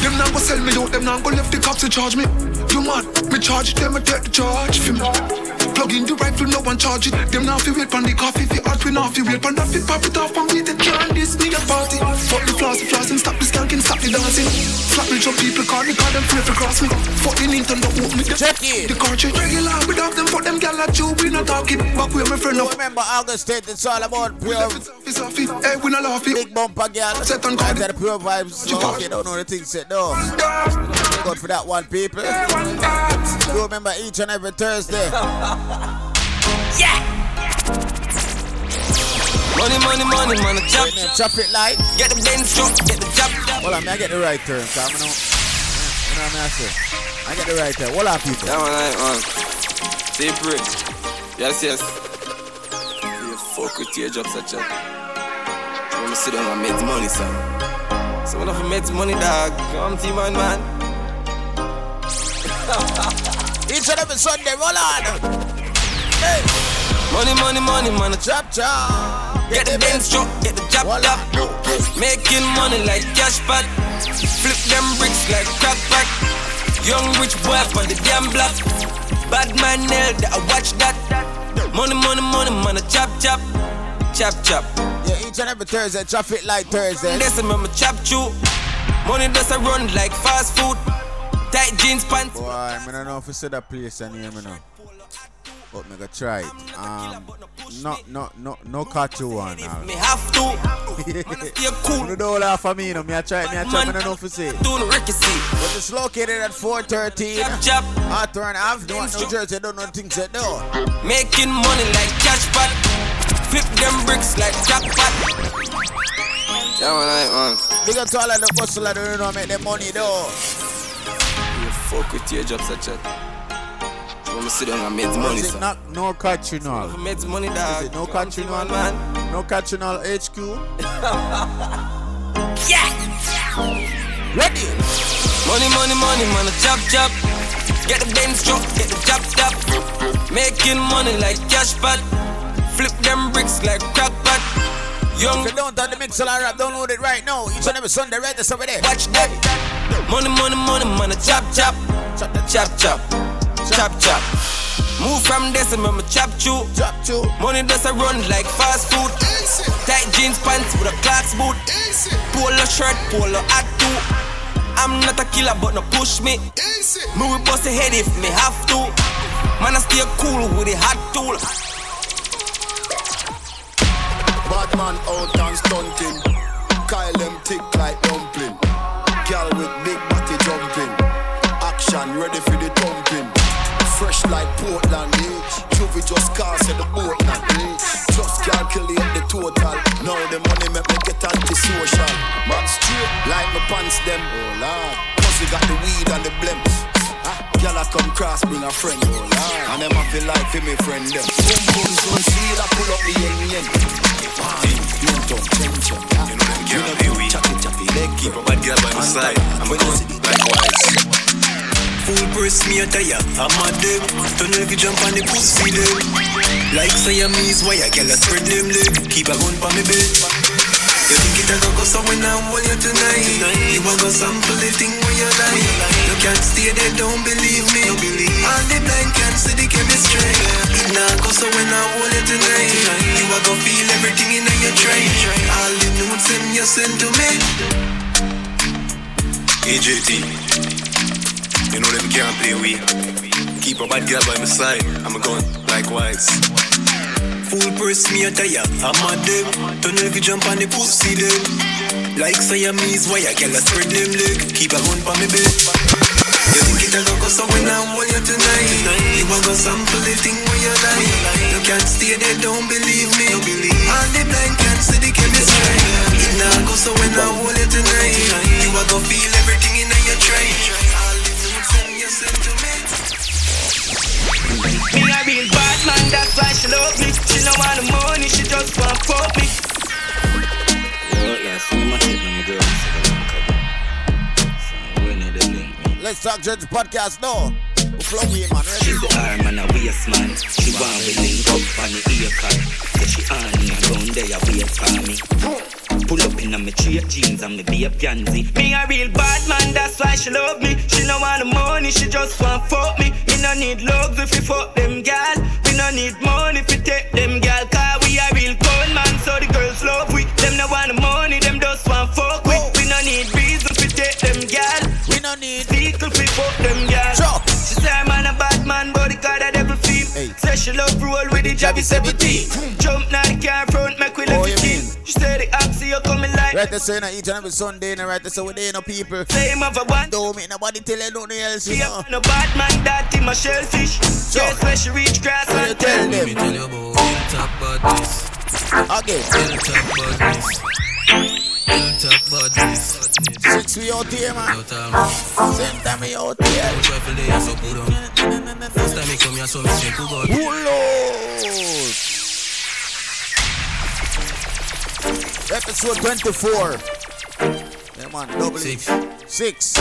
Them not go sell me out, them not go left the cops to charge me. You mad, me charge them, I take the charge for me. Plug in the rifle, no one charge it. Them now fi wait pon the coffee, fi hot, we now fi wait pon that fi pop it off and we the can this nigga party. Fuck the floss, the flossing, stop the skanking, stop the dancing. Slap me jump people, call me, call them free for cross me. Fuck the Nintendo, open me, check it. The cartridge regular, we dog them, fuck them gal at you, we not talking. Back where my friend now. Remember August eighth, it's all about pure. Hey, we not laughing. Big bumper gal, set on guard. After the Pure Vibes, no, you don't know the thing set though. Thank God for that one, people. You remember each and every Thursday. Yeah! Money, money, money, money, chop, chop it like. Get the dance, get the chop. Hold on, man, I get the right turn, so I'm gonna. You know what I'm saying? I get the right turn. Hold on, people. That one, right, man. Stay free. Yes, yes. You fuck with your jobs, such a. I wanna sit down and make the money, son. So when I make the money, dog, come to man, man. Each and every Sunday, roll on. Hey. Money, money, money, money, chop, chop. Get, get the bench, drop, get the chop, chop. Making money like cash pot. Flip them bricks like crack pack. Young rich boy for the damn block. Bad man nailed that, I watch that. Money, money, money, money, chop, chop. Chop, chop. Yeah, each and every Thursday, chop it like Thursday. Listen, mama, chop chew. Money does a run like fast food. Tight jeans, pants. Boy, I don't know if you see that place anymore, you know. But me go try it. Um, no, no, no, no catch you one. Me have to. You don't laugh for me, no. Me I try it, me I try it, me don't know for say. But it's located at four thirteen. Hawthorne Avenue, North New Jersey. Don't know things at all. Making money like cash pot. Flip them bricks like jackpot. Yeah, like, man. Big up to all of the hustlers that don't know make their money though. You fuck with your jobs such a when we sit down and make money. Is it not no country now? Is it no country now, man? No country now H Q? Yeah! Ready? Money, money, money, man, a chop chop. Get the Benz truck, get the chop chop. Making money like cash pot. Flip them bricks like crackpot. Young. If you don't have the Mixlr app, download it right now. Each and every Sunday, right there, over there. Watch that. Money, money, money, money, chop, chop. Chop, chop, chop. Chop, chop. Move from this and remember, chop, chew. Chop, chew. Money does a run like fast food. Easy. Tight jeans, pants with a clogs boot. Easy. Polo shirt, polo hat too. I'm not a killer, but no push me. Easy. Me will bust a head if me have to. Man, I stay cool with a hot tool. Batman out and stunting. Kyle them tick like dumpling. Girl with big body jumping. Action ready for the thumping. Fresh like Portland, eh? Juvie just cast in the Portland, eh? Just calculate the total. Now the money make me get antisocial. Man straight like my pants them. Oh lord, cause we got the weed and the blems. Y'all a come cross, bring a friend. And them a feel like for me friend them. Boom boom zoom, seal a pull up the yen yen. You don't change your life. You know them girl be weak. Chappy chappy leg keep a bad girl by my side. I'm a gun likewise. Full press me a tire, I'm a dip. Don't know if you jump on the pussy them. Like Siamese wire, girl a spread them leg. Keep a gun for me bed. You think it a go go somewhere now, hold you tonight. You a go sample the thing where you like. Can't stay there, don't believe me. Don't believe. All the blind can't see the chemistry. It nah go so when I hold it tonight. You a go feel everything in your try. All the notes them you send to me. A J T, you know them can't play we. Keep a bad girl by my side. I'm a gun, likewise. Full purse me a tire, I'm a dip. Don't know if you jump on the pussy dip. Like Siamese wire, girl I spread them leg. Keep a gun for me babe. You think it'll go so when I hold you tonight. You a go sample the thing where you like. You can't stay there, don't believe me. All the blind can't see the chemistry. It nah go so when I hold you tonight. You a go feel everything in your try. All the things in your sentiment. Me a real bad man, that's why she love me. She don't want the money, she just want fuck me. Yo, yeah, so you must hit me, girl. So we need a link. Let's Talk Jersey Podcast now. We're man. She's the arm and a waist man. She want me link up on the ear car. So she on me around there wait for me. Pull up in a me straight jeans and me be a pansy. Me a real bad man, that's why she love me. She no want the money, she just want fuck me. Me no need love if you fuck them gal. We no need money if you take them gal. Cause we a real con man, so the girls love we. Them no want the money, them just want fuck we. We no need reason if you take them gal. We no need fuck them girls. She say I'm a bad man, but the god a devil fiend. Say she love roll with the Jabby seventeen. Jump now the car front, make we look team. She say the oxy you coming like. Right there saying I each and every Sunday and right there so we day no people. Say him have a one. Don't make nobody tell you nothing else. You know. No bad man that in my shellfish. Just when she reach grass and you tell them. Me tell you about top about this. Again. Talk about this. Don't talk about this. Six we out here, man. Same time we out here. Don't try to lay us up, put on. First time we come here, so we drink who got. Who lost? Episode twenty-four. Yeah, man, double six. Six.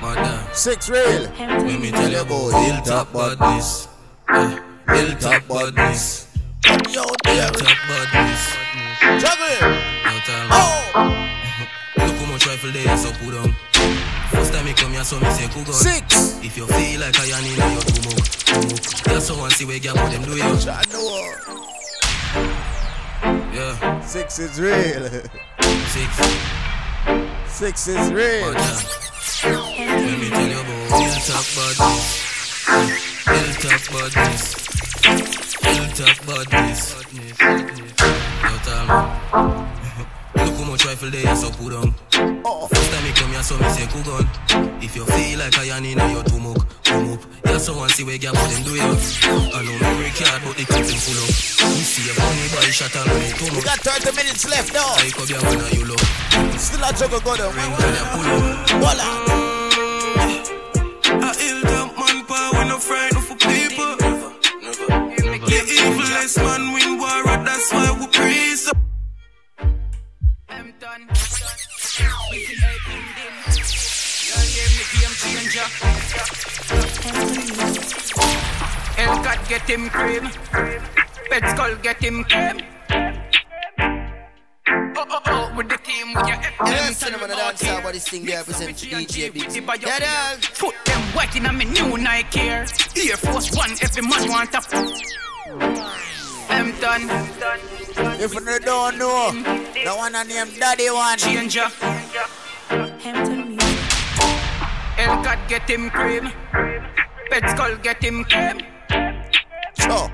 Madam. Six real. Let me tell you about Hill Top Bodies. Hill Top Bodies. Yo, there. Hill Top Bodies. Juggle it. Oh! Look how much rifle they are so put on. First time you come here, so me say Cougar. Six. If you feel like I need you, too much, too much. That's how I see where you put them do you. Yeah. Six is real. Six. Six is real. Let me tell you about Hill Top Bodies. We'll talk about this. We'll talk about this. No time. Look how much rifle they are so put on. First time you come here, so me say cook on. If you feel like I am in your tumuk, come up. Yeah, so one see where gap them do it. I know memory card, but they cut them full up. We see a funny boy shot and me too much. We got thirty minutes left now. I come here when you look. Still a juggle go down. Ring when you pull up. Voila. I ill them man power, we no friend no for people. The evilest man win war, that's why we praise. I'm done. With the head in them. You hear me game changer. Hellcat get him cream. Pet skull get him cream. Oh oh oh, with the team, with your F M. Yeah, son of a dog, saw what this thing they represent to D J Biggs. Yeah, dog. Foot them white in a me new Nike here. Air Force One, every man want a f***. I'm done. If you don't know, the one I named Daddy One. Changer. Hellcat get him cream. Pet skull get him cream. So.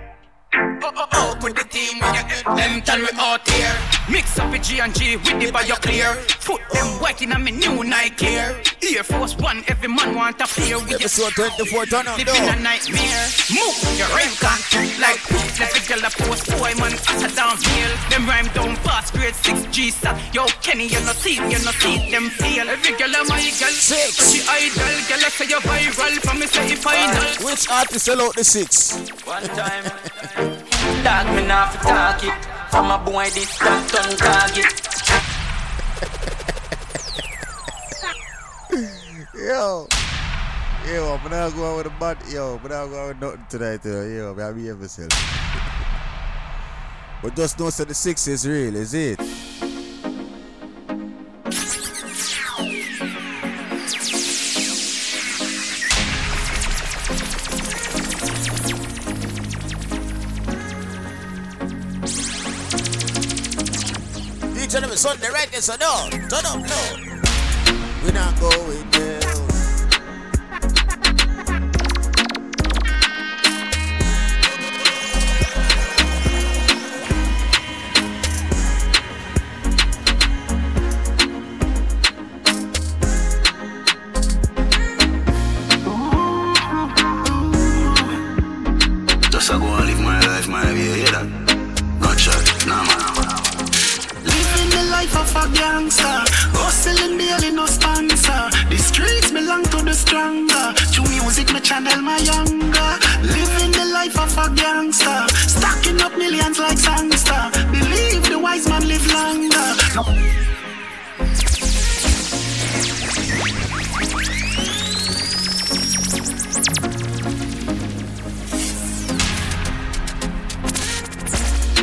Oh, oh, oh, with the team, with your them turn me out here. Mix up with G and G with the bio clear. Foot them white in a me new Nike here. Air Force One, every man want a fear. With your so twenty-four turn up, living a nightmare. Move, your rhyme can't shoot like poop. Let the girl a post, boy man, at a down hill. Them rhyme down past grade six G-Sat. Yo, Kenny, you no see, you no see them feel. Every girl a my girl, six. She idol, girl, I say you viral, for me say you final. Which artist sell out the six? One time. Dog, me nah fi talk it. From a boy, this dog don't target. Yo, yo, I'm not going with a butt. Yo, I'm not going with nothing tonight. Yo, I'm here myself. But just know that the six is real, is it? Sunday records are down, turn up low. We're not going down. Just I go and live my life, my way, hear that? Gunshot, nah man. Life of a gangster, hustling daily no sponsor. The streets belong to the stronger. Through music me channel my younger. Living the life of a gangster, stacking up millions like sangster. Believe the wise man live longer. No.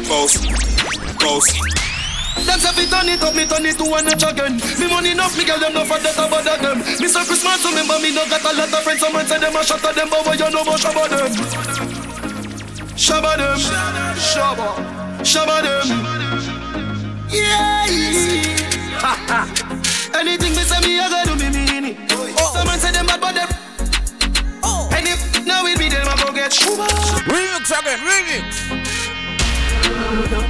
Boss, boss. Them say fi turn it up, me turn it to one inch again. Me money enough, me girl them no forget about them. Me so Christmas to remember me no got a lot of friends. Some man say them a shot at them, but boy you know about shabba them. Shabba them, shabba, shabba them. Yeah. Anything me say me a go do me mean it. Oh. Some man say them bad, but them. Oh. And if now it be them a go get shabba. Ring it again, ring it.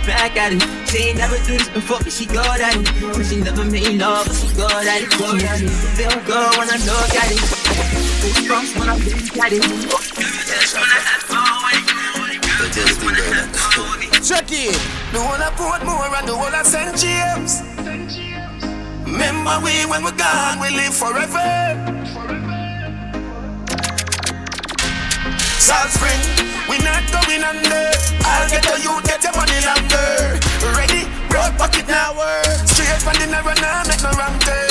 Back at it. She ain't never do this before, but she good at it. But she never made love, but she good at it. Feel good when I look at it. Feel strong when I look at it. Just wanna have fun. You just wanna have fun. Check it. The one I poured more and the one I sent G Ms. Remember we when we're gone, we live forever. Salt Spring, we not going under. I'll get to you, get your money longer. Ready, broad pocket now. Straight from the narrow, now make no wrong turn.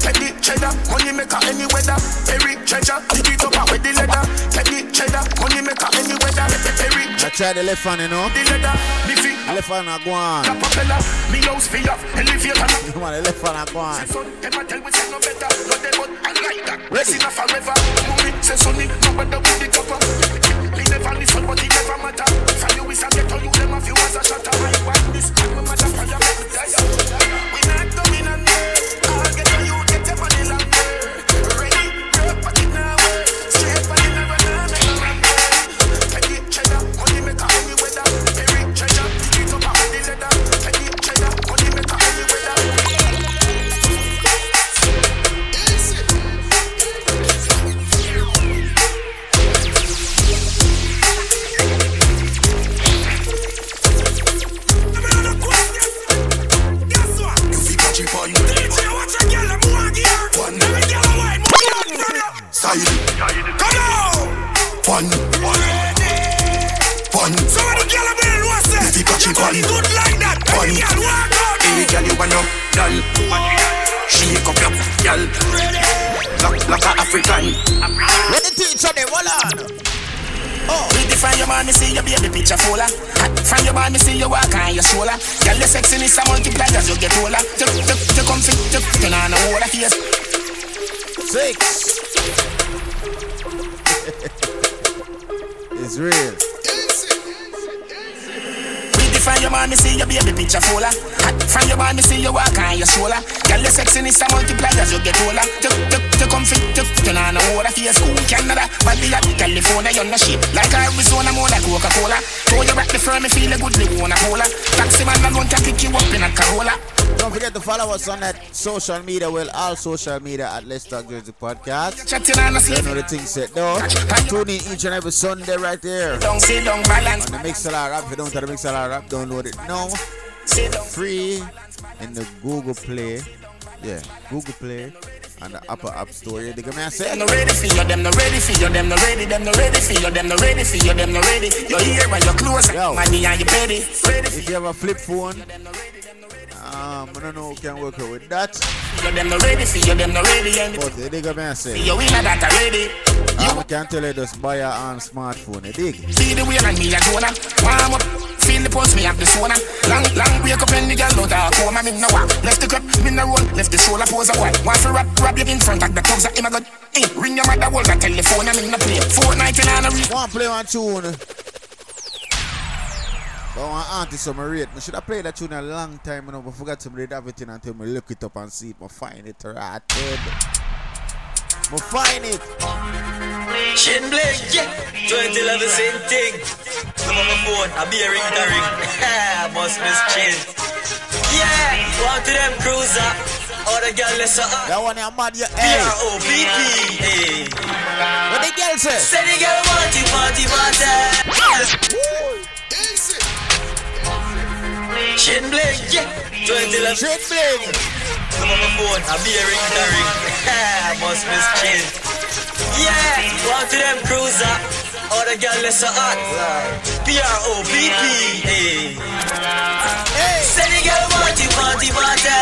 Take the cheddar, money maker any weather. Every treasure, pick it up with the leather. Take the cheddar, money maker any weather. Every treasure, I try the left hand, you know. The leather, leafy. Left hand, I go on. Capella, me house fee off, elevator. You want the left hand, I go on. Say son, them a tell we say no better. No they but I like that. Ready. See that forever. Move it, say sonny, no better with the copper. Never listen, but it never matter. For you, we shall get on you, them of you as a shatter. I want this time, no matter for your baby, die. We not coming on there. I'll get on you, get your money longer. Ready, break, but it now. Straight, but it never, never, never, never. side. Come on! Fun, fun, fun. Some of the girl have been lost there. If you got your body good like that, fun. Any girl walk out there. Any girl you wanna done. Shake up your girl. Black, black African. When the teacher they hold on. Oh, we define your man, me see your baby picture fuller. From your man, me see your walk on your shoulder. Girl, your sexiness a multiply as you get older. Tick, tick, tick, come fit, tick, tick, on the whole of yours. Six. It's real. We define your man, me see your baby picture fuller. From your man, me see your walk on your shoulder. Girl, your sexiness a multiply as you get older. Tick, tick, to come fit, to turn on a water for your school, Canada, but be up California, you're not shit. Like Arizona, more like Coca-Cola. Throw you back the firm, feel a good, they wanna cola. Taxi man, I'm gonna pick you up in a Corolla. Don't forget to follow us on that social media, well, all social media at Let's Talk Jersey Podcast. Chatting on us, you know the thing set though. Tune in each and every Sunday right there. Don't say don't balance. On the Mixlr app, if you don't have the Mixlr app, download it now. Free in the Google Play. Yeah, Google Play. On the upper app store, you dig me? I say, no ready for you, them no ready for you, them no ready, them no ready for you, them no ready for you, them no ready. You're here and you're close, money and you're ready. If you have a flip phone, um, I don't know who can work with that. You're them no ready for you, them no ready. But you dig me? I say, you're in that already. I can't tell you just buy your own smartphone, you dig? See the wheel and me a donut, warm up. Feel the pulse, me have the sauna. Long, long wake up and the girl out of home. I'm in the walk, left the cup, me in the roll. Left the shoulder pose a while. One for rap, rap you in front of the clubs that him a god. Hey, ring your mother, hold the telephone and in the play. Fortnite and on a one play one tune. But my auntie some rate. I should have played that tune a long time, you know, but forgot to read everything until me look it up and see it. I find it right. I find it. Shin Blake, yeah. twenty eleven, same thing. I'm on my phone, I'll be a ring to ring. I must miss Chin. Yeah, one to them cruiser. Other girl, let's up. That one, I'm mad, yeah. B R O B P. What the girl say? Say the girl, party, party, party. Shin Blake, yeah. twenty eleven. Shin Blake. I'm on my phone, I'll be a ring to ring. I must miss Chin. Yeah, one to them cruiser. Other girl lesser hot. P R O B P. Hey, say the girl wanty, wanty, wanty.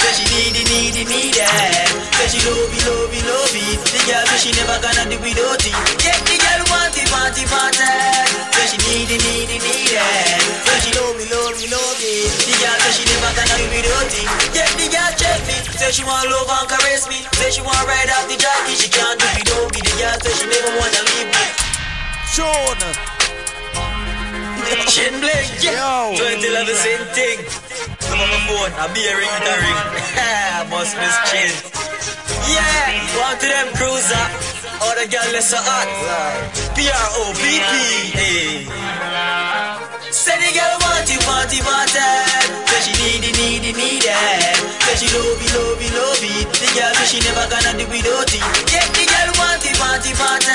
Say she needy, needy, needy. Say she lovey, lovey, lovey. The girl say she never gonna do without it. Yeah, the girl wanty, wanty, wanty. Say she needy, needy, needy. Say she lovey, lovey, lovey. The girl say she never gonna do without it. Yeah, the girl check me. Say she want love and caress me. Say she want ride out the jockey. She can't do without me. The girl say she never wanna leave me. Sean Shin Blake, yeah. twenty eleven, same thing. I'm on my phone, I'll be a ring to ring. I must miss Chin. Yeah, one to them cruiser. Other girl less so hot. P R O B P. Hey. Say the girl wanty, wanty, wanty. Say she needy, needy, needy. Say she lovey, lovey, lovey. The girl say she never gonna do without it. Yeah, the girl wanty, wanty, wanty.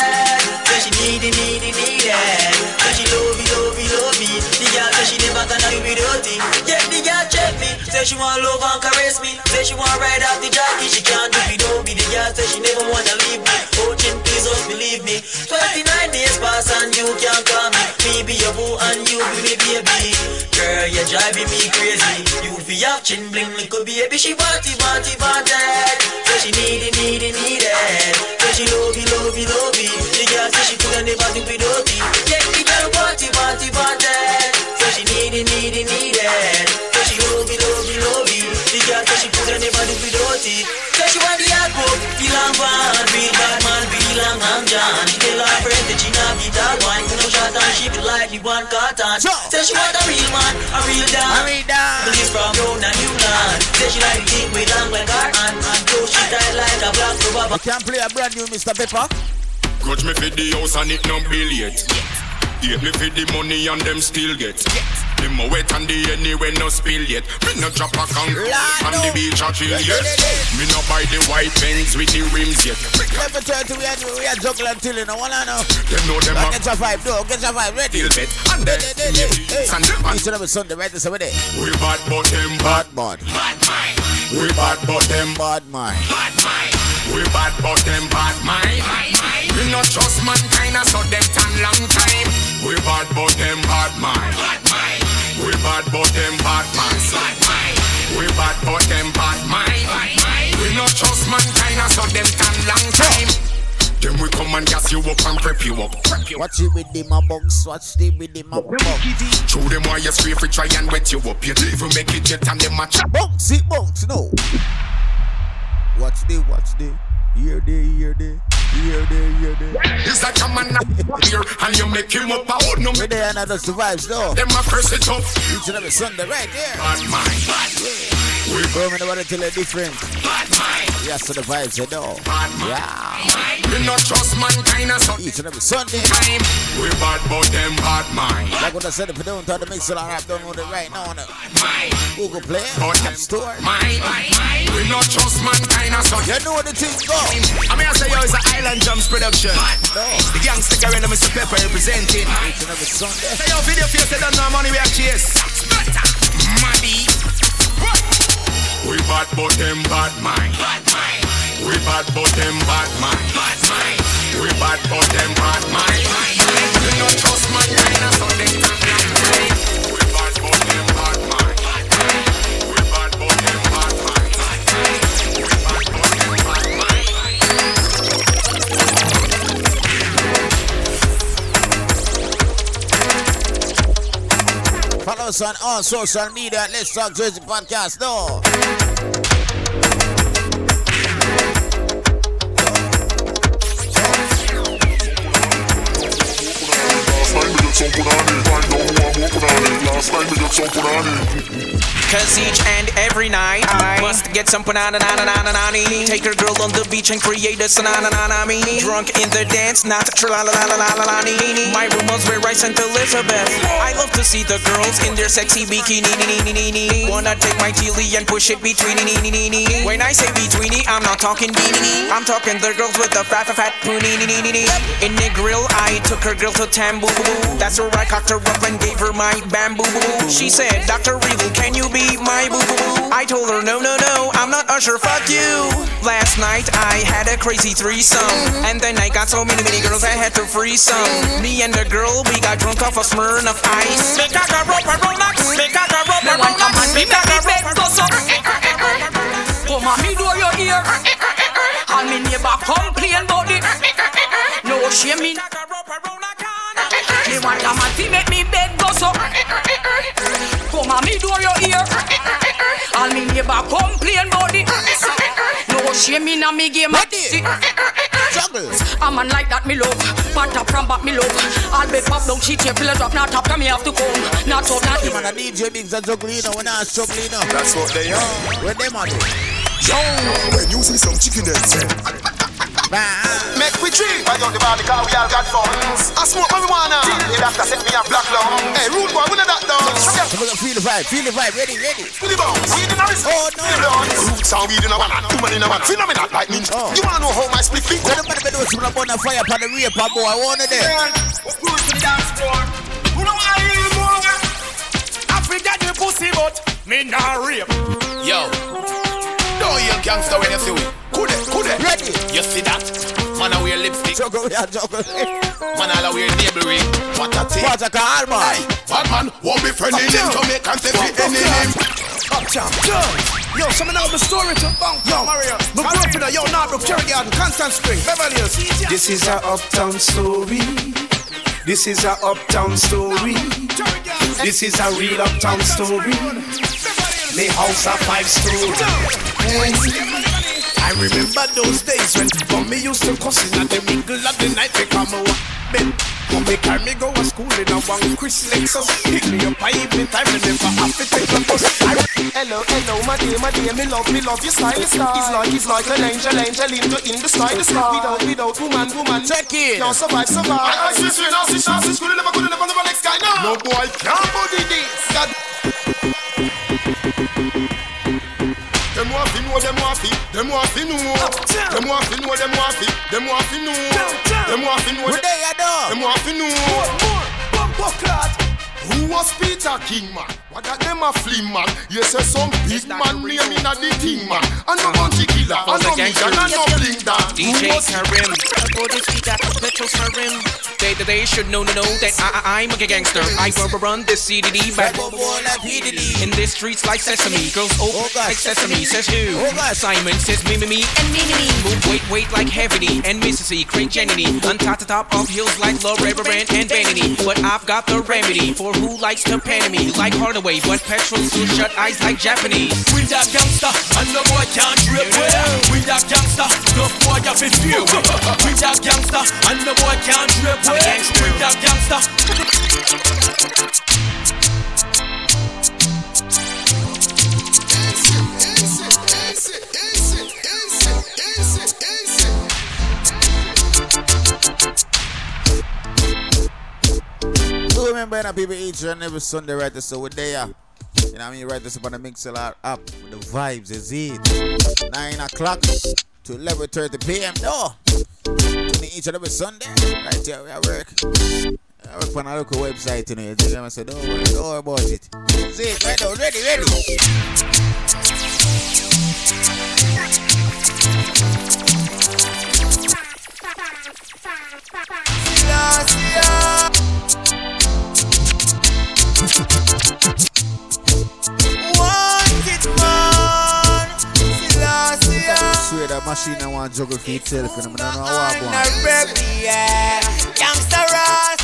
She needy, needy, needy. Say she lovey, lovey, lovey. The girl say she never gonna do without it. Yeah, the girl check me. Say she want love and caress me. Say she want ride off the jockey. She can't do without me. The girl say she never wanna leave me. Oh, Chin, please don't believe me. Twenty-nine days pass and you can't call me. Me be your boo and you be me baby. Girl, you're driving me crazy. You be up Chin bling little baby. She party, party, party. Say she needy, needy, needy. Say she lovey, lovey, lovey. The girl say she she couldn't live out in Pidoti. Yeah, the girl party, party, party. So she needy, needy, needed. So she lovey, lovey, lovey. The girl so she couldn't live out in Pidoti. So she want the alcohol, feel and bad. Be bad man, be long and John. She tell her friend that she not be that one. No shot and she be like the one cotton. So she want a real man, a real dad. Police from down and New Land. Say she like the thing with long like her hand. And though she died like a black rubber. You can't play a brand new Mister Pepper. Grudge me for the house and it no bill yet. Hate me for the money and them still get. The more wet and the anyway no spill yet. Me no drop a conk and the beach a chill yet. Me no buy the white pens with the rims yet. Never try to we are, we are juggling until you know what I know. Them know them a... Get your vibe, no, get your vibe, ready. Still bet and then... Each and every Sunday, right this every day. We bad but them bad man. Bad man. We bad but them bad man. Bad man. We bad but them bad mind. We not trust mankind, I saw them tan long time. We bad but them bad mind. We bad but them bad mind. We bad but them bad mind. We not trust mankind, I saw them tan long time. Then we come and gas you up and prep you up. Watch it with them a bugs, watch it with them a bugs. Show them why you're straight, we try and wet you up. You even make it jet and them a chop. Bugs, it bugs, no. Watch they, watch they, hear they, hear they, hear they, hear they. It's like a man up here and you make him up out no. Where they another survives though. Them a curse it up. Each and every Sunday right there. Bad mind, bad mind. We come in about it till a different. Bad mind. Yes, so the vibes are though. Bad mind. Yeah. We not trust mankind as so each and every Sunday. Time. We bad about them bad mind. Like what I said, if you don't talk to Mixlr, I don't know it right now. No. Google Play, App Store. Mind. We not trust mankind as so you know the thing go. I mean I say yo, it's an Island Jumps production. No. The gang sticker and Mister Pepper representing. Each and every Sunday. Say yo, video for you, say don't know money we actually is. Splatter. Money. We bad but them bad mind. We bad but them bad mind. We bad but them bad mind. We don't trust my kind of something. We bad but them bad mind. We bad but them bad mind. We bad but them bad mind. Follow us on all social media. Let's Talk Jersey Podcast though. Cause each and every night I must get some banana na na na na. Take your girl on the beach and create a sanana na na. Drunk in the dance, not tra la la la la la. My rumors were right Saint Elizabeth. I love to see the girls in their sexy bikini. Wanna take my chili and push it between. When I say betweeny, I'm not talking beanie. I'm talking the girls with the fat fat poonie. In the grill, I took her girl to Tambu. That's where I cocked her up and gave her my bamboo. She said, Doctor Evil, can you be my boo-boo? I told her, no, no, no, I'm not Usher, fuck you. Last night I had a crazy threesome. And then I got so many, many girls I had to free some. Me and the girl, we got drunk off a smirn of ice. Make a rope a Rolex, make a rope a Rolex. Make a rope a Rolex. Come on, me do your ear. And me neighbor complain about it. No shame, me make a rope a Rolex. They want a man to make me bed go so. Come on me door your ear. And me neighbor complain about it. No shame in a me game. A man like that me love. But up from back me love. I'll be pop down shit here. Pillar drop not up come me have to come. Not so not even a D J Biggs and Zuclino. When I Zuclino. That's what they are. Where they money? Yo, when you see some chicken there. Make we drink. I don't the body car, we all got funds. I smoke marijuana. The doctor set me a black lung. Hey, rude boy, we not that down. Feel the vibe, feel the vibe, ready, ready. Feel the bounce. We in the wrist. Oh, no. Roots and weed in a one. Two men in a one. Phenomenal lightning. You wanna know how my split feet? What about the bedouins? We not burn a fire upon the rear, boy. I wanted it. What goes to the dance floor? Who don't want to hear more? I forget the pussy, but me not rape. Yo, don't hear gangster when you see it. Could it, could it. Ready. You see that? Man, I wear lipstick. Juggle, yeah, juggle. Man, I wear neighbor ring. What a thing. What a car, man. Aye. Bad man, won't be friendly in him. Jamaican, say be any name. Up, champ. Yo, some of the story to bounce. Yo, Mario. My brother, yo, Narbrook, Cherry Garden, Constant Spring, Beverly Hills. This is a uptown story. This is a uptown story. This is a real uptown story. The house a five story. I remember those days when mommy used to cuss in the middle of the night because I was bed. Mommy carried me go to school in a one Chris Lexus. Pick me up at evening time and never have to take a bus. I... Hello, hello, my dear, my dear, me love, me love your style, your style. He's like, he's like an angel, angel in the, in the sky, the sky. Without, without, woman, woman, check it. Now survive, survive. I, I see, see, now see, now see, school never, could never, never, next guy now. No boy can't body this. God. Them want to know, them want to, them want to know, them want to know, them want to, them want to know, them want to know, them want to know. Who was Peter Kingman? What that them a flim man? Yes, say some big man name in a the thing man. And no bunty killer, and no nigga, and no bling down. D J Karim, go to see that Metro Karim. They they should know no know that I I'm a gangster. I run the C D D back. In the streets like sesame, girls open like sesame. Says who? Simon says me me me and me me me. Move weight weight like heavy and Mississippi cringeanity. Untop the top of hills like low reverend and vanity. But I've got the remedy for who likes to pan me like hard. Away, but petrol soon shut eyes like Japanese. We that gangster, and no boy can't rip with. We that gangster, no boy have been fear with. We that gangster, and no boy can't rip with. We that gangster. Easy, easy, easy, easy, easy, easy. Do remember that people each and every Sunday right there, so we're there. You know what I mean? Right this up on the Mixlr app. The vibes is it. nine o'clock to eleven thirty p.m. No! Each and every Sunday. Right here, we are work. I work on a local website, you know. You know what I said? Don't worry, don't worry about it. That's it, right now. Ready, ready. Last year. Wanted man, Selassie. I swear that machine I want to juggle for itself, and I don't know what I want. Gangsta Ross.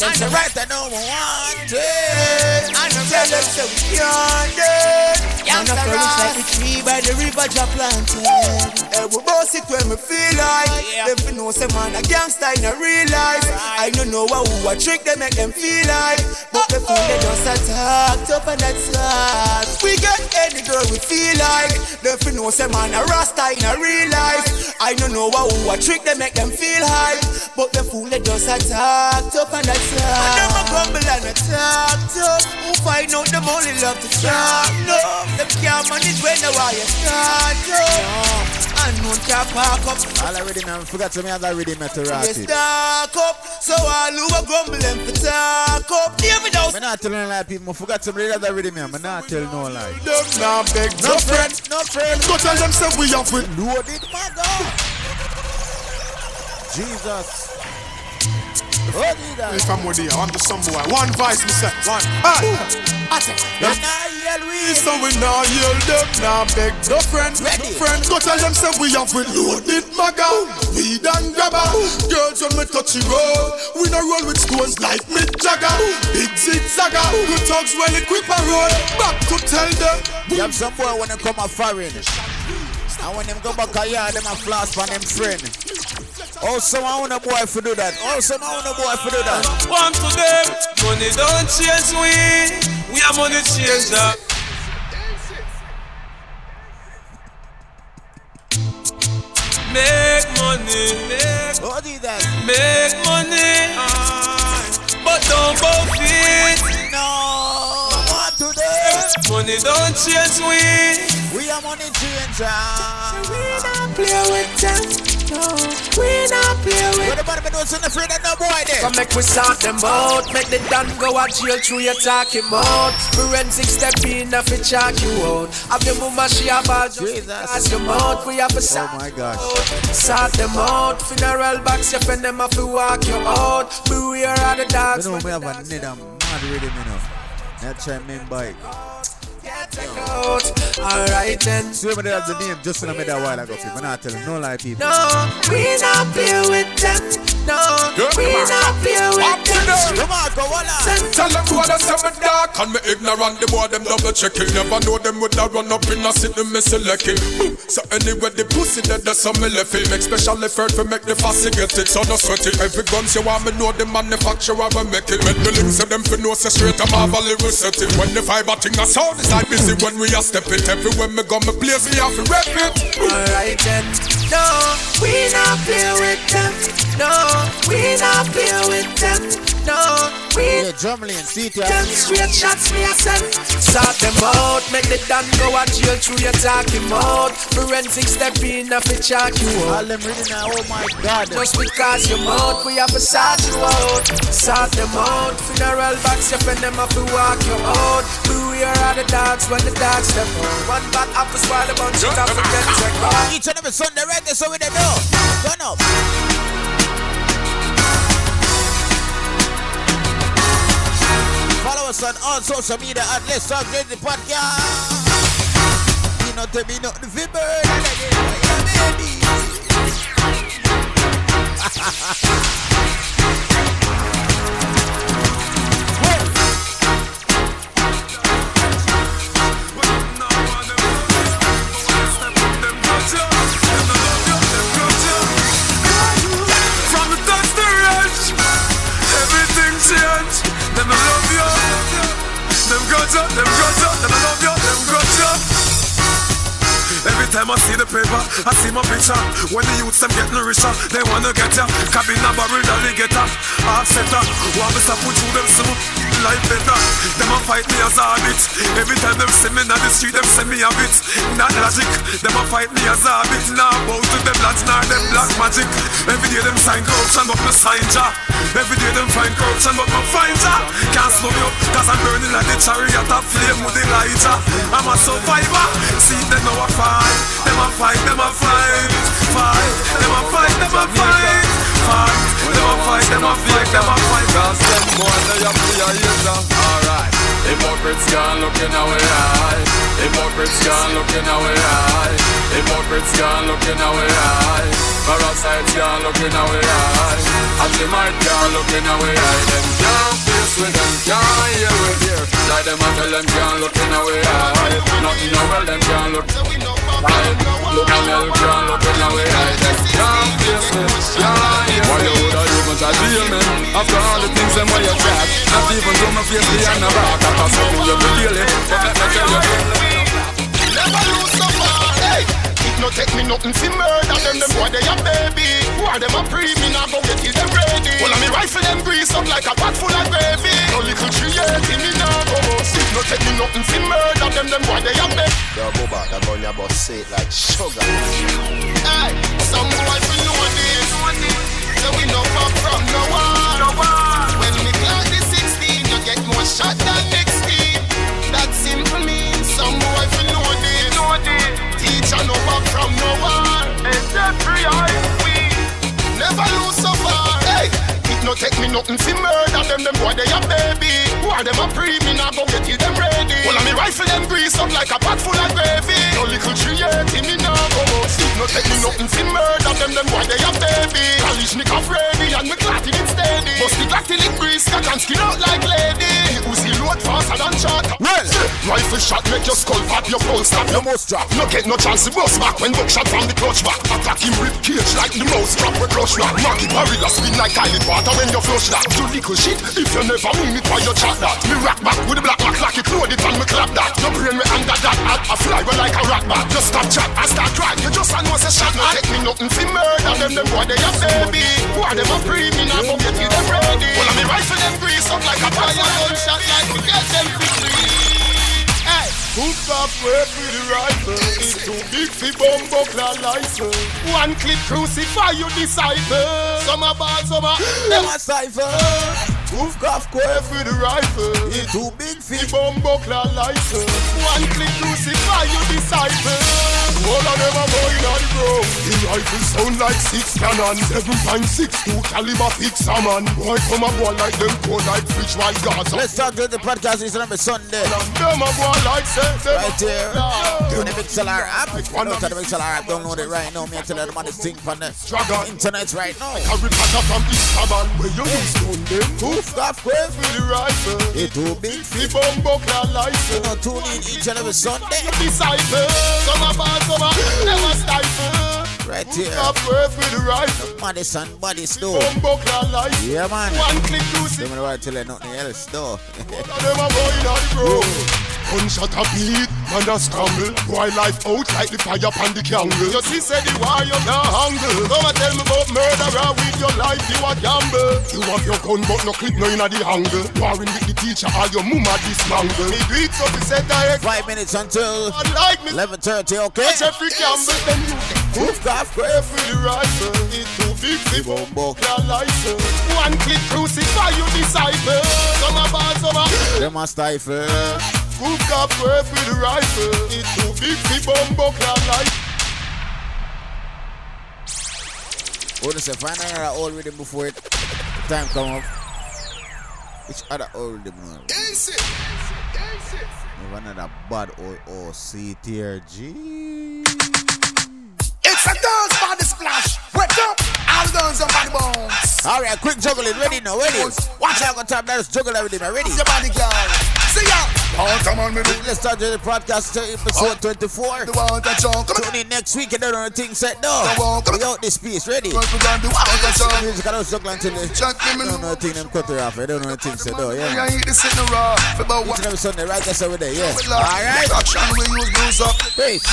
That's the right that no one wanted. I don't tell them so we yonder. Gangsta Ross like a tree by the river just planted. Hey, we both sit when we feel like. Them fi know say man a gangsta in a real life. I don't know what who a trick they make them feel like. But the fool they just attack, tough and attack. We got any girl we feel like. Them fi know say man a rasta in a real life. I don't know what who a trick they make them feel high. But the fool they just attack, tough and attack. And them a grumble and a talk tough. Who find out them only love to talk no. Them can't manage when the wire start up. And none can park up. All I ready now, I forgot to me all I ready meteorati. They stock up. So all who a grumble them for talk up. Hear me now. I'm not telling no lie people, I forgot to me all I ready me. I'm not telling no lie. Them now beg no friend, no friend. Go tell them say we have it loaded. My God. Jesus. If I'm with you, I'm the some boy. One vice, me say. One. Ah. I say. So we now yell them, now beg no friend, no friend. Go tell them say we have been loaded, maga. We done grabba. Girls when we touch you roll, we no roll with stones like Mick Jagger. Big zigzagger. Who talks well equipped and roll. Back to tell them. You have some boy when they come a foreign. And when them go back a yard, them a flash for them friend. Also, I want a boy for do that. Also, I want a boy for do that. One to them, money don't change we. We are money change that. Make money, make money, make money, but don't both it. No, one to them, money don't change we. We are money change that. So we don't play with them. No, we not play with. What about the doing the friend and no boy there? Come make we sort them out. Make the done go out jail through your talking mouth. Forensic step in if we chalk you out. Have the mama she have all just ask them out. We have a sort. Oh my gosh. Sort them out. Funeral box you and them have to walk you out. We are all the dogs. We know we have a need a mad rhythm enough. That's your main bike. Out. All right then. So we have the name just when I made that while ago. People not telling no lie people. No, we not play with them. No, yeah, we not play with them. Come on, go on. Tell them what I said with dark. And me ignorant the boy them double checking. Never know them with a run up in a city me selecting. So anyway the pussy that that's some me left him. Make special effort to make the fussy get it. So no sweat it. Every guns you want me know the manufacturer will make it. Make the links of them for no so straight I'm have a little setting. When the fiber thing I sound is like busy when we are stepping. Everywhere me go, me place, me have to rep it. Alright then. No, we not play with them. No, we not play with them. No, we yeah, Drumley and C T. Ten straight shots me a send. Sort them out, make the damn go and jail through your talking mouth. Forensic step in if it check you out. All them reading now, oh my God. Just because your mouth, we have to sort you out. Sort them out, funeral backs, you fend them up to walk you out. Blue here are the dogs when the dogs step out. One back up to swallow a bunch of stuff and then check out. Each and every Sunday right there, so we don't know. Turn up. Follow us on all social media at Let's Talk Jersey Podcast. You know, tell me not the vibber, baby. From the touch to rush, everything changed. Them I love you, them guts up, them guts up, them I love you, them guts up. Every time I see the paper, I see my picture. When the youths them getting richer, they wanna get ya. Cabin a barrel, dolly get up, half set up. Want me to put through them soon, life better. Them a fight me as a habit. Every time them see me in the street, them send me a bit. Not logic, them a fight me as a habit. Now bow to them lads, now them black magic. Every day them sign corruption, but me sign ya. Every day them find corruption, but me find ya. Can't slow me up, cause I'm burning like the chariot of flame with Elijah. I'm a survivor, see them now I fight. Them a fight, them a fight. Fight, them a fight, them a fight. Fight, them a fight, them a fight, them a fight. Cause them more than you fear, user. Alright, hypocrites gone looking away high. Hypocrites gone looking away high. Hypocrites gone looking away high. Parasites can't look in our eyes. And they might can't look in our eyes. Them can't face with them, can't hear with you. Like them and tell them can't look in our eyes. Nothing well them can't look. Like look and hell can't look in our eyes. Them can't face with, can't hear with. Why you woulda even try to hear me? After all the things them where you tried. Not even through my face behind the rock. I pass up in your daily. But let me tell you, never lose somebody. No take me nothing for murder them, them boy they a baby. Who are them a pre, me now go get till them ready. Well I me rifle them grease up like a pot full of gravy. No little creativity me now go. No take me nothing for murder them, them boy they a baby. Yo go back, I gonna bust say it like sugar. Aye, some boy for know this. So we know far from no one. No one. When we clock the sixteen, you get more shot than sixteen. That simple means some boy for know this. Know this. Teacher no back from no one. Except free eyes, we never lose so far. Hey, it no take me nothing to murder them, them boy they a baby. Who are them a pre, me now go get till them ready. Well I me rifle them grease up like a pot full of gravy. No little creativity me now go. It no take me nothing to murder them, them boy they a baby. Kalishnikov ready and me clatting it steady. Bust it like till it grease, cut and skin out like lady. Uzi load faster than shot. Rifle shot make your skull pop, your pulse stop, your most drop. No get no chance to bust back when buckshot from the clutch back. Attack him rib cage like the mouse trap with clutch rock. Knock it barilla spin like Kylie water when you flush that. You little shit if you never mean it why you chat that. Me rock back with the black back like it loaded and me clap that. Your brain me under that hat, I fly well like a rat bat. Just stop chat and start crying, you just know a shot. No take me nothing for murder them, them boy they a baby. Who are them a free, me now go get you them ready. Well I me rifle them grease up like a fire gunshot like we get them free. Who stop work with the rifle? It's too big for bumbo clad license. One clip crucify you disciple. Some are bad, some are them a cipher. Who've got square for the rifle? It's too big for the bumbo clad license. One click crucify you disciple. All of them are going on the road. The rifle sound like six cannon. seven point six two caliber fix a man. Boy come a boy like them go like rich white guards. Let's talk to the podcast. It's on a Sunday. Them a boy like seven. Right here. On the Mixlr app. One of the Mixlr app. Download it right now. Me and tell them about the thing for the internet right now. Harry Potter from East Haban. Where you use gun them? Stop going for the rifle. It too big for bumbo clad license. Not tune in each and every Sunday. Disciple, some are bad, some are never stifle. Right here. Stop going for the rifle. Madison body store. Bumbo clad license. Yeah man. One click to see. Don't want to tell you nothing else though. Gunshot a beat, man a scramble. Boy life out like the fire pan the candle. You see said the wire you can't handle. Come and tell me about murderer we your life, you a gamble. You have your gun, but no clip, no inna the angle. Warring with the teacher, all your mumma dismangle. Me do it so the set direct. Five minutes until like eleven thirty, okay? Watch every gamble, yes. Then you get hooked off grave with the rifle. It's too big, the bumbo, your license. One clip crucify you disciple. Some of us, some of us, they must stifle. Hooked off grave with the rifle. It's too big, the bumbo, your license. Oh, this is a final era old rhythm before it. Time come up. Which other old rhythm? Dance it! Dance it! Never another bad old O C T R G. It's a dance by the splash. Wet up! I'll dance on my bones. Alright, quick juggling. Ready now, ready. Watch out, got time. That is juggling everything. Ready? Your body, girl. See ya! Oh, come on, baby. Let's start the podcast, episode twenty-four. The one that John, come on. Next week, you don't know the thing set down. We out this piece, ready? The one that John. You can't juggle until they don't know the thing, them cut her off. You don't know the thing set down, yeah. You eat this in the raw. Each and every Sunday, right? That's over there, yeah. Alright. Peace.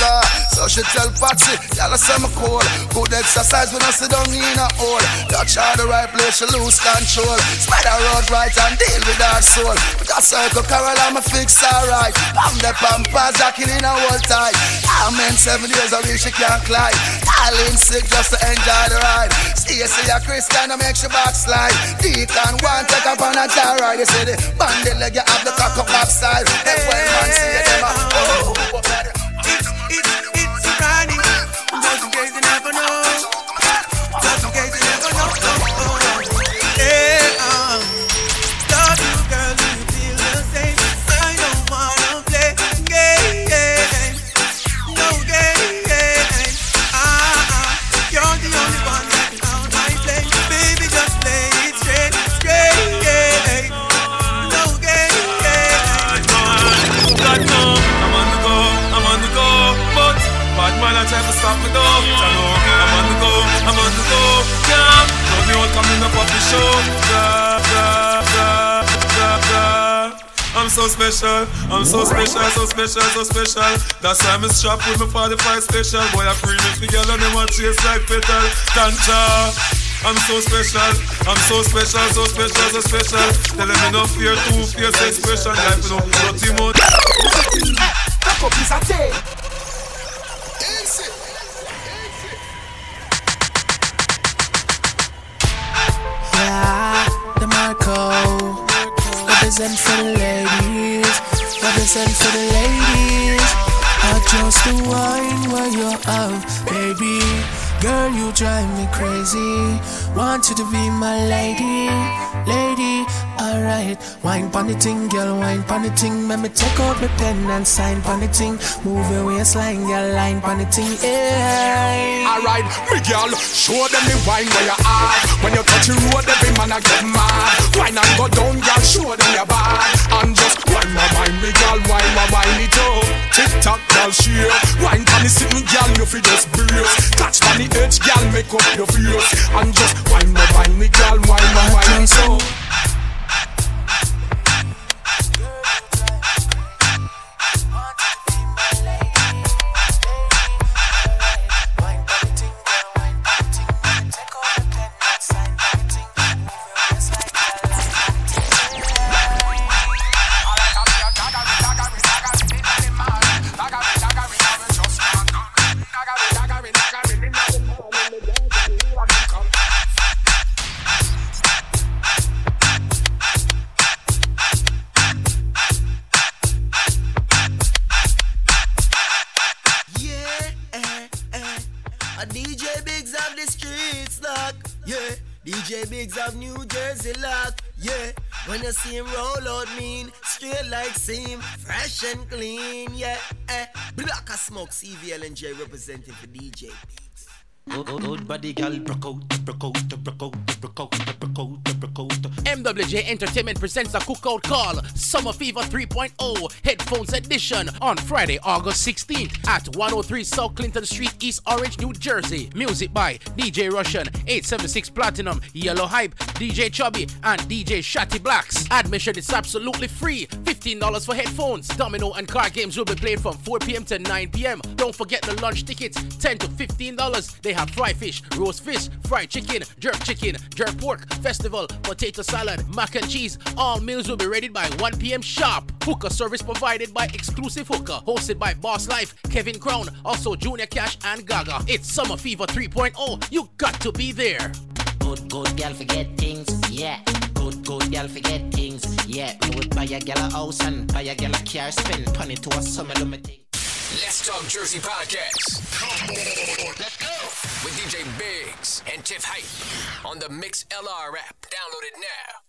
So she tell Patsy, y'all are summer cold. Good exercise when I sit down in a hole. Touch her the right place, she lose control. Spider road right and deal with her soul. Because I go Carol, I'm a fix. Alright, I'm the pampas jacking in a whole tight. I'm in seven years away, she can't climb. I'll in sick just to enjoy the ride. See you see a Christian, I make she backslide. Deacon one, take up on a jar ride. You see the bandit leg, you have the cock up upside. Then when man see you, them a oh, oh, oh, oh. It's, it's, it's running. Just in case you never know. Just in case you never know. Oh, oh. Hey, um, stop you girls, you feel the same. Stop me though, I know I'm on the go, I'm on the go, yeah. Don't be all coming up off the show, da, da, da, da, da. I'm so special, I'm so special, so special, so special. That's why I'm strapped with my forty-five special. Boy, I free with the girl and they want chase like petal, tantra. I'm so special, I'm so special, so special, so special. Tell them enough fear, two fierce expression. Life without nothing more. The Marco, represent for the ladies, represent for the ladies. Not just the wine where you're out, baby. Girl, you drive me crazy. Want you to be my lady, lady. Alright, wine pon the ting, girl, wine pon the ting. Let me take out my pen and sign pon the ting. Move your waistline, girl, line pon the ting, yeah. Alright, me girl, show them the wine where you are. When you touch the road, every man a get mad. Wine and go down, girl, show them your bad. And just wine my wine, me girl, wine my wine it up. Tick tock, girl, sheer. Wine pon the sitting, girl, you feel just bruise. Touch pon the edge, girl, make up your fears. And just wine my wine, me girl, wine my wine it up. And clean, yeah. Eh. Black as smoke, C V L N J representing for D J Pigs. Old body gal, broke out, broke out, broke out, broke out, broke out, broke out. M W J Entertainment presents a cookout call, Summer Fever three point oh, Headphones Edition, on Friday, August sixteenth at one oh three South Clinton Street, East Orange, New Jersey. Music by D J Russian, eight seventy-six Platinum, Yellow Hype, D J Chubby, and D J Shatty Blacks. Admission is absolutely free. fifteen dollars for headphones. Domino and card games will be played from four p.m. to nine p.m. Don't forget the lunch tickets, ten to fifteen dollars. They have fried fish, roast fish, fried chicken, jerk chicken, jerk pork, festival, potato salad, mac and cheese. All meals will be ready by one p.m. sharp. Hookah service provided by Exclusive Hookah, hosted by Boss Life, Kevin Crown, also Junior Cash and Gaga. It's Summer Fever three point oh. You got to be there. Good, good girl, forget things, yeah. Good, good girl, forget things, yeah. We would buy a girl a house and buy a girl a car, spend money to a summer lumber thing. Let's Talk Jersey Podcast. Come on, let's go. With D J Biggs and Tiff Hype on the Mixlr app. Download it now.